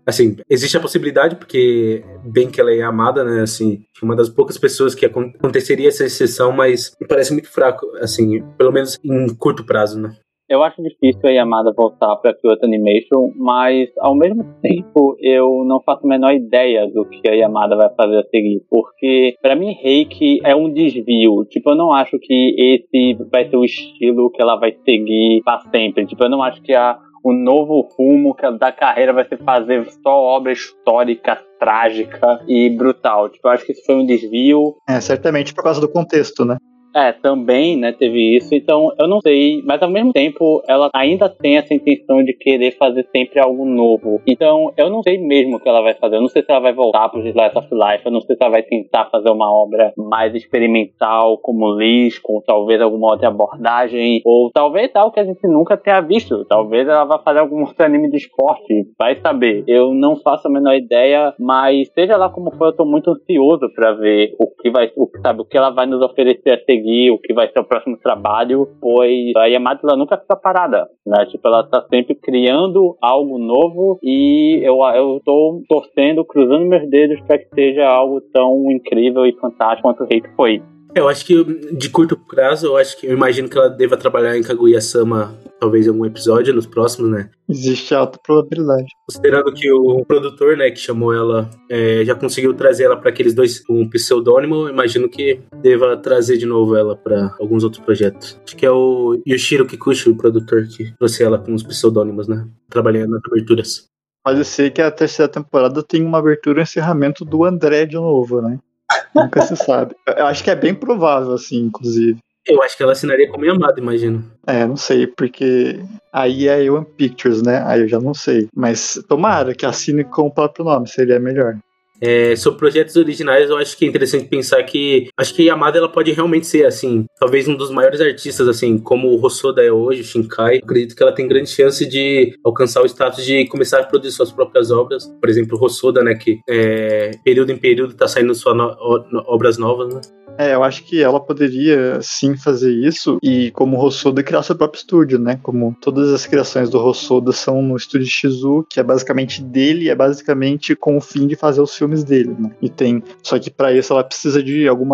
Assim, existe a possibilidade, porque bem que ela é amada, né, assim, uma das poucas pessoas que aconteceria essa exceção, mas me parece muito fraco, assim, pelo menos em curto prazo, né? Eu acho difícil a Yamada voltar pra Kyoto Animation, mas ao mesmo tempo eu não faço a menor ideia do que a Yamada vai fazer a seguir, porque pra mim Reiki é um desvio, tipo, eu não acho que esse vai ser o estilo que ela vai seguir pra sempre, tipo, eu não acho que o novo rumo da carreira vai ser fazer só obra histórica, trágica e brutal, tipo, eu acho que isso foi um desvio. É, certamente por causa do contexto, né? É, também, né, teve isso, então eu não sei, mas ao mesmo tempo ela ainda tem essa intenção de querer fazer sempre algo novo, então eu não sei mesmo o que ela vai fazer, eu não sei se ela vai voltar pro Slice of Life, eu não sei se ela vai tentar fazer uma obra mais experimental como Liz, com talvez alguma outra abordagem, ou talvez tal que a gente nunca tenha visto, talvez ela vá fazer algum outro anime de esporte, vai saber, eu não faço a menor ideia, mas seja lá como for, eu tô muito ansioso pra ver o que ela vai nos oferecer a seguir, o que vai ser o próximo trabalho, pois a Yamada ela nunca fica parada, né? Tipo, ela tá sempre criando algo novo e eu tô torcendo, cruzando meus dedos para que seja algo tão incrível e fantástico quanto o Reiki foi. Eu acho que de curto prazo, eu imagino que ela deva trabalhar em Kaguya-sama, talvez em algum episódio, nos próximos, né? Existe alta probabilidade. Considerando que o produtor, né, que chamou ela, já conseguiu trazer ela para aqueles dois com um pseudônimo, imagino que deva trazer de novo ela para alguns outros projetos. Acho que é o Yoshiro Kikuchi, o produtor, que trouxe ela com os pseudônimos, né? Trabalhando nas aberturas. Pode ser que a terceira temporada tenha uma abertura e encerramento do André de novo, né? Nunca se sabe. Eu acho que é bem provável, assim, inclusive. Eu acho que ela assinaria como Yamada, imagino. É, não sei, porque aí é One Pictures, né? Aí eu já não sei. Mas tomara que assine com o próprio nome, seria melhor. É, sobre projetos originais, eu acho que é interessante pensar que... Acho que a Yamada, ela pode realmente ser, assim... Talvez um dos maiores artistas, assim... Como o Hosoda é hoje, o Shinkai... Acredito que ela tem grande chance de alcançar o status de começar a produzir suas próprias obras. Por exemplo, o Hosoda, né? Que período em período tá saindo suas obras novas, né? É, eu acho que ela poderia sim fazer isso e, como Hosoda, criar seu próprio estúdio, né? Como todas as criações do Hosoda são no estúdio Shizu, que é basicamente dele, é basicamente com o fim de fazer os filmes dele, né? E tem... Só que pra isso ela precisa de algum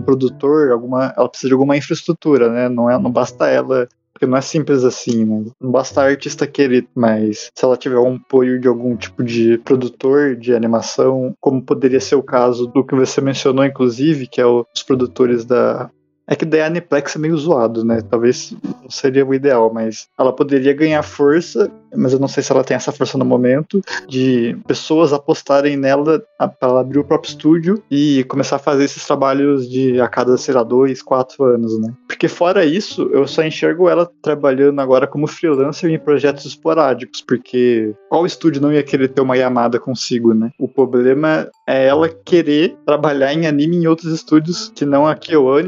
produtor, ela precisa de alguma infraestrutura, né? Não basta ela... Porque não é simples assim, né? Não basta a artista querer, mas se ela tiver um apoio de algum tipo de produtor de animação, como poderia ser o caso do que você mencionou, inclusive, que é os produtores da... É que daí a Aniplex é meio zoado, né? Talvez não seria o ideal, mas ela poderia ganhar força mas eu não sei se ela tem essa força no momento, de pessoas apostarem nela para ela abrir o próprio estúdio e começar a fazer esses trabalhos de a cada, sei lá, 2, 4 anos, né? Porque fora isso, eu só enxergo ela trabalhando agora como freelancer em projetos esporádicos, porque qual estúdio não ia querer ter uma Yamada consigo, né? O problema é ela querer trabalhar em anime em outros estúdios que não a K-On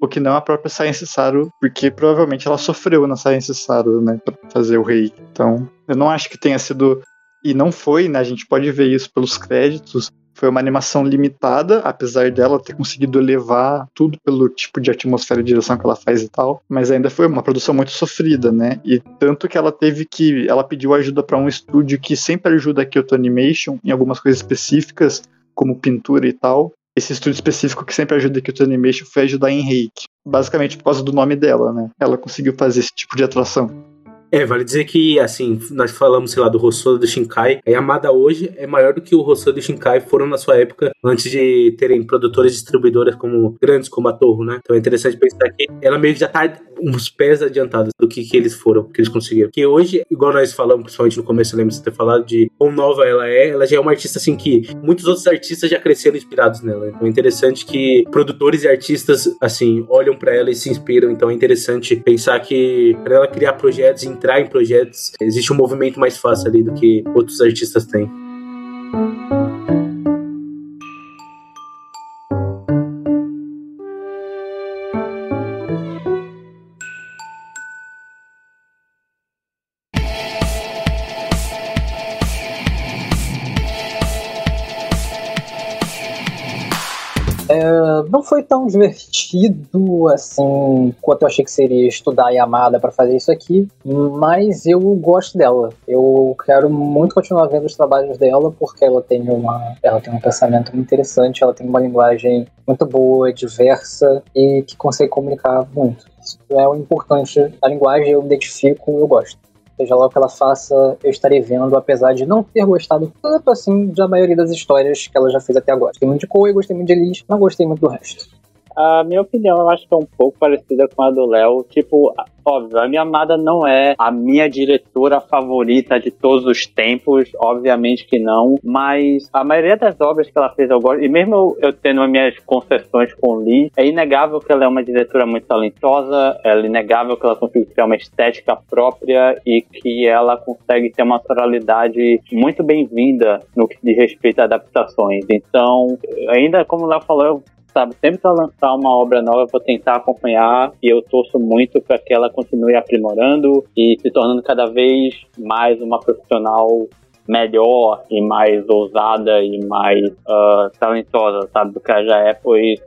ou que não a própria Science SARU, porque provavelmente ela sofreu na Science SARU, né, pra fazer o Rei. Então, eu não acho que tenha sido, e não foi, né, a gente pode ver isso pelos créditos, foi uma animação limitada, apesar dela ter conseguido elevar tudo pelo tipo de atmosfera e direção que ela faz e tal, mas ainda foi uma produção muito sofrida, né? E tanto que ela teve que... Ela pediu ajuda para um estúdio que sempre ajuda a Kyoto Animation em algumas coisas específicas, como pintura e tal. Esse estúdio específico que sempre ajuda a Kyoto Animation foi ajudar em Heike, basicamente por causa do nome dela, né? Ela conseguiu fazer esse tipo de atração. É, vale dizer que, assim, nós falamos, sei lá, do Hosoda, do Shinkai. A Yamada hoje é maior do que o Hosoda e o Shinkai foram na sua época, antes de terem produtoras e distribuidoras como grandes, como a Toho, né? Então é interessante pensar que ela meio que já tá uns pés adiantados do que eles foram, que eles conseguiram. Porque hoje, igual nós falamos, principalmente no começo, eu lembro de você ter falado de quão nova ela já é uma artista, assim, que muitos outros artistas já cresceram inspirados nela. Então é interessante que produtores e artistas, assim, olham pra ela e se inspiram. Então é interessante pensar que pra ela criar projetos, entrar em projetos, existe um movimento mais fácil ali do que outros artistas têm. Não foi tão divertido assim quanto eu achei que seria estudar a Yamada pra fazer isso aqui, mas eu gosto dela. Eu quero muito continuar vendo os trabalhos dela, porque ela tem um pensamento muito interessante, ela tem uma linguagem muito boa, diversa e que consegue comunicar muito. Isso é o importante. A linguagem eu identifico, eu gosto. Seja lá o que ela faça, eu estarei vendo, apesar de não ter gostado tanto assim da maioria das histórias que ela já fez até agora. Gostei muito de Koe, gostei muito de Liz, não gostei muito do resto. A minha opinião, eu acho que é um pouco parecida com a do Léo. Tipo, óbvio, a minha Yamada não é a minha diretora favorita de todos os tempos, obviamente que não. Mas a maioria das obras que ela fez eu gosto. E mesmo eu tendo as minhas concessões com Lee, é inegável que ela é uma diretora muito talentosa. É inegável que ela consegue ter uma estética própria e que ela consegue ter uma naturalidade muito bem-vinda no que diz respeito a adaptações. Então, ainda como o Léo falou, sabe, sempre que ela lançar uma obra nova, eu vou tentar acompanhar e eu torço muito para que ela continue aprimorando e se tornando cada vez mais uma profissional melhor e mais ousada e mais talentosa, sabe, do que ela já é, pois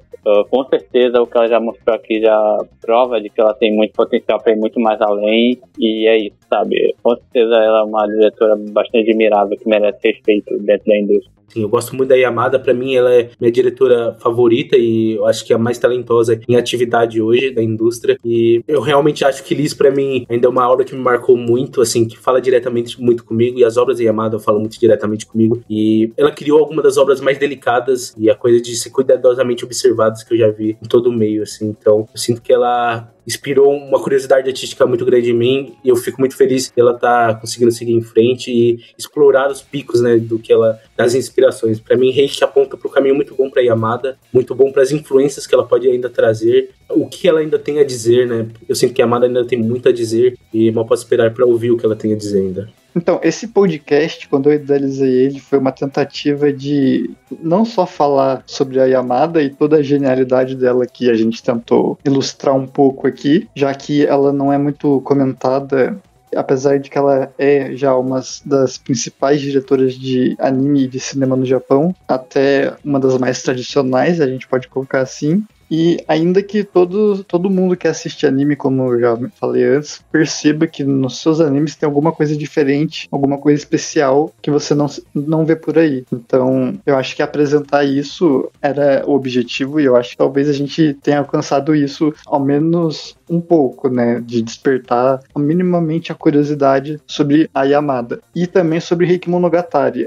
com certeza o que ela já mostrou aqui já prova de que ela tem muito potencial para ir muito mais além e é isso, sabe, com certeza ela é uma diretora bastante admirável que merece respeito dentro da indústria. Sim, eu gosto muito da Yamada, pra mim ela é minha diretora favorita e eu acho que é a mais talentosa em atividade hoje da indústria e eu realmente acho que Liz pra mim ainda é uma obra que me marcou muito, assim, que fala diretamente muito comigo e as obras da Yamada falam muito diretamente comigo e ela criou algumas das obras mais delicadas e a coisa de ser cuidadosamente observadas que eu já vi em todo o meio, assim, então eu sinto que ela inspirou uma curiosidade artística muito grande em mim e eu fico muito feliz que ela tá conseguindo seguir em frente e explorar os picos, né, do que ela, das inspirações. Pra mim, Reiki aponta pro caminho muito bom pra Yamada, muito bom pras influências que ela pode ainda trazer, o que ela ainda tem a dizer, né, eu sinto que a Yamada ainda tem muito a dizer e mal posso esperar pra ouvir o que ela tem a dizer ainda. Então, esse podcast, quando eu idealizei ele, foi uma tentativa de não só falar sobre a Yamada e toda a genialidade dela que a gente tentou ilustrar um pouco aqui, já que ela não é muito comentada, apesar de que ela é já uma das principais diretoras de anime e de cinema no Japão, até uma das mais tradicionais, a gente pode colocar assim. E ainda que todo mundo que assiste anime, como eu já falei antes, perceba que nos seus animes tem alguma coisa diferente, alguma coisa especial que você não vê por aí. Então, eu acho que apresentar isso era o objetivo e eu acho que talvez a gente tenha alcançado isso ao menos um pouco, né? De despertar minimamente a curiosidade sobre a Yamada. E também sobre Heike Monogatari.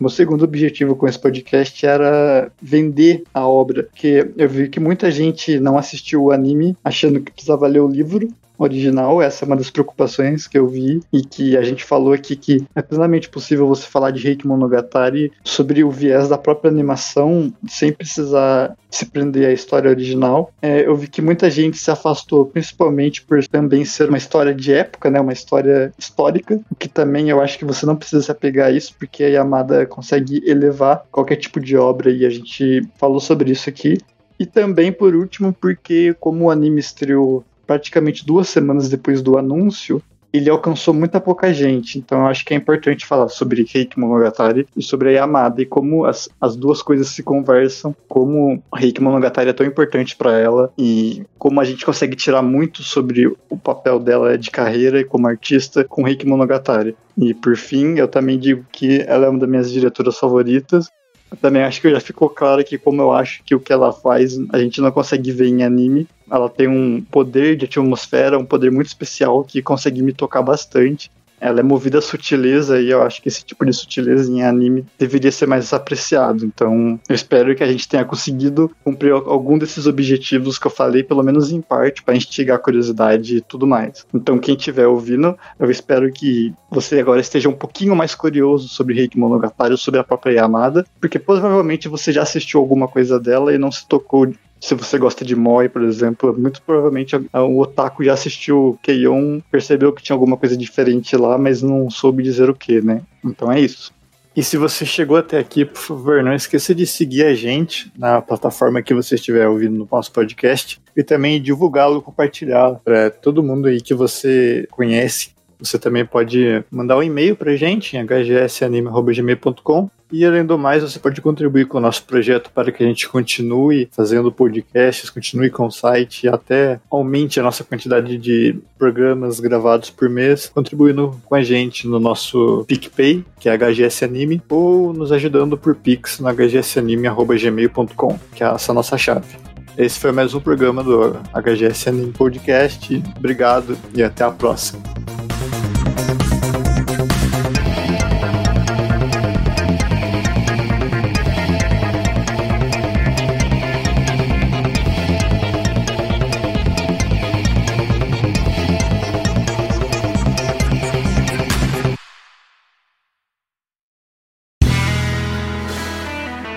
Meu segundo objetivo com esse podcast era vender a obra, porque eu vi que muita gente não assistiu o anime achando que precisava ler o livro, original, essa é uma das preocupações que eu vi e que a gente falou aqui, que é plenamente possível você falar de Heike Monogatari sobre o viés da própria animação sem precisar se prender à história original. Eu vi que muita gente se afastou, principalmente por também ser uma história de época, né, uma história histórica, o que também eu acho que você não precisa se apegar a isso, porque a Yamada consegue elevar qualquer tipo de obra e a gente falou sobre isso aqui. E também, por último, porque como o anime estreou praticamente 2 semanas depois do anúncio, ele alcançou muita pouca gente. Então eu acho que é importante falar sobre Heike Monogatari e sobre a Yamada, e como as duas coisas se conversam, como Heike Monogatari é tão importante para ela e como a gente consegue tirar muito sobre o papel dela de carreira e como artista com Heike Monogatari. E por fim, eu também digo que ela é uma das minhas diretoras favoritas. Eu também acho que já ficou claro que, como eu acho que o que ela faz a gente não consegue ver em anime, ela tem um poder de atmosfera, um poder muito especial que consegue me tocar bastante. Ela é movida à sutileza e eu acho que esse tipo de sutileza em anime deveria ser mais apreciado. Então eu espero que a gente tenha conseguido cumprir algum desses objetivos que eu falei, pelo menos em parte, para instigar a curiosidade e tudo mais. Então quem estiver ouvindo, eu espero que você agora esteja um pouquinho mais curioso sobre Heike Monogatari, sobre a própria Yamada, porque provavelmente você já assistiu alguma coisa dela e não se tocou. Se você gosta de Moi, por exemplo, muito provavelmente o otaku já assistiu K-On, percebeu que tinha alguma coisa diferente lá, mas não soube dizer o que, né? Então é isso. E se você chegou até aqui, por favor, não esqueça de seguir a gente na plataforma que você estiver ouvindo no nosso podcast e também divulgá-lo, compartilhá-lo para todo mundo aí que você conhece. Você também pode mandar um e-mail pra gente em hgsanime@gmail.com e, além do mais, você pode contribuir com o nosso projeto para que a gente continue fazendo podcasts, continue com o site e até aumente a nossa quantidade de programas gravados por mês, contribuindo com a gente no nosso PicPay, que é hgsanime, ou nos ajudando por Pix no hgsanime@gmail.com, que é essa nossa chave. Esse foi mais um programa do HGS Anime Podcast. Obrigado e até a próxima.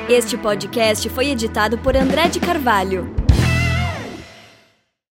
Este podcast foi editado por André de Carvalho.